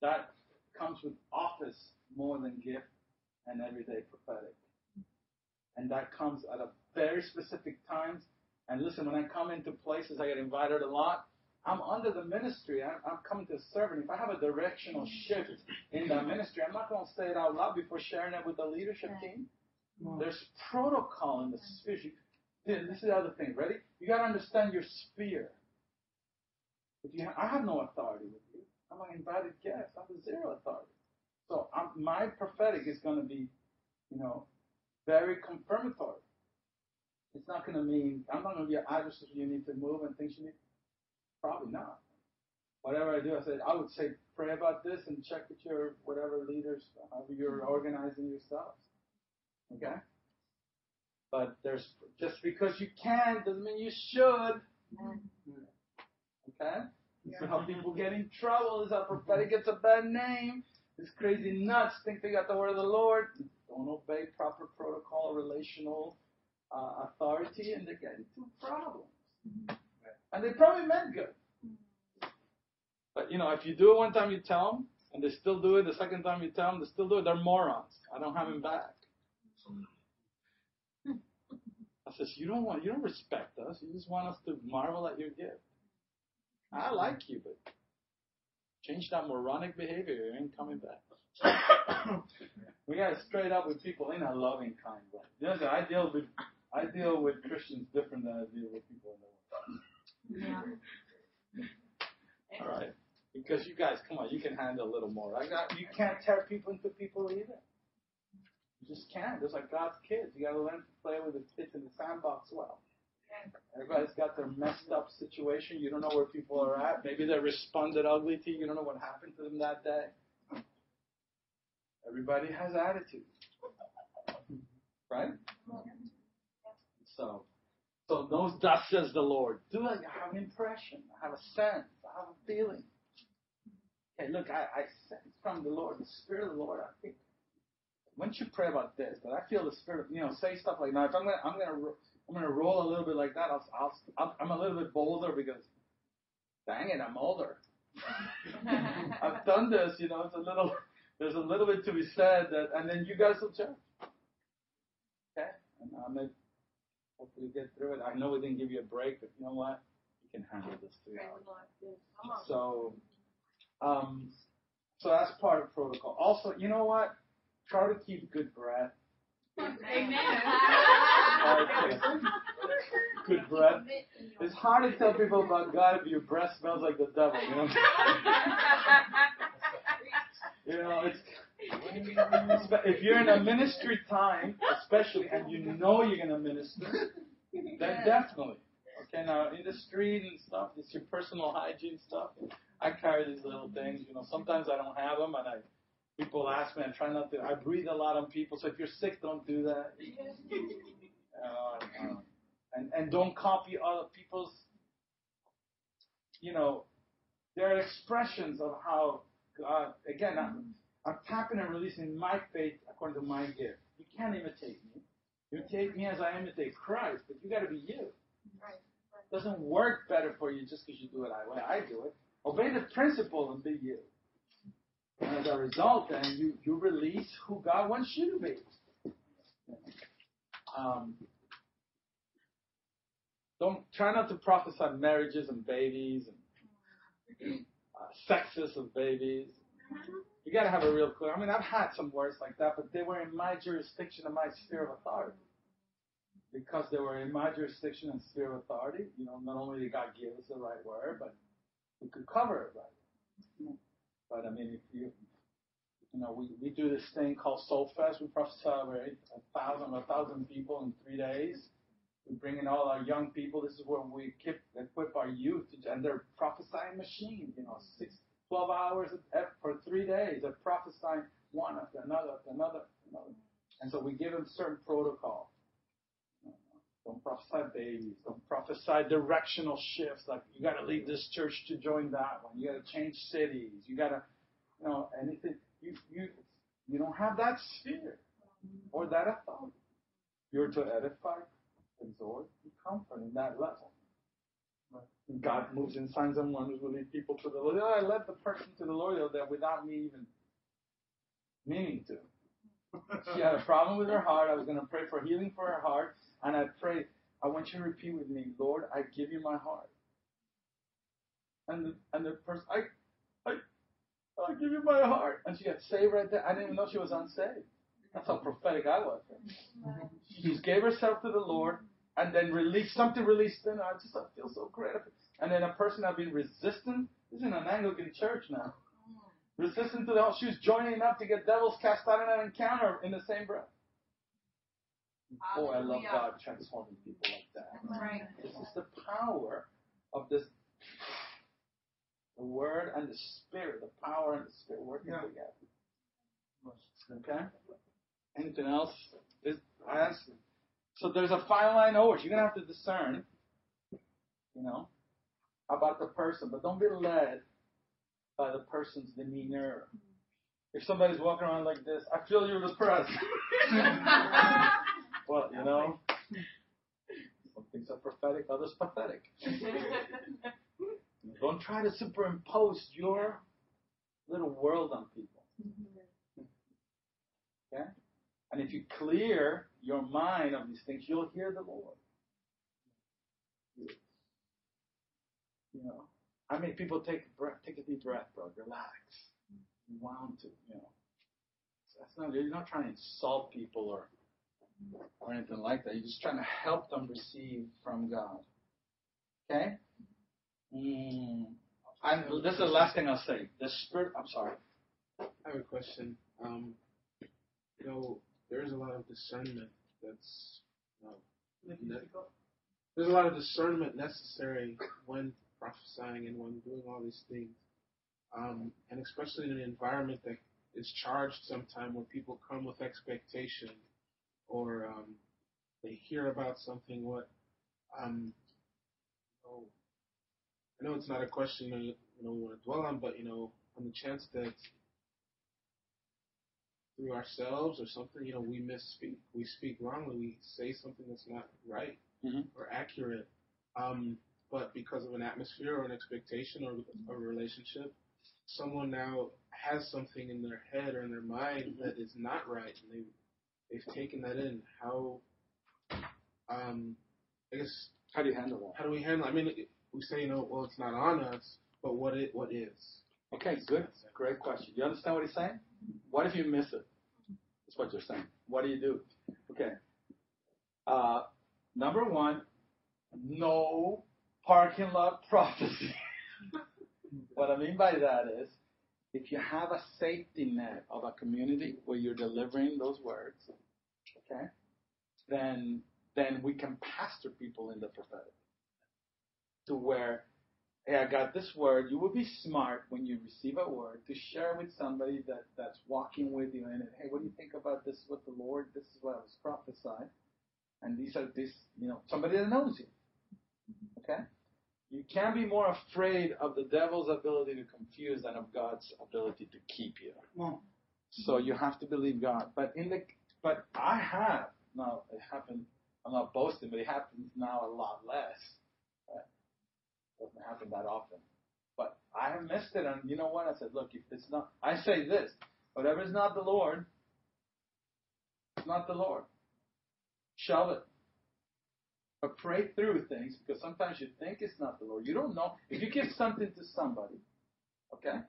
That comes with office more than gift and everyday prophetic. And that comes at a very specific times. And listen, when I come into places, I get invited a lot. I'm under the ministry. I'm, I'm coming to serve. And if I have a directional shift in that ministry, I'm not going to say it out loud before sharing it with the leadership team. There's protocol in the sphere. This is the other thing. Ready? You got to understand your sphere. If you have, I have no authority with you. I'm an invited guest. I have zero authority. So I'm, my prophetic is going to be, you know, very confirmatory. It's not going to mean, I'm not going to be an addresses you need to move and things you need. Probably not. Whatever I do, I said I would say pray about this and check with your whatever leaders, however you're organizing yourselves. Okay? But there's just because you can doesn't mean you should. Okay? This is how people get in trouble. This is how prophetic gets a bad name. These crazy nuts think they got the word of the Lord. Don't obey proper protocol, relational uh, authority, and they get into problems. And they probably meant good. But, you know, if you do it one time, you tell them, and they still do it. The second time you tell them, they still do it. They're morons. I don't have them back. I says, you don't want, you don't respect us. You just want us to marvel at your gift. I like you, but change that moronic behavior. You ain't coming back. We got to straight up with people in a loving kind way. You know, I deal with I deal with Christians different than I deal with people in the world. Yeah. All right. Because you guys, come on, you can handle a little more. I got you can't tear people into people either. You just can't. It's like God's kids. You got to learn to play with the kids in the sandbox well. Everybody's got their messed up situation. You don't know where people are at. Maybe they responded ugly to you. You don't know what happened to them that day. Everybody has attitude. Right? So, so those thus says the Lord. Do I have an impression? I have a sense. I have a feeling. Hey, look, I, I sense from the Lord, the Spirit of the Lord, I think. Why don't you pray about this? But I feel the Spirit, you know, say stuff like, now, if I'm going to, I'm going to, I'm going to roll a little bit like that, I'll, I'll, I'll, I'm a little bit bolder because, dang it, I'm older. I've done this, you know, it's a little, there's a little bit to be said that, and then you guys will judge. Okay? And I may hopefully get through it. I know we didn't give you a break, but you know what? You can handle this three hours. So, um, so that's part of protocol. Also, you know what? Try to keep good breath. Amen. Okay. Good breath. It's hard to tell people about God if your breath smells like the devil, you know? You know, it's, if you're in a ministry time, especially, and you know you're going to minister, then definitely. Okay, now in the street and stuff, it's your personal hygiene stuff. I carry these little things, you know, sometimes I don't have them, and I... People ask me, I try not to. I breathe a lot on people, so if you're sick, don't do that. Uh, and, and don't copy other people's, you know, their expressions of how God, again, I'm, I'm tapping and releasing my faith according to my gift. You can't imitate me. You imitate me as I imitate Christ, but you got to be you. It doesn't work better for you just because you do it the way I do it. Obey the principle and be you. And as a result, then, you, you release who God wants you to be. Um, don't try not to prophesy marriages and babies and uh, sexes of babies. You got to have a real clue. I mean, I've had some words like that, but they were in my jurisdiction and my sphere of authority. Because they were in my jurisdiction and sphere of authority, you know, not only did God give us the right word, but we could cover it right. But I mean, if you, you know, we, we do this thing called Soul Fest. We prophesy over a thousand, a thousand people in three days. We bring in all our young people. This is where we equip, equip our youth, and they're prophesying machines. You know, six, twelve hours for three days. They're prophesying one after another, after another, after another. And so we give them certain protocol. Don't prophesy babies. Don't prophesy directional shifts. Like, you got to leave this church to join that one. You got to change cities. You got to, you know, anything. You, you, you don't have that sphere or that authority. You're to edify, exhort, and comfort in that level. Right. God moves in signs and wonders will lead people to the Lord. I led the person to the Lord that without me even meaning to. She had a problem with her heart. I was going to pray for healing for her heart. And I pray, I want you to repeat with me, Lord, I give you my heart. And the, and the person, I, I, I give you my heart. And she got saved right there. I didn't even know she was unsaved. That's how prophetic I was. She gave herself to the Lord and then released, something released in her. I just I feel so great. And then a person I've been resistant, this is in an Anglican church now, resistant to the whole, she was joining up to get devils cast out in that encounter in the same breath. Boy, I love God transforming people like that. That's right. This is the power of this, the Word and the Spirit, the power and the Spirit working yeah. together. Okay? Anything else? This, I asked, so there's a fine line over. You're going to have to discern, you know, about the person. But don't be led by the person's demeanor. If somebody's walking around like this, I feel you're depressed. Well, you know, some things are prophetic, others pathetic. Don't try to superimpose your little world on people. Okay? And if you clear your mind of these things, you'll hear the Lord. You know, I mean, people take a breath, take a deep breath, bro. Relax. You want to, you know. That's not, you're not trying to insult people or or anything like that. You're just trying to help them receive from God. Okay? Mm. I, this is the last thing I'll say. The Spirit, I'm sorry. I have a question. Um, you know, there's a lot of discernment that's, you know, ne- there's a lot of discernment necessary when prophesying and when doing all these things. Um, and especially in an environment that is charged sometime where people come with expectation or um, they hear about something, what, um, you know, I know it's not a question that you know we want to dwell on, but you know, on the chance that through ourselves or something, you know, we misspeak, we speak wrongly, we say something that's not right mm-hmm. or accurate, um, but because of an atmosphere or an expectation or a relationship, someone now has something in their head or in their mind mm-hmm. that is not right, and they they've taken that in. How, um, I guess, how do you handle that? How do we handle? I mean. It, We say, you know, well, it's not on us, but what it what is? Okay, good, great question. You understand what he's saying? What if you miss it? That's what you're saying. What do you do? Okay. Uh, number one, no parking lot prophecy. What I mean by that is, if you have a safety net of a community where you're delivering those words, okay, then then we can pastor people in the prophetic. To where, hey, I got this word. You will be smart when you receive a word to share with somebody that, that's walking with you in it. Hey, what do you think about this? What the Lord, this is what I was prophesied. And these are this, you know, somebody that knows you. Okay? You can't be more afraid of the devil's ability to confuse than of God's ability to keep you. No. So you have to believe God. But in the, but I have, now it happened, I'm not boasting, but it happens now a lot less. Doesn't happen that often. But I have missed it, and you know what? I said, look, if it's not, I say this, whatever is not the Lord, it's not the Lord. Shove it. But pray through things, because sometimes you think it's not the Lord. You don't know. If you give something to somebody, okay,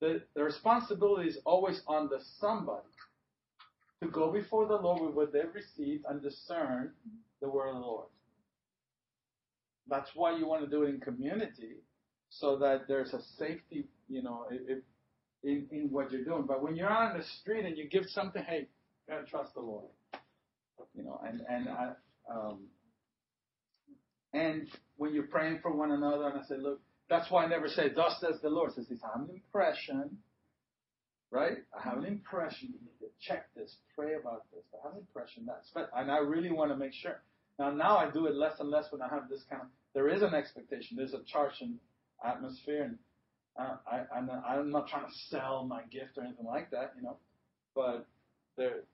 the, the responsibility is always on the somebody to go before the Lord with what they've received and discern the word of the Lord. That's why you want to do it in community, so that there's a safety, you know, if, in, in what you're doing. But when you're out on the street and you give something, hey, you gotta trust the Lord, you know. And and I, um, and when you're praying for one another, and I say, look, that's why I never say, "Thus says the Lord." Says this, I have an impression, right? I have an impression. You need to check this, pray about this. I have an impression that's, and I really want to make sure. Now, now I do it less and less when I have this kind of. There is an expectation. There's a charged atmosphere, and uh, I, I'm, not, I'm not trying to sell my gift or anything like that, you know. But there,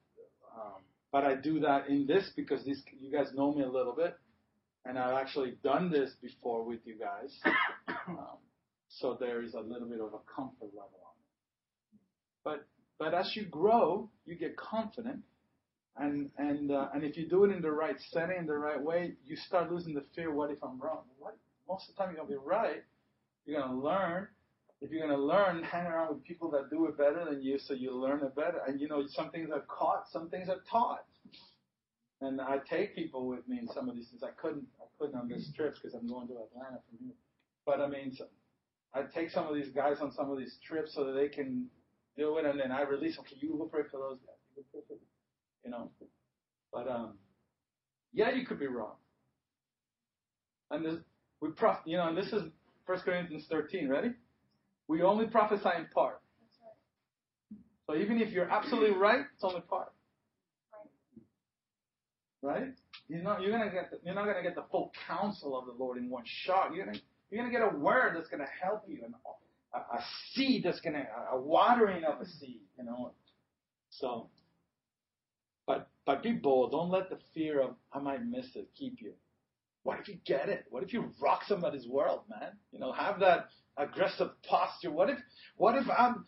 um, but I do that in this because these you guys know me a little bit, and I've actually done this before with you guys. um, so there is a little bit of a comfort level on it. But but as you grow, you get confident. And and uh, and if you do it in the right setting, in the right way, you start losing the fear. What if I'm wrong? What? Most of the time you're gonna be right. You're gonna learn. If you're going to learn, hang around with people that do it better than you so you learn it better. And, you know, some things are caught, some things are taught. And I take people with me in some of these things. I couldn't I couldn't on this trip because I'm going to Atlanta from here. But, I mean, so I take some of these guys on some of these trips so that they can do it. And then I release, okay, you go pray for those guys. You go pray for them. You know. But, um, yeah, you could be wrong. And this, we prof, you know, and this is First Corinthians thirteen, ready? We only prophesy in part. That's right. So even if you're absolutely right, it's only part. Right? Right? You're not you're gonna get the, you're not gonna get the full counsel of the Lord in one shot. You're gonna you're gonna get a word that's gonna help you, and a, a seed that's gonna a watering of a seed, you know. So, but but be bold. Don't let the fear of I might miss it keep you. What if you get it? What if you rock somebody's world, man? You know, have that aggressive posture. What if, what if I'm,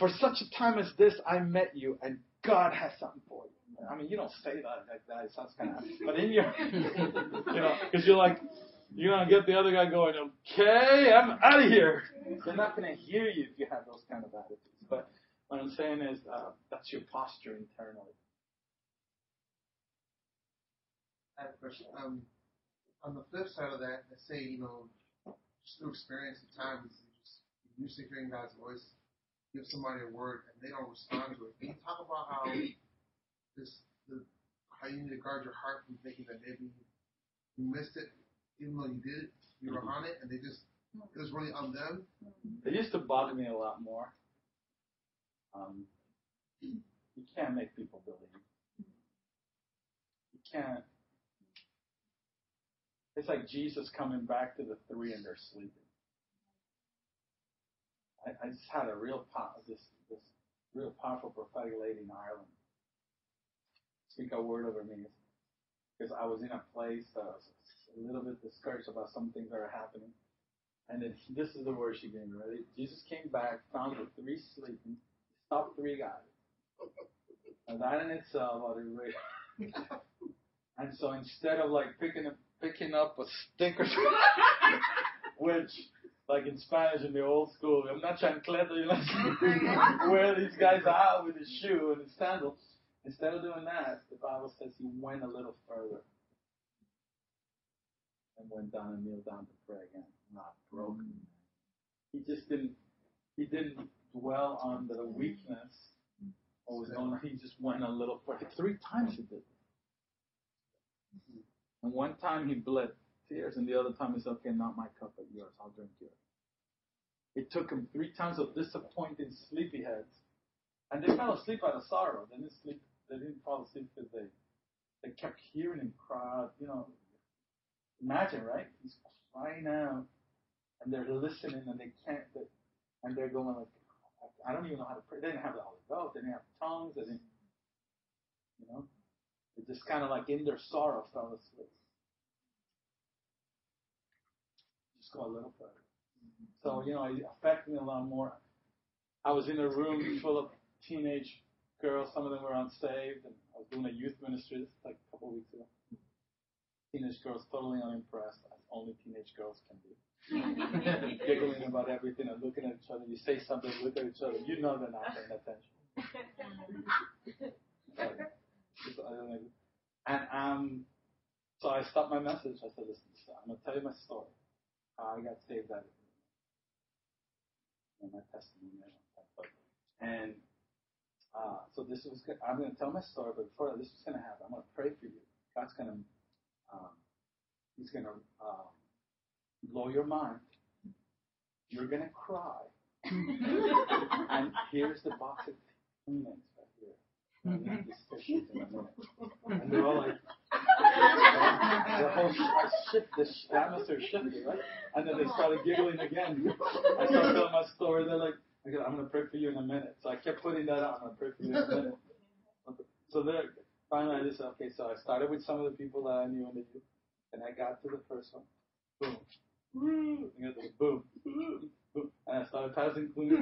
for such a time as this, I met you and God has something for you. Man. I mean, you don't say that like that. It sounds kind of, but in your, you know, because you're like, you're going to get the other guy going, okay, I'm out of here. They're not going to hear you if you have those kind of attitudes. But what I'm saying is uh, that's your posture internally. I have a question. Um, On the flip side of that, let's say, you know, just through experience at times, you're used to hearing God's voice, give somebody a word, and they don't respond to it. Can you talk about how this, the, how you need to guard your heart from thinking that maybe you missed it, even though you did it, you were on it, and they just, it was really on them? It used to bother me a lot more. Um, you can't make people believe. You can't. It's like Jesus coming back to the three and they're sleeping. I, I just had a real po- this this real powerful prophetic lady in Ireland speak a word over me because I was in a place that I was a little bit discouraged about some things that are happening, and then this is the word she gave me. Right? Jesus came back, found the three sleeping, stopped three guys, and that in itself ought to be great. And so instead of like picking up picking up a stick or something, which, like in Spanish in the old school, I'm not chancleta, you know, where these guys are out with a shoe and a sandal. Instead of doing that, the Bible says he went a little further and went down and kneeled down to pray again. Not broken. He just didn't. He didn't dwell on the weakness. Or his own. He just went a little further. Three times he did. And one time he bled tears, and the other time it's okay, not my cup, but yours. I'll drink yours. It took him three times of disappointing sleepyheads, and they fell asleep out of sorrow. They didn't sleep. They didn't fall asleep because they they kept hearing him cry out. You know, imagine, right? He's crying out, and they're listening, and they can't. They, and they're going like, I don't even know how to pray. They didn't have the Holy Ghost. They didn't have tongues. They didn't, you know. It just kind of like in their sorrow fell asleep. Just go a little further. So, you know, it affected me a lot more. I was in a room full of teenage girls. Some of them were unsaved. And I was doing a youth ministry just like a couple of weeks ago. Teenage girls totally unimpressed, as only teenage girls can be. Giggling about everything and looking at each other. You say something, look at each other. You know they're not paying attention. But, and um, so I stopped my message. I said, listen, so I'm going to tell you my story. How I got saved out of it. And my testimony. And uh, so this was good. I'm going to tell my story, but before this was going to happen, I'm going to pray for you. God's going to, um, he's going to um, blow your mind. You're going to cry. And here's the box of Kleenex. And they're all like, the whole shift, the atmosphere shifted, right? And then they started giggling again. I started telling my story. They're like, okay, I'm going to pray for you in a minute. So I kept putting that out. I'm going to pray for you in a minute. Okay. So there, finally, I just okay. So I started with some of the people that I knew in the youth, and I got to the first one. Boom. Boom. Boom. Boom. And I started passing clues.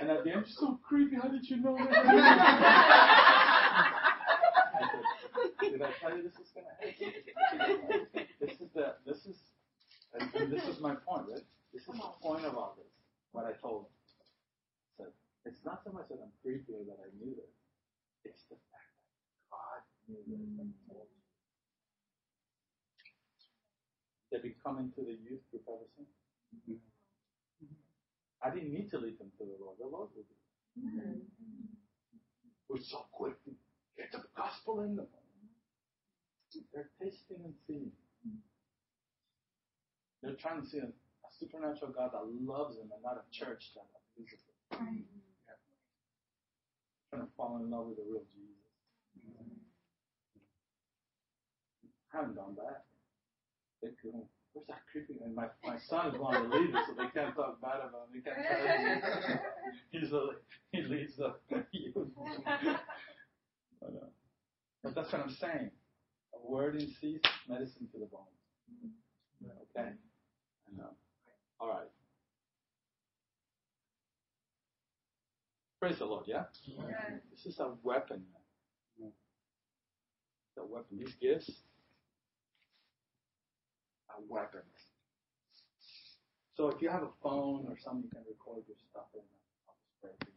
And at the end, she's so creepy. How did you know that? Did I tell you this is going to happen? This is the, this is, and this is my point, right? This is the point of all this, what I told him. them briefly that I knew this. It's the fact that God knew this and told you. They've been coming to the youth group ever since. Mm-hmm. I didn't need to lead them to the Lord. The Lord would do. Mm-hmm. We're so quick to get the gospel in them. They're tasting and seeing. They're trying to see a, a supernatural God that loves them and not a church that abuses them. Mm-hmm. Yeah. Trying to fall in love with the real Jesus. Mm-hmm. I haven't done that. They couldn't. Where's that creeping? And my, my son is one of the leaders, so they can't talk bad about him. They can't tell him. He's a, he leads the youth. But, uh, but that's what I'm saying. A word in seed, medicine to the bone. Okay? I know. All right. Praise the Lord, yeah? yeah? This is a weapon. It's a weapon. These gifts are weapons. So if you have a phone or something, you can record your stuff in. I'll just pray for you.